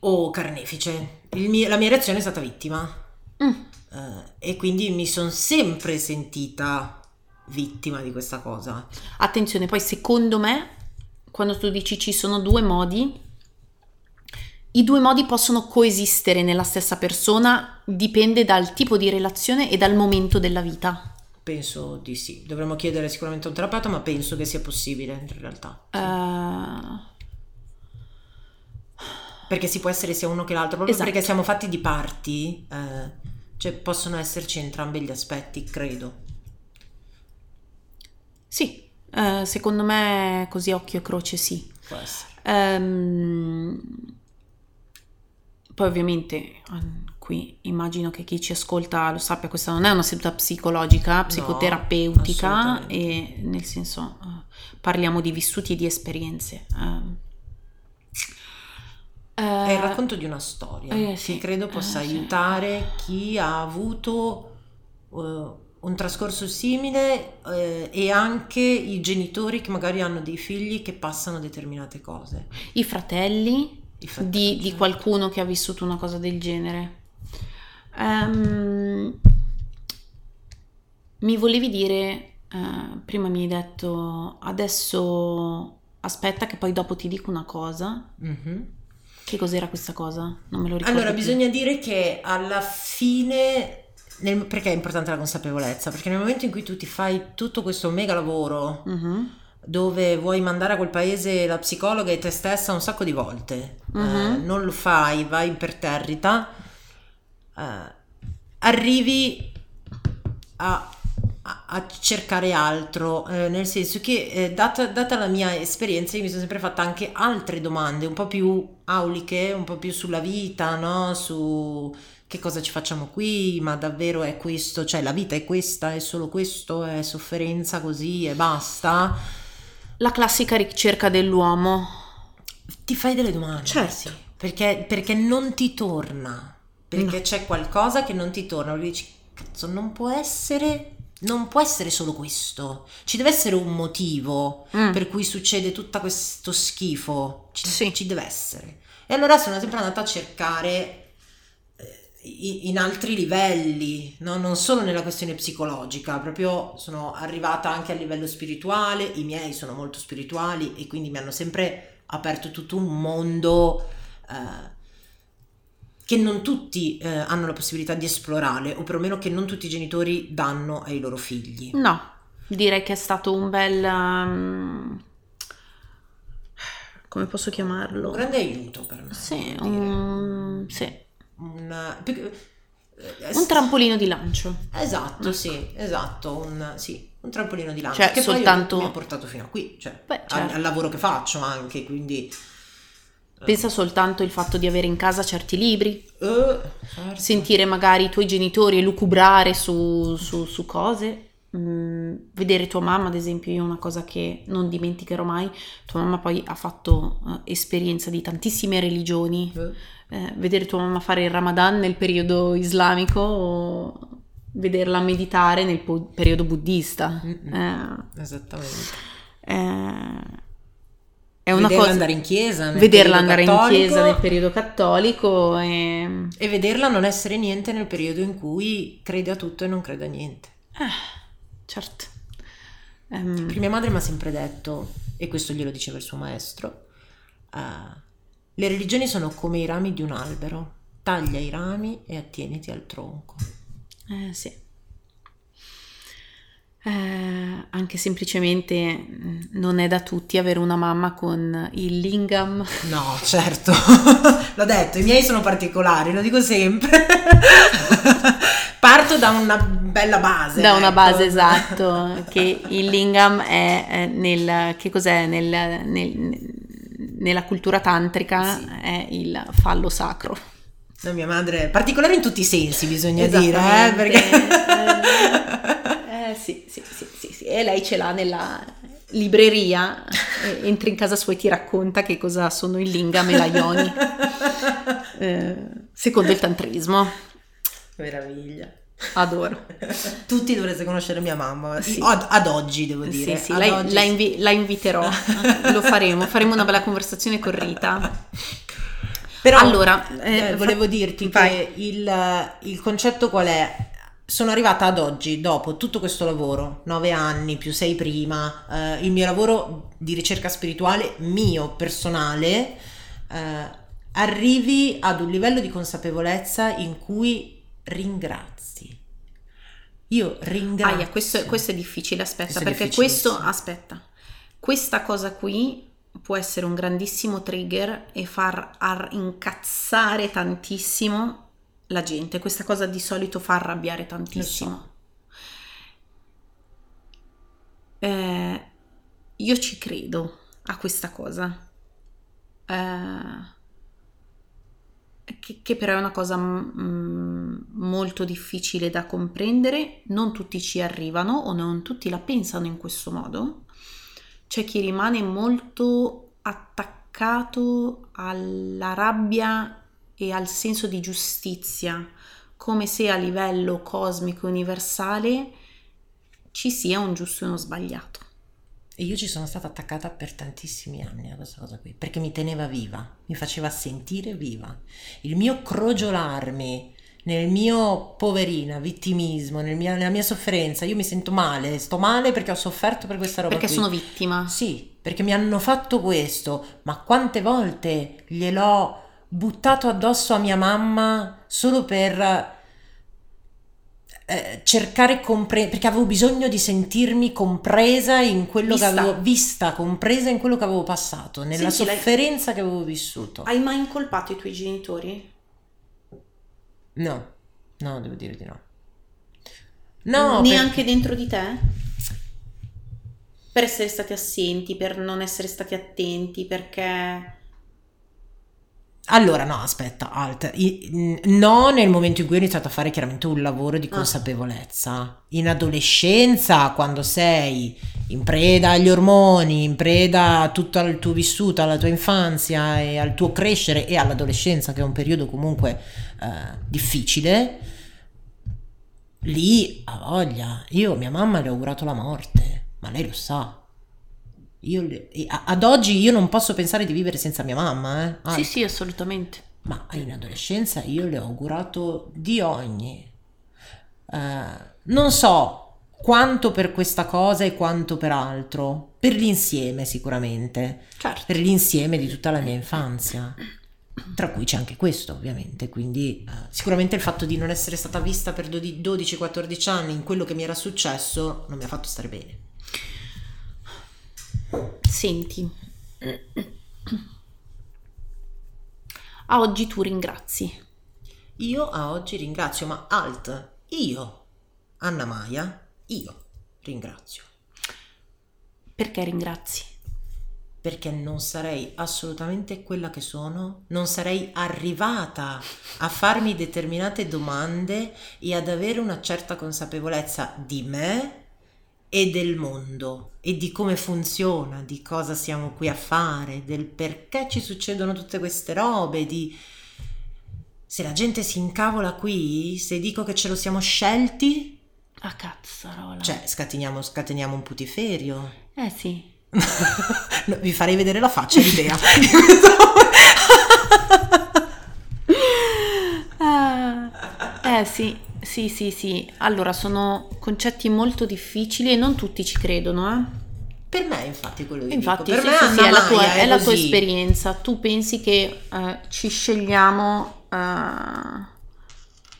o carnefice. Il mio, la mia reazione è stata vittima. Mm. Uh, e quindi mi sono sempre sentita vittima di questa cosa. Attenzione, poi secondo me quando tu dici ci sono due modi, i due modi possono coesistere nella stessa persona, dipende dal tipo di relazione e dal momento della vita. Penso di sì, dovremmo chiedere sicuramente a un terapeuta, ma penso che sia possibile in realtà. Sì. Uh... Perché si può essere sia uno che l'altro, proprio esatto. Perché siamo fatti di parti, eh, cioè possono esserci entrambi gli aspetti, credo. Sì, eh, secondo me così occhio e croce sì. Può essere. Ehm, poi ovviamente qui immagino che chi ci ascolta lo sappia, questa non è una seduta psicologica, psicoterapeutica, no, e nel senso eh, parliamo di vissuti e di esperienze. Eh. È il racconto di una storia eh, sì. che credo possa eh, aiutare sì. chi ha avuto uh, un trascorso simile uh, e anche i genitori che magari hanno dei figli che passano determinate cose, i fratelli, I fratelli di, certo. di qualcuno che ha vissuto una cosa del genere. Um, mi volevi dire uh, prima mi hai detto adesso aspetta che poi dopo ti dico una cosa. Mm-hmm. Che cos'era questa cosa? Non me lo ricordo. Allora, più. Bisogna dire che alla fine, nel, perché è importante la consapevolezza? Perché nel momento in cui tu ti fai tutto questo mega lavoro, uh-huh. dove vuoi mandare a quel paese la psicologa e te stessa un sacco di volte, uh-huh. eh, non lo fai, vai imperterrita, eh, arrivi a... a cercare altro, eh, nel senso che eh, data, data la mia esperienza io mi sono sempre fatta anche altre domande un po' più auliche, un po' più sulla vita, no? Su che cosa ci facciamo qui, ma davvero è questo, cioè la vita è questa, è solo questo, è sofferenza così e basta. La classica ricerca dell'uomo. Ti fai delle domande, certo. Sì, perché, perché non ti torna, perché no. C'è qualcosa che non ti torna, dici cazzo non può essere... Non può essere solo questo, ci deve essere un motivo mm. per cui succede tutto questo schifo, ci, sì. ci deve essere. E allora sono sempre andata a cercare in altri livelli, no? Non solo nella questione psicologica, proprio sono arrivata anche a livello spirituale, i miei sono molto spirituali e quindi mi hanno sempre aperto tutto un mondo... Eh, che non tutti eh, hanno la possibilità di esplorare, o perlomeno che non tutti i genitori danno ai loro figli. No, direi che è stato un bel... Um, come posso chiamarlo? Un grande aiuto per me. Sì, un... Sì. Una, un trampolino di lancio. Esatto, sì, esatto, un, sì, un trampolino di lancio, cioè, che soltanto... poi mi ha portato fino a qui, cioè, beh, certo, al, al lavoro che faccio anche, quindi... Pensa soltanto il fatto di avere in casa certi libri, uh, certo, sentire magari i tuoi genitori lucubrare su, su, su cose, mm, vedere tua mamma, ad esempio. Io una cosa che non dimenticherò mai, tua mamma poi ha fatto uh, esperienza di tantissime religioni, uh. eh, vedere tua mamma fare il Ramadan nel periodo islamico o vederla meditare nel po- periodo buddista. Eh, esattamente. Eh, È una vederla cosa, andare in chiesa nel vederla andare cattolico, in chiesa nel periodo cattolico e... e vederla non essere niente nel periodo in cui crede a tutto e non crede a niente. Eh, certo. Um... Mia madre mi ha sempre detto, e questo glielo diceva il suo maestro, uh, le religioni sono come i rami di un albero, taglia i rami e attieniti al tronco. Eh, sì. Eh, anche semplicemente non è da tutti avere una mamma con il lingam. No, certo. L'ho detto, i miei sono particolari, lo dico sempre. Parto da una bella base. Da ecco. una base, esatto. Che il lingam è nel, che cos'è? Nel, nel, nella cultura tantrica, sì, è il fallo sacro. No, mia madre è particolare in tutti i sensi, bisogna dire, eh, perché... Eh, sì, sì, sì, sì, sì, e lei ce l'ha nella libreria, entri in casa sua e ti racconta che cosa sono il lingam e la yoni, eh, secondo il tantrismo. Meraviglia. Adoro. Tutti dovreste conoscere mia mamma, sì, ad, ad oggi devo dire. Sì, sì, lei, oggi... La, invi- la inviterò, lo faremo, faremo una bella conversazione con Rita. Però allora, eh, eh, volevo dirti vai. che il, il concetto qual è? Sono arrivata ad oggi, dopo tutto questo lavoro, nove anni più sei prima, eh, il mio lavoro di ricerca spirituale, mio, personale, eh, arrivi ad un livello di consapevolezza in cui ringrazi. Io ringrazio. Aia, questo, questo è difficile, aspetta, questo perché questo, aspetta, questa cosa qui può essere un grandissimo trigger e far ar- incazzare tantissimo la gente. Questa cosa di solito fa arrabbiare tantissimo. Eh, io ci credo a questa cosa, eh, che, che però è una cosa m- molto difficile da comprendere. Non tutti ci arrivano o non tutti la pensano in questo modo. C'è chi rimane molto attaccato alla rabbia e al senso di giustizia, come se a livello cosmico universale ci sia un giusto e uno sbagliato. E io ci sono stata attaccata per tantissimi anni a questa cosa qui, perché mi teneva viva, mi faceva sentire viva. Il mio crogiolarmi nel mio poverina vittimismo, nel mia, nella mia sofferenza, io mi sento male, sto male perché ho sofferto per questa roba perché qui. Sono vittima. Sì, perché mi hanno fatto questo, ma quante volte gliel'ho buttato addosso a mia mamma solo per eh, cercare compre- perché avevo bisogno di sentirmi compresa in quello vista. che avevo vista, compresa in quello che avevo passato, nella Senti, sofferenza che avevo vissuto. Hai mai incolpato i tuoi genitori? No, no, devo dire di no. No, neanche per... dentro di te? Per essere stati assenti, per non essere stati attenti, perché... Allora no, aspetta, alt. no, nel momento in cui ho iniziato a fare chiaramente un lavoro di consapevolezza. In adolescenza, quando sei in preda agli ormoni, in preda a tutto il tuo vissuto, alla tua infanzia e al tuo crescere e all'adolescenza, che è un periodo comunque eh, difficile, lì ha voglia. Io a mia mamma le ho augurato la morte, ma lei lo sa. Io, ad oggi io non posso pensare di vivere senza mia mamma, eh? ah, sì sì assolutamente, ma in adolescenza io le ho augurato di ogni, uh, non so quanto per questa cosa e quanto per altro, per l'insieme sicuramente, certo, per l'insieme di tutta la mia infanzia, tra cui c'è anche questo ovviamente, quindi uh, sicuramente il fatto di non essere stata vista per dodici quattordici anni in quello che mi era successo non mi ha fatto stare bene. Senti, a oggi tu ringrazi? Io a oggi ringrazio, ma alt, io, Anna Maya, io ringrazio. Perché ringrazi? Perché non sarei assolutamente quella che sono, non sarei arrivata a farmi determinate domande e ad avere una certa consapevolezza di me e del mondo e di come funziona, di cosa siamo qui a fare, del perché ci succedono tutte queste robe, di se la gente si incavola qui, se dico che ce lo siamo scelti, a cazzarola, cioè scateniamo, scateniamo un putiferio. Eh sì. No, vi farei vedere la faccia di Bea. Eh sì, sì, sì, sì. Allora, sono concetti molto difficili e non tutti ci credono, eh. Per me, infatti, quello che infatti, dico. Per sì, me sì, sì, è la tua, è, è la tua esperienza. Tu pensi che eh, ci scegliamo eh,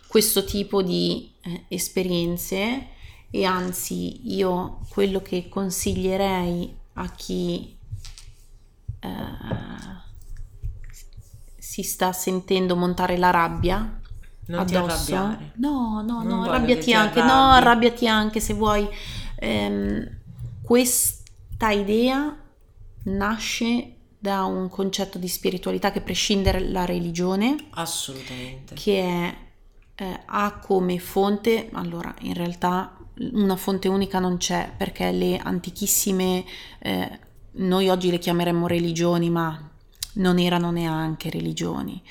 questo tipo di eh, esperienze, e anzi, io quello che consiglierei a chi eh, si sta sentendo montare la rabbia non addosso. Ti arrabbiare. No, no, non no, arrabbiati anche, arrabbi. no, arrabbiati anche se vuoi. Ehm, questa idea nasce da un concetto di spiritualità che prescinde dalla religione, assolutamente, che è, eh, ha come fonte, allora in realtà una fonte unica non c'è, perché le antichissime, eh, noi oggi le chiameremmo religioni, ma non erano neanche religioni,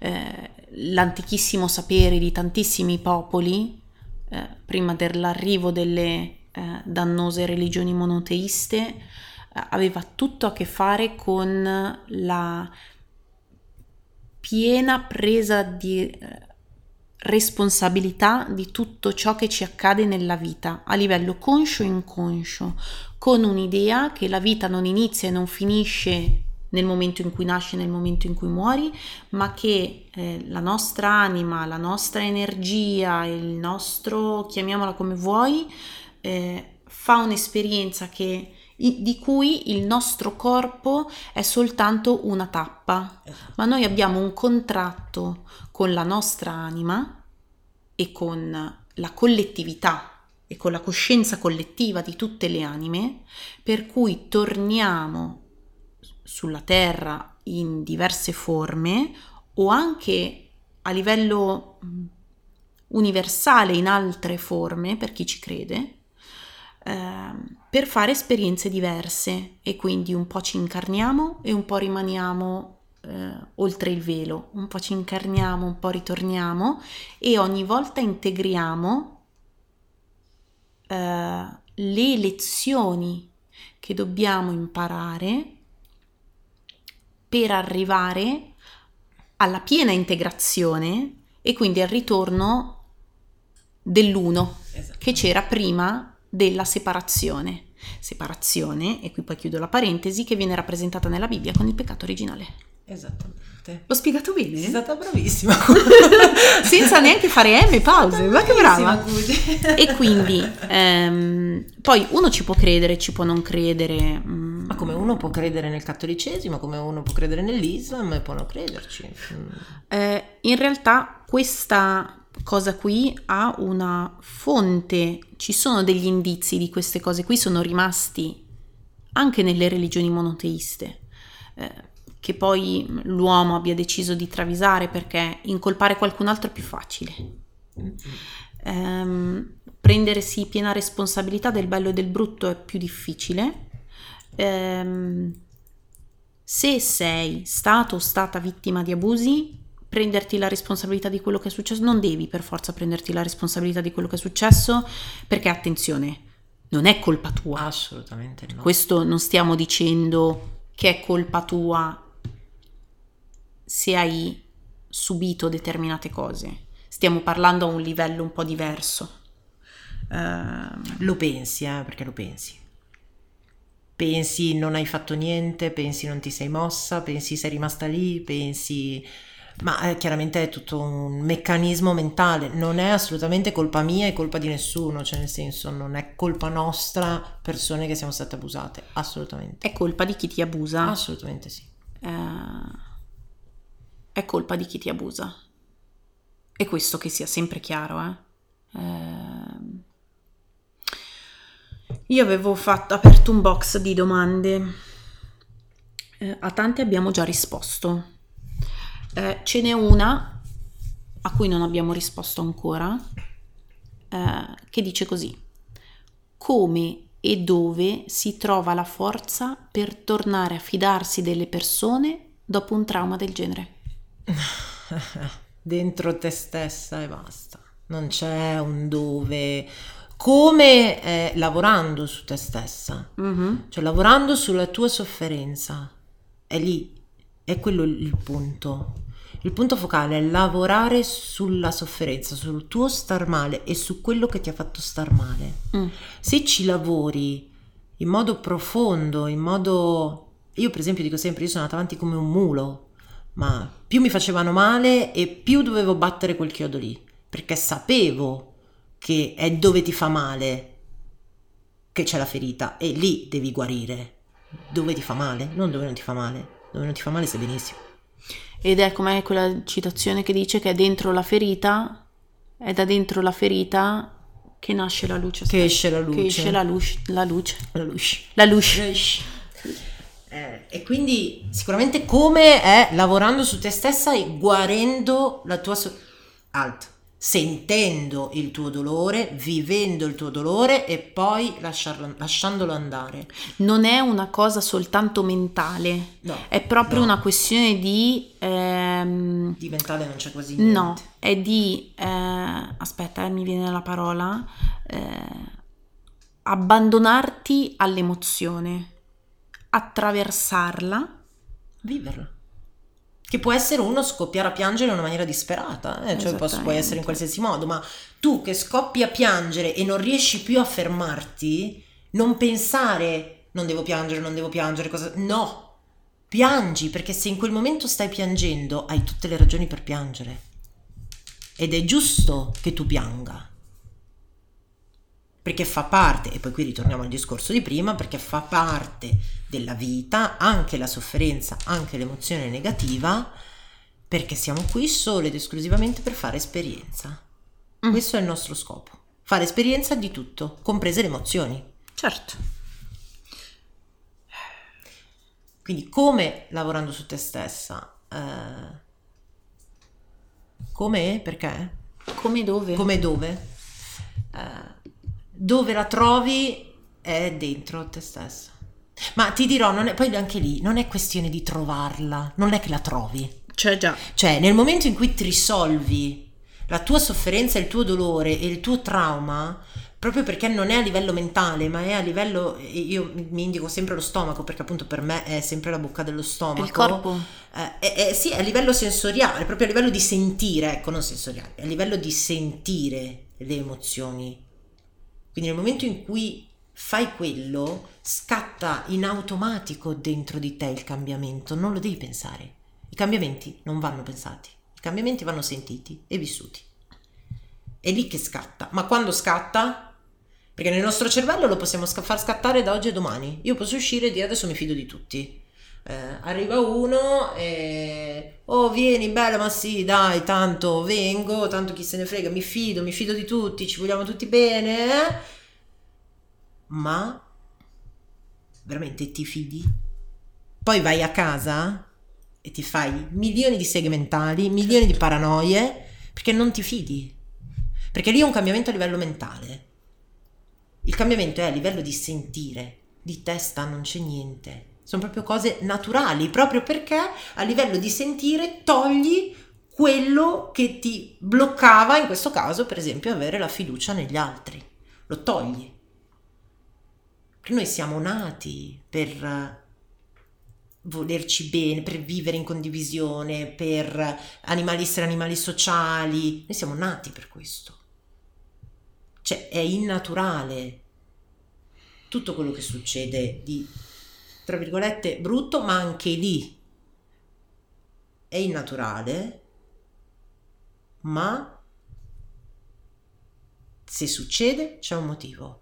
eh, l'antichissimo sapere di tantissimi popoli, eh, prima dell'arrivo delle Eh, dannose religioni monoteiste, eh, aveva tutto a che fare con la piena presa di eh, responsabilità di tutto ciò che ci accade nella vita a livello conscio e inconscio, con un'idea che la vita non inizia e non finisce nel momento in cui nasci, nel momento in cui muori, ma che eh, la nostra anima, la nostra energia, il nostro, chiamiamola come vuoi, Eh, fa un'esperienza che, di cui il nostro corpo è soltanto una tappa, ma noi abbiamo un contratto con la nostra anima e con la collettività e con la coscienza collettiva di tutte le anime, per cui torniamo sulla terra in diverse forme, o anche a livello universale in altre forme, per chi ci crede, per fare esperienze diverse, e quindi un po' ci incarniamo e un po' rimaniamo eh, oltre il velo, un po' ci incarniamo, un po' ritorniamo, e ogni volta integriamo eh, le lezioni che dobbiamo imparare per arrivare alla piena integrazione e quindi al ritorno dell'uno che c'era prima della separazione, separazione, e qui poi chiudo la parentesi, che viene rappresentata nella Bibbia con il peccato originale. Esattamente. L'ho spiegato bene? Sei stata bravissima. Senza neanche fare M pause, ma che brava. E quindi ehm, poi uno ci può credere, ci può non credere. Ma come uno può credere nel cattolicesimo, come uno può credere nell'Islam e può non crederci. Eh, in realtà questa cosa qui ha una fonte, ci sono degli indizi di queste cose qui, sono rimasti anche nelle religioni monoteiste, eh, che poi l'uomo abbia deciso di travisare perché incolpare qualcun altro è più facile. Eh, prendersi piena responsabilità del bello e del brutto è più difficile. Eh, se sei stato o stata vittima di abusi, prenderti la responsabilità di quello che è successo, non devi per forza prenderti la responsabilità di quello che è successo, perché attenzione, non è colpa tua, assolutamente no. Questo non stiamo dicendo che è colpa tua se hai subito determinate cose, stiamo parlando a un livello un po' diverso. Uh, lo pensi, eh, perché lo pensi. Pensi non hai fatto niente, pensi non ti sei mossa, pensi sei rimasta lì, pensi... Ma eh, chiaramente è tutto un meccanismo mentale, non è assolutamente colpa mia e colpa di nessuno, cioè nel senso non è colpa nostra persone che siamo state abusate, assolutamente. È colpa di chi ti abusa? Assolutamente sì. Eh, è colpa di chi ti abusa. E questo che sia sempre chiaro, eh. Ehm... Io avevo fatto, aperto un box di domande, eh, a tante abbiamo già risposto, eh, ce n'è una a cui non abbiamo risposto ancora, eh, che dice così: come e dove si trova la forza per tornare a fidarsi delle persone dopo un trauma del genere? Dentro te stessa e basta, non c'è un dove... Come eh, lavorando su te stessa, mm-hmm. cioè lavorando sulla tua sofferenza, è lì, è quello il punto. Il punto focale è lavorare sulla sofferenza, sul tuo star male e su quello che ti ha fatto star male. Mm. Se ci lavori in modo profondo, in modo... Io per esempio dico sempre, io sono andata avanti come un mulo, ma più mi facevano male e più dovevo battere quel chiodo lì, perché sapevo... che è dove ti fa male che c'è la ferita e lì devi guarire, dove ti fa male, non dove non ti fa male. Dove non ti fa male stai benissimo. Ed è com'è quella citazione che dice che è dentro la ferita, è da dentro la ferita che nasce la luce, che esce la luce, che esce la luce, la luce, la luce, la luce. Eh, e quindi sicuramente come è lavorando su te stessa e guarendo la tua so- alto sentendo il tuo dolore, vivendo il tuo dolore e poi lasciarlo, lasciandolo andare. Non è una cosa soltanto mentale, no, è proprio no. una questione di... Ehm, di mentale non c'è quasi niente. No, è di... Eh, aspetta, eh, mi viene la parola. Eh, abbandonarti all'emozione, attraversarla. Viverla. Che può essere uno scoppiare a piangere in una maniera disperata, eh? Cioè puoi essere in qualsiasi modo, ma tu che scoppi a piangere e non riesci più a fermarti, non pensare non devo piangere, non devo piangere, cosa... no, piangi, perché se in quel momento stai piangendo hai tutte le ragioni per piangere ed è giusto che tu pianga, perché fa parte, e poi qui ritorniamo al discorso di prima, perché fa parte della vita, anche la sofferenza, anche l'emozione negativa, perché siamo qui solo ed esclusivamente per fare esperienza. Mm. Questo è il nostro scopo, fare esperienza di tutto, comprese le emozioni. Certo. Quindi come lavorando su te stessa? Eh, come? Perché? Come dove? Come dove? Eh, dove la trovi è dentro te stessa. Ma ti dirò, non è, poi anche lì non è questione di trovarla, non è che la trovi, cioè già, cioè nel momento in cui ti risolvi la tua sofferenza, il tuo dolore e il tuo trauma, proprio perché non è a livello mentale ma è a livello, io mi indico sempre lo stomaco perché appunto per me è sempre la bocca dello stomaco, il corpo, eh, è, è, sì, è a livello sensoriale, proprio a livello di sentire, ecco, non sensoriale, è a livello di sentire le emozioni. Quindi nel momento in cui fai quello, scatta in automatico dentro di te il cambiamento, non lo devi pensare. I cambiamenti non vanno pensati, i cambiamenti vanno sentiti e vissuti. È lì che scatta. Ma quando scatta? Perché nel nostro cervello lo possiamo sc- far scattare da oggi a domani. Io posso uscire e dire adesso mi fido di tutti. Eh, arriva uno e oh vieni bella, ma sì dai, tanto vengo, tanto chi se ne frega, mi fido, mi fido di tutti, ci vogliamo tutti bene. Ma veramente ti fidi? Poi vai a casa e ti fai milioni di seghe mentali, milioni di paranoie, perché non ti fidi, perché lì è un cambiamento a livello mentale. Il cambiamento è a livello di sentire, di testa non c'è niente, sono proprio cose naturali, proprio perché a livello di sentire togli quello che ti bloccava, in questo caso per esempio avere la fiducia negli altri, lo togli. Noi siamo nati per volerci bene, per vivere in condivisione, per animali, essere animali sociali, noi siamo nati per questo, cioè è innaturale tutto quello che succede di tra virgolette brutto, ma anche lì è innaturale, ma se succede c'è un motivo.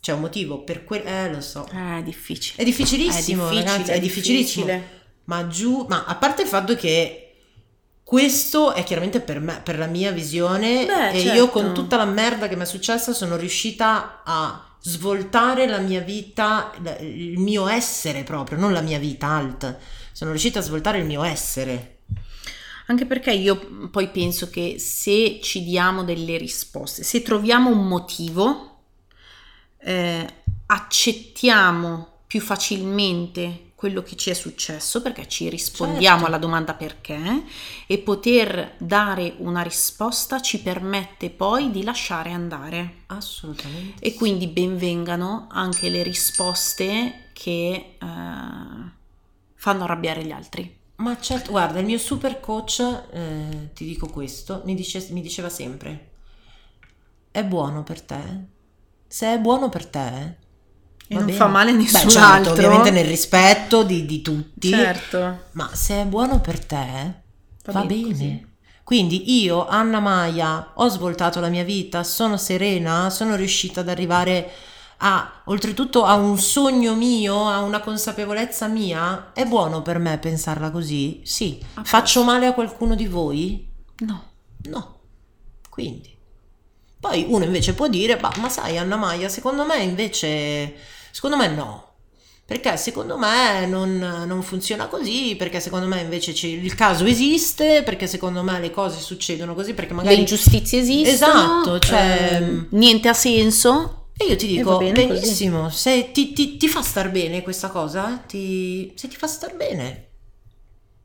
C'è un motivo per quello, eh lo so. Eh, è difficile. È difficilissimo, è difficile, ragazzi, è difficilissimo. Difficile. Ma giù, ma a parte il fatto che Questo è chiaramente per me, per la mia visione. Beh, e certo. Io con tutta la merda che mi è successa sono riuscita a svoltare la mia vita, il mio essere proprio, non la mia vita alt. Sono riuscita a svoltare il mio essere. Anche perché io poi penso che se ci diamo delle risposte, se troviamo un motivo, eh, accettiamo più facilmente quello che ci è successo, perché ci rispondiamo, certo, alla domanda perché, e poter dare una risposta ci permette poi di lasciare andare. Assolutamente. E quindi benvengano anche le risposte che eh, fanno arrabbiare gli altri. Ma certo, guarda, il mio super coach, eh, ti dico questo, mi, dice, mi diceva sempre: è buono per te? Se è buono per te... E non bene. Fa male a nessun Beh, certo, altro. Ovviamente nel rispetto di, di tutti. Certo. Ma se è buono per te, va, va bene. bene. Quindi io, Anna Maya, ho svoltato la mia vita, sono serena, sono riuscita ad arrivare a, oltretutto, a un sogno mio, a una consapevolezza mia. È buono per me pensarla così? Sì. Ah, faccio male a qualcuno di voi? No. No. Quindi. Poi uno invece può dire, bah, ma sai Anna Maya, secondo me invece... Secondo me no, perché secondo me non, non funziona così, perché secondo me invece c'è, il caso esiste, perché secondo me le cose succedono così, perché magari... Le ingiustizie esistono, esatto, cioè... Ehm, niente ha senso. E io ti dico, benissimo, così. se ti, ti, ti fa star bene questa cosa, ti, se ti fa star bene...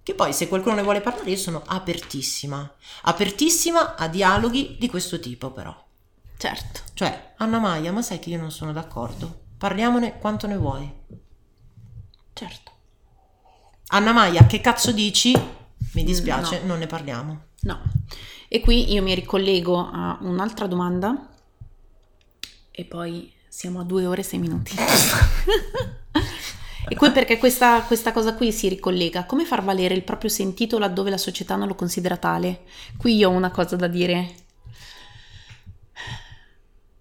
Che poi se qualcuno ne vuole parlare io sono apertissima, apertissima a dialoghi di questo tipo però. Certo. Cioè, Anna Maya, ma sai che io non sono d'accordo? Parliamone quanto ne vuoi. Certo. Anna Maya, che cazzo dici? Mi dispiace, no. Non ne parliamo. No. E qui io mi ricollego a un'altra domanda e poi siamo a due ore e sei minuti. E qui perché questa, questa cosa qui si ricollega. Come far valere il proprio sentito laddove la società non lo considera tale? Qui io ho una cosa da dire.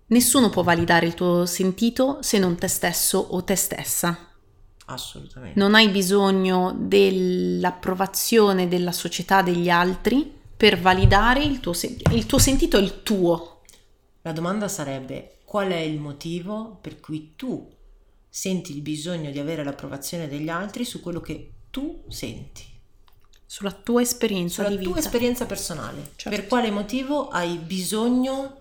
Nessuno può validare il tuo sentito se non te stesso o te stessa. Assolutamente. Non hai bisogno dell'approvazione della società, degli altri, per validare il tuo sentito. Il tuo sentito è il tuo. La domanda sarebbe: qual è il motivo per cui tu senti il bisogno di avere l'approvazione degli altri su quello che tu senti, sulla tua esperienza, sulla di vita, tua esperienza personale? Certo. Per quale motivo hai bisogno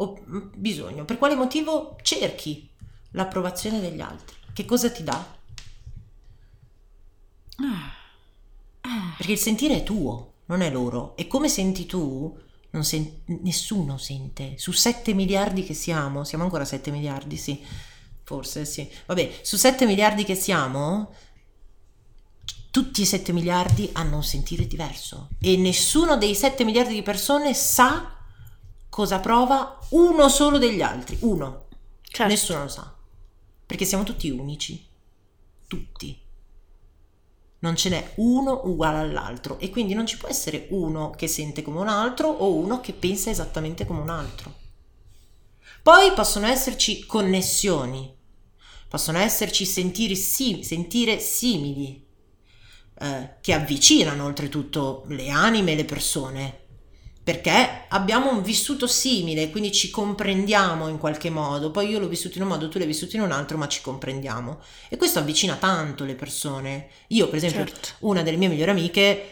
o bisogno? Per quale motivo cerchi l'approvazione degli altri? Che cosa ti dà? Ah. Ah. Perché il sentire è tuo, non è loro. E come senti tu, non sen- nessuno sente. Su sette miliardi che siamo, siamo ancora sette miliardi, sì. Forse sì, vabbè, su sette miliardi che siamo, tutti i sette miliardi hanno un sentire diverso e nessuno dei sette miliardi di persone sa cosa prova uno solo degli altri, uno, certo. Nessuno lo sa, perché siamo tutti unici, tutti, non ce n'è uno uguale all'altro e quindi non ci può essere uno che sente come un altro o uno che pensa esattamente come un altro. Poi possono esserci connessioni, possono esserci sentire, sim- sentire simili, eh, che avvicinano oltretutto le anime e le persone, perché abbiamo un vissuto simile, quindi ci comprendiamo in qualche modo. Poi io l'ho vissuto in un modo, tu l'hai vissuto in un altro, ma ci comprendiamo. E questo avvicina tanto le persone. Io, per esempio, certo, una delle mie migliori amiche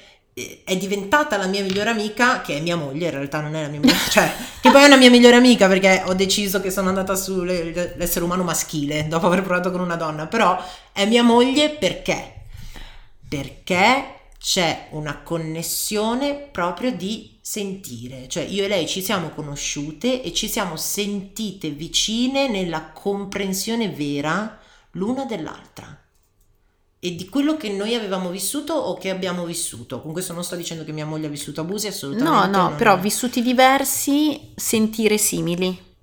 è diventata la mia migliore amica, che è mia moglie, in realtà non è la mia migliore, cioè che poi è una mia migliore amica, perché ho deciso che sono andata sull'essere umano maschile dopo aver provato con una donna, però è mia moglie perché? Perché c'è una connessione proprio di sentire, cioè io e lei ci siamo conosciute e ci siamo sentite vicine nella comprensione vera l'una dell'altra e di quello che noi avevamo vissuto o che abbiamo vissuto. Con questo non sto dicendo che mia moglie ha vissuto abusi, assolutamente no, no, però è. Vissuti diversi, sentire simili,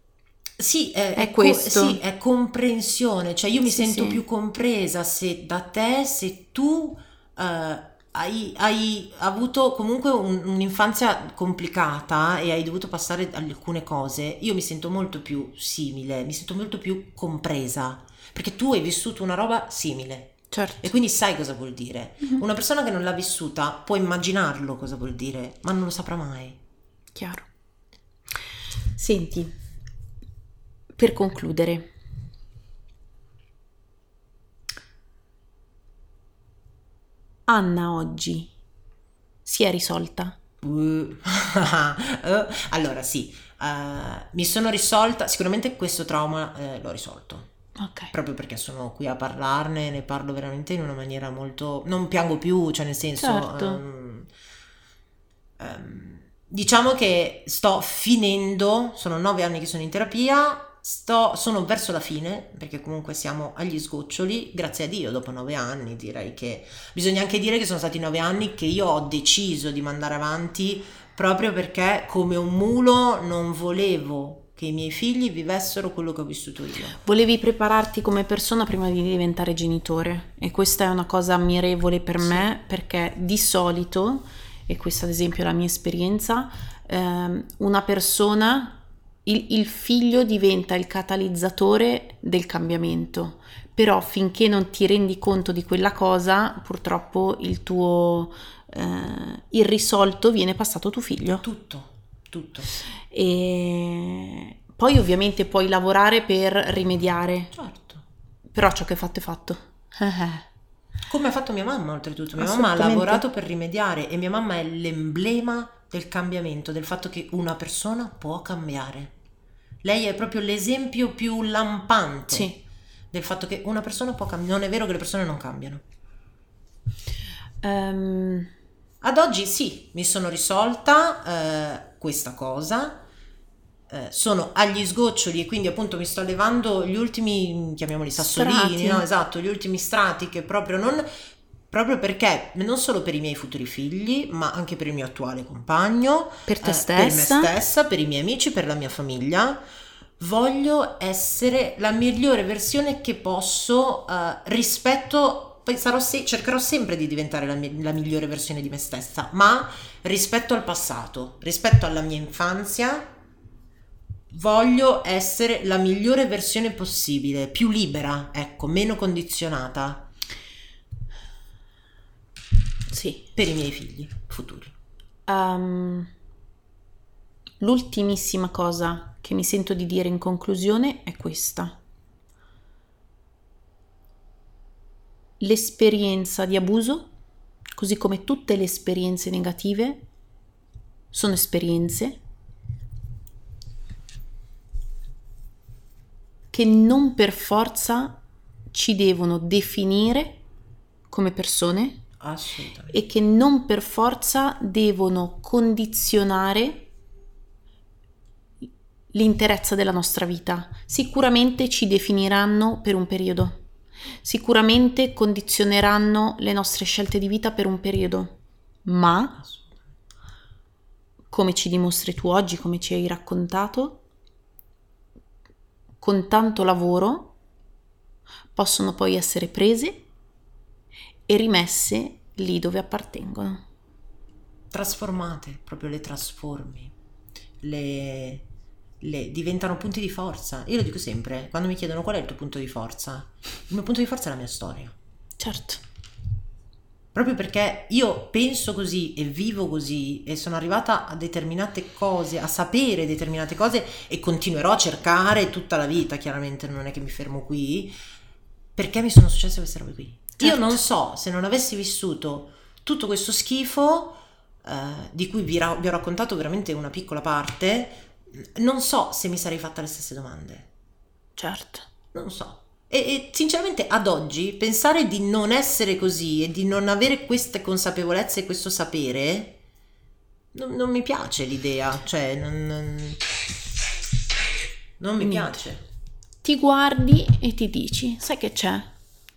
sì, è, è questo co- sì, è comprensione, cioè io mi sì, sento sì. più compresa se da te, se tu uh, hai, hai avuto comunque un, un'infanzia complicata e hai dovuto passare alcune cose, io mi sento molto più simile, mi sento molto più compresa perché tu hai vissuto una roba simile. Certo. E quindi sai cosa vuol dire. Mm-hmm. Una persona che non l'ha vissuta può immaginarlo cosa vuol dire, ma non lo saprà mai. Chiaro. Senti, per concludere, Anna oggi si è risolta? Uh, allora sì, uh, mi sono risolta, sicuramente questo trauma eh, l'ho risolto. Okay. Proprio perché sono qui a parlarne, ne parlo veramente in una maniera molto... non piango più, cioè nel senso... Certo. Um, um, diciamo che sto finendo, sono nove anni che sono in terapia... Sto, sono verso la fine, perché comunque siamo agli sgoccioli, grazie a Dio, dopo nove anni direi che... Bisogna anche dire che sono stati nove anni che io ho deciso di mandare avanti proprio perché come un mulo non volevo che i miei figli vivessero quello che ho vissuto io. Volevi prepararti come persona prima di diventare genitore, e questa è una cosa ammirevole per sì. me, perché di solito, e questa ad esempio è la mia esperienza, ehm, una persona... Il, il figlio diventa il catalizzatore del cambiamento, però finché non ti rendi conto di quella cosa, purtroppo il tuo eh, irrisolto viene passato a tuo figlio. Tutto, tutto. E poi ovviamente puoi lavorare per rimediare. Certo. Però ciò che è fatto è fatto. Come ha fatto mia mamma, oltretutto. Mia mamma ha lavorato per rimediare, e mia mamma è l'emblema del cambiamento, del fatto che una persona può cambiare. Lei è proprio l'esempio più lampante sì. del fatto che una persona può cambiare. Non è vero che le persone non cambiano. Um... Ad oggi sì, mi sono risolta eh, questa cosa. Eh, sono agli sgoccioli, e quindi appunto mi sto levando gli ultimi, chiamiamoli sassolini, no? Esatto, gli ultimi strati che proprio non... Proprio perché, non solo per i miei futuri figli, ma anche per il mio attuale compagno, per te eh, stessa, per me stessa, per i miei amici, per la mia famiglia, voglio essere la migliore versione che posso eh, rispetto, sarò se, cercherò sempre di diventare la, mia, la migliore versione di me stessa, ma rispetto al passato, rispetto alla mia infanzia, voglio essere la migliore versione possibile, più libera, ecco, meno condizionata. Sì. Per i miei figli futuri. Um, l'ultimissima cosa che mi sento di dire in conclusione è questa. L'esperienza di abuso, così come tutte le esperienze negative, sono esperienze che non per forza ci devono definire come persone. E che non per forza devono condizionare l'interezza della nostra vita. Sicuramente ci definiranno per un periodo, sicuramente condizioneranno le nostre scelte di vita per un periodo, ma come ci dimostri tu oggi, come ci hai raccontato, con tanto lavoro possono poi essere prese e rimesse lì dove appartengono. Trasformate, proprio le trasformi, le, le diventano punti di forza. Io lo dico sempre, quando mi chiedono qual è il tuo punto di forza, il mio punto di forza è la mia storia. Certo. Proprio perché io penso così e vivo così e sono arrivata a determinate cose, a sapere determinate cose, e continuerò a cercare tutta la vita, chiaramente non è che mi fermo qui, perché mi sono successe queste robe qui. Certo. Io non so se non avessi vissuto tutto questo schifo, eh, di cui vi, ra- vi ho raccontato veramente una piccola parte, non so se mi sarei fatta le stesse domande. Certo. Non so. E, e sinceramente ad oggi pensare di non essere così e di non avere queste consapevolezze e questo sapere, non, non mi piace l'idea, cioè non, non, non mi piace. Ti guardi e ti dici, sai che c'è?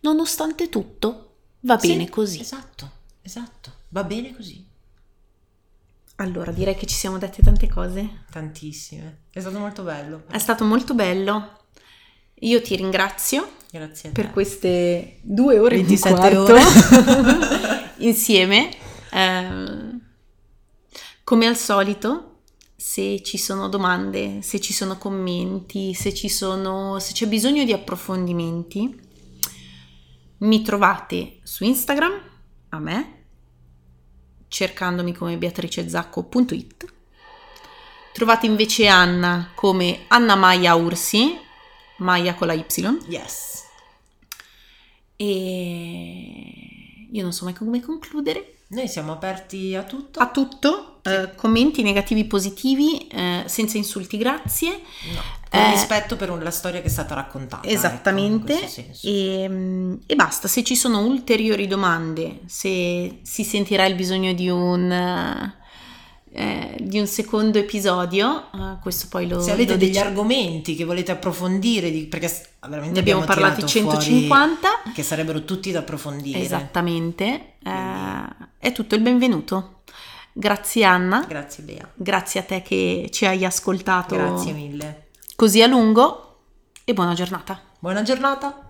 Nonostante tutto, va bene sì, così. Esatto, esatto, va bene così. Allora, direi che ci siamo dette tante cose. Tantissime. È stato molto bello. È stato molto bello. Io ti ringrazio. Grazie a te. Per queste due ore ventisette e un quarto ore. insieme. Eh, come al solito, se ci sono domande, se ci sono commenti, se ci sono, se c'è bisogno di approfondimenti, Mi trovate su Instagram, a me, cercandomi come beatricezacco punto it. Trovate invece Anna come Anna Maya Ursi, Maya con la Y. Yes. E io non so mai come concludere. Noi siamo aperti a tutto. A tutto. Sì. Eh, commenti negativi, positivi, eh, senza insulti, grazie. No. Con eh, rispetto per la storia che è stata raccontata. Esattamente, ecco, e, e basta. Se ci sono ulteriori domande, se si sentirà il bisogno di un eh, di un secondo episodio, eh, questo poi lo se avete lo degli dicevo. Argomenti che volete approfondire, di, perché veramente ne abbiamo, abbiamo parlato centocinquanta fuori, che sarebbero tutti da approfondire. Esattamente, eh, è tutto il benvenuto. Grazie Anna. Grazie Bea. Grazie a te che ci hai ascoltato. Grazie mille. Così a lungo, e buona giornata. Buona giornata.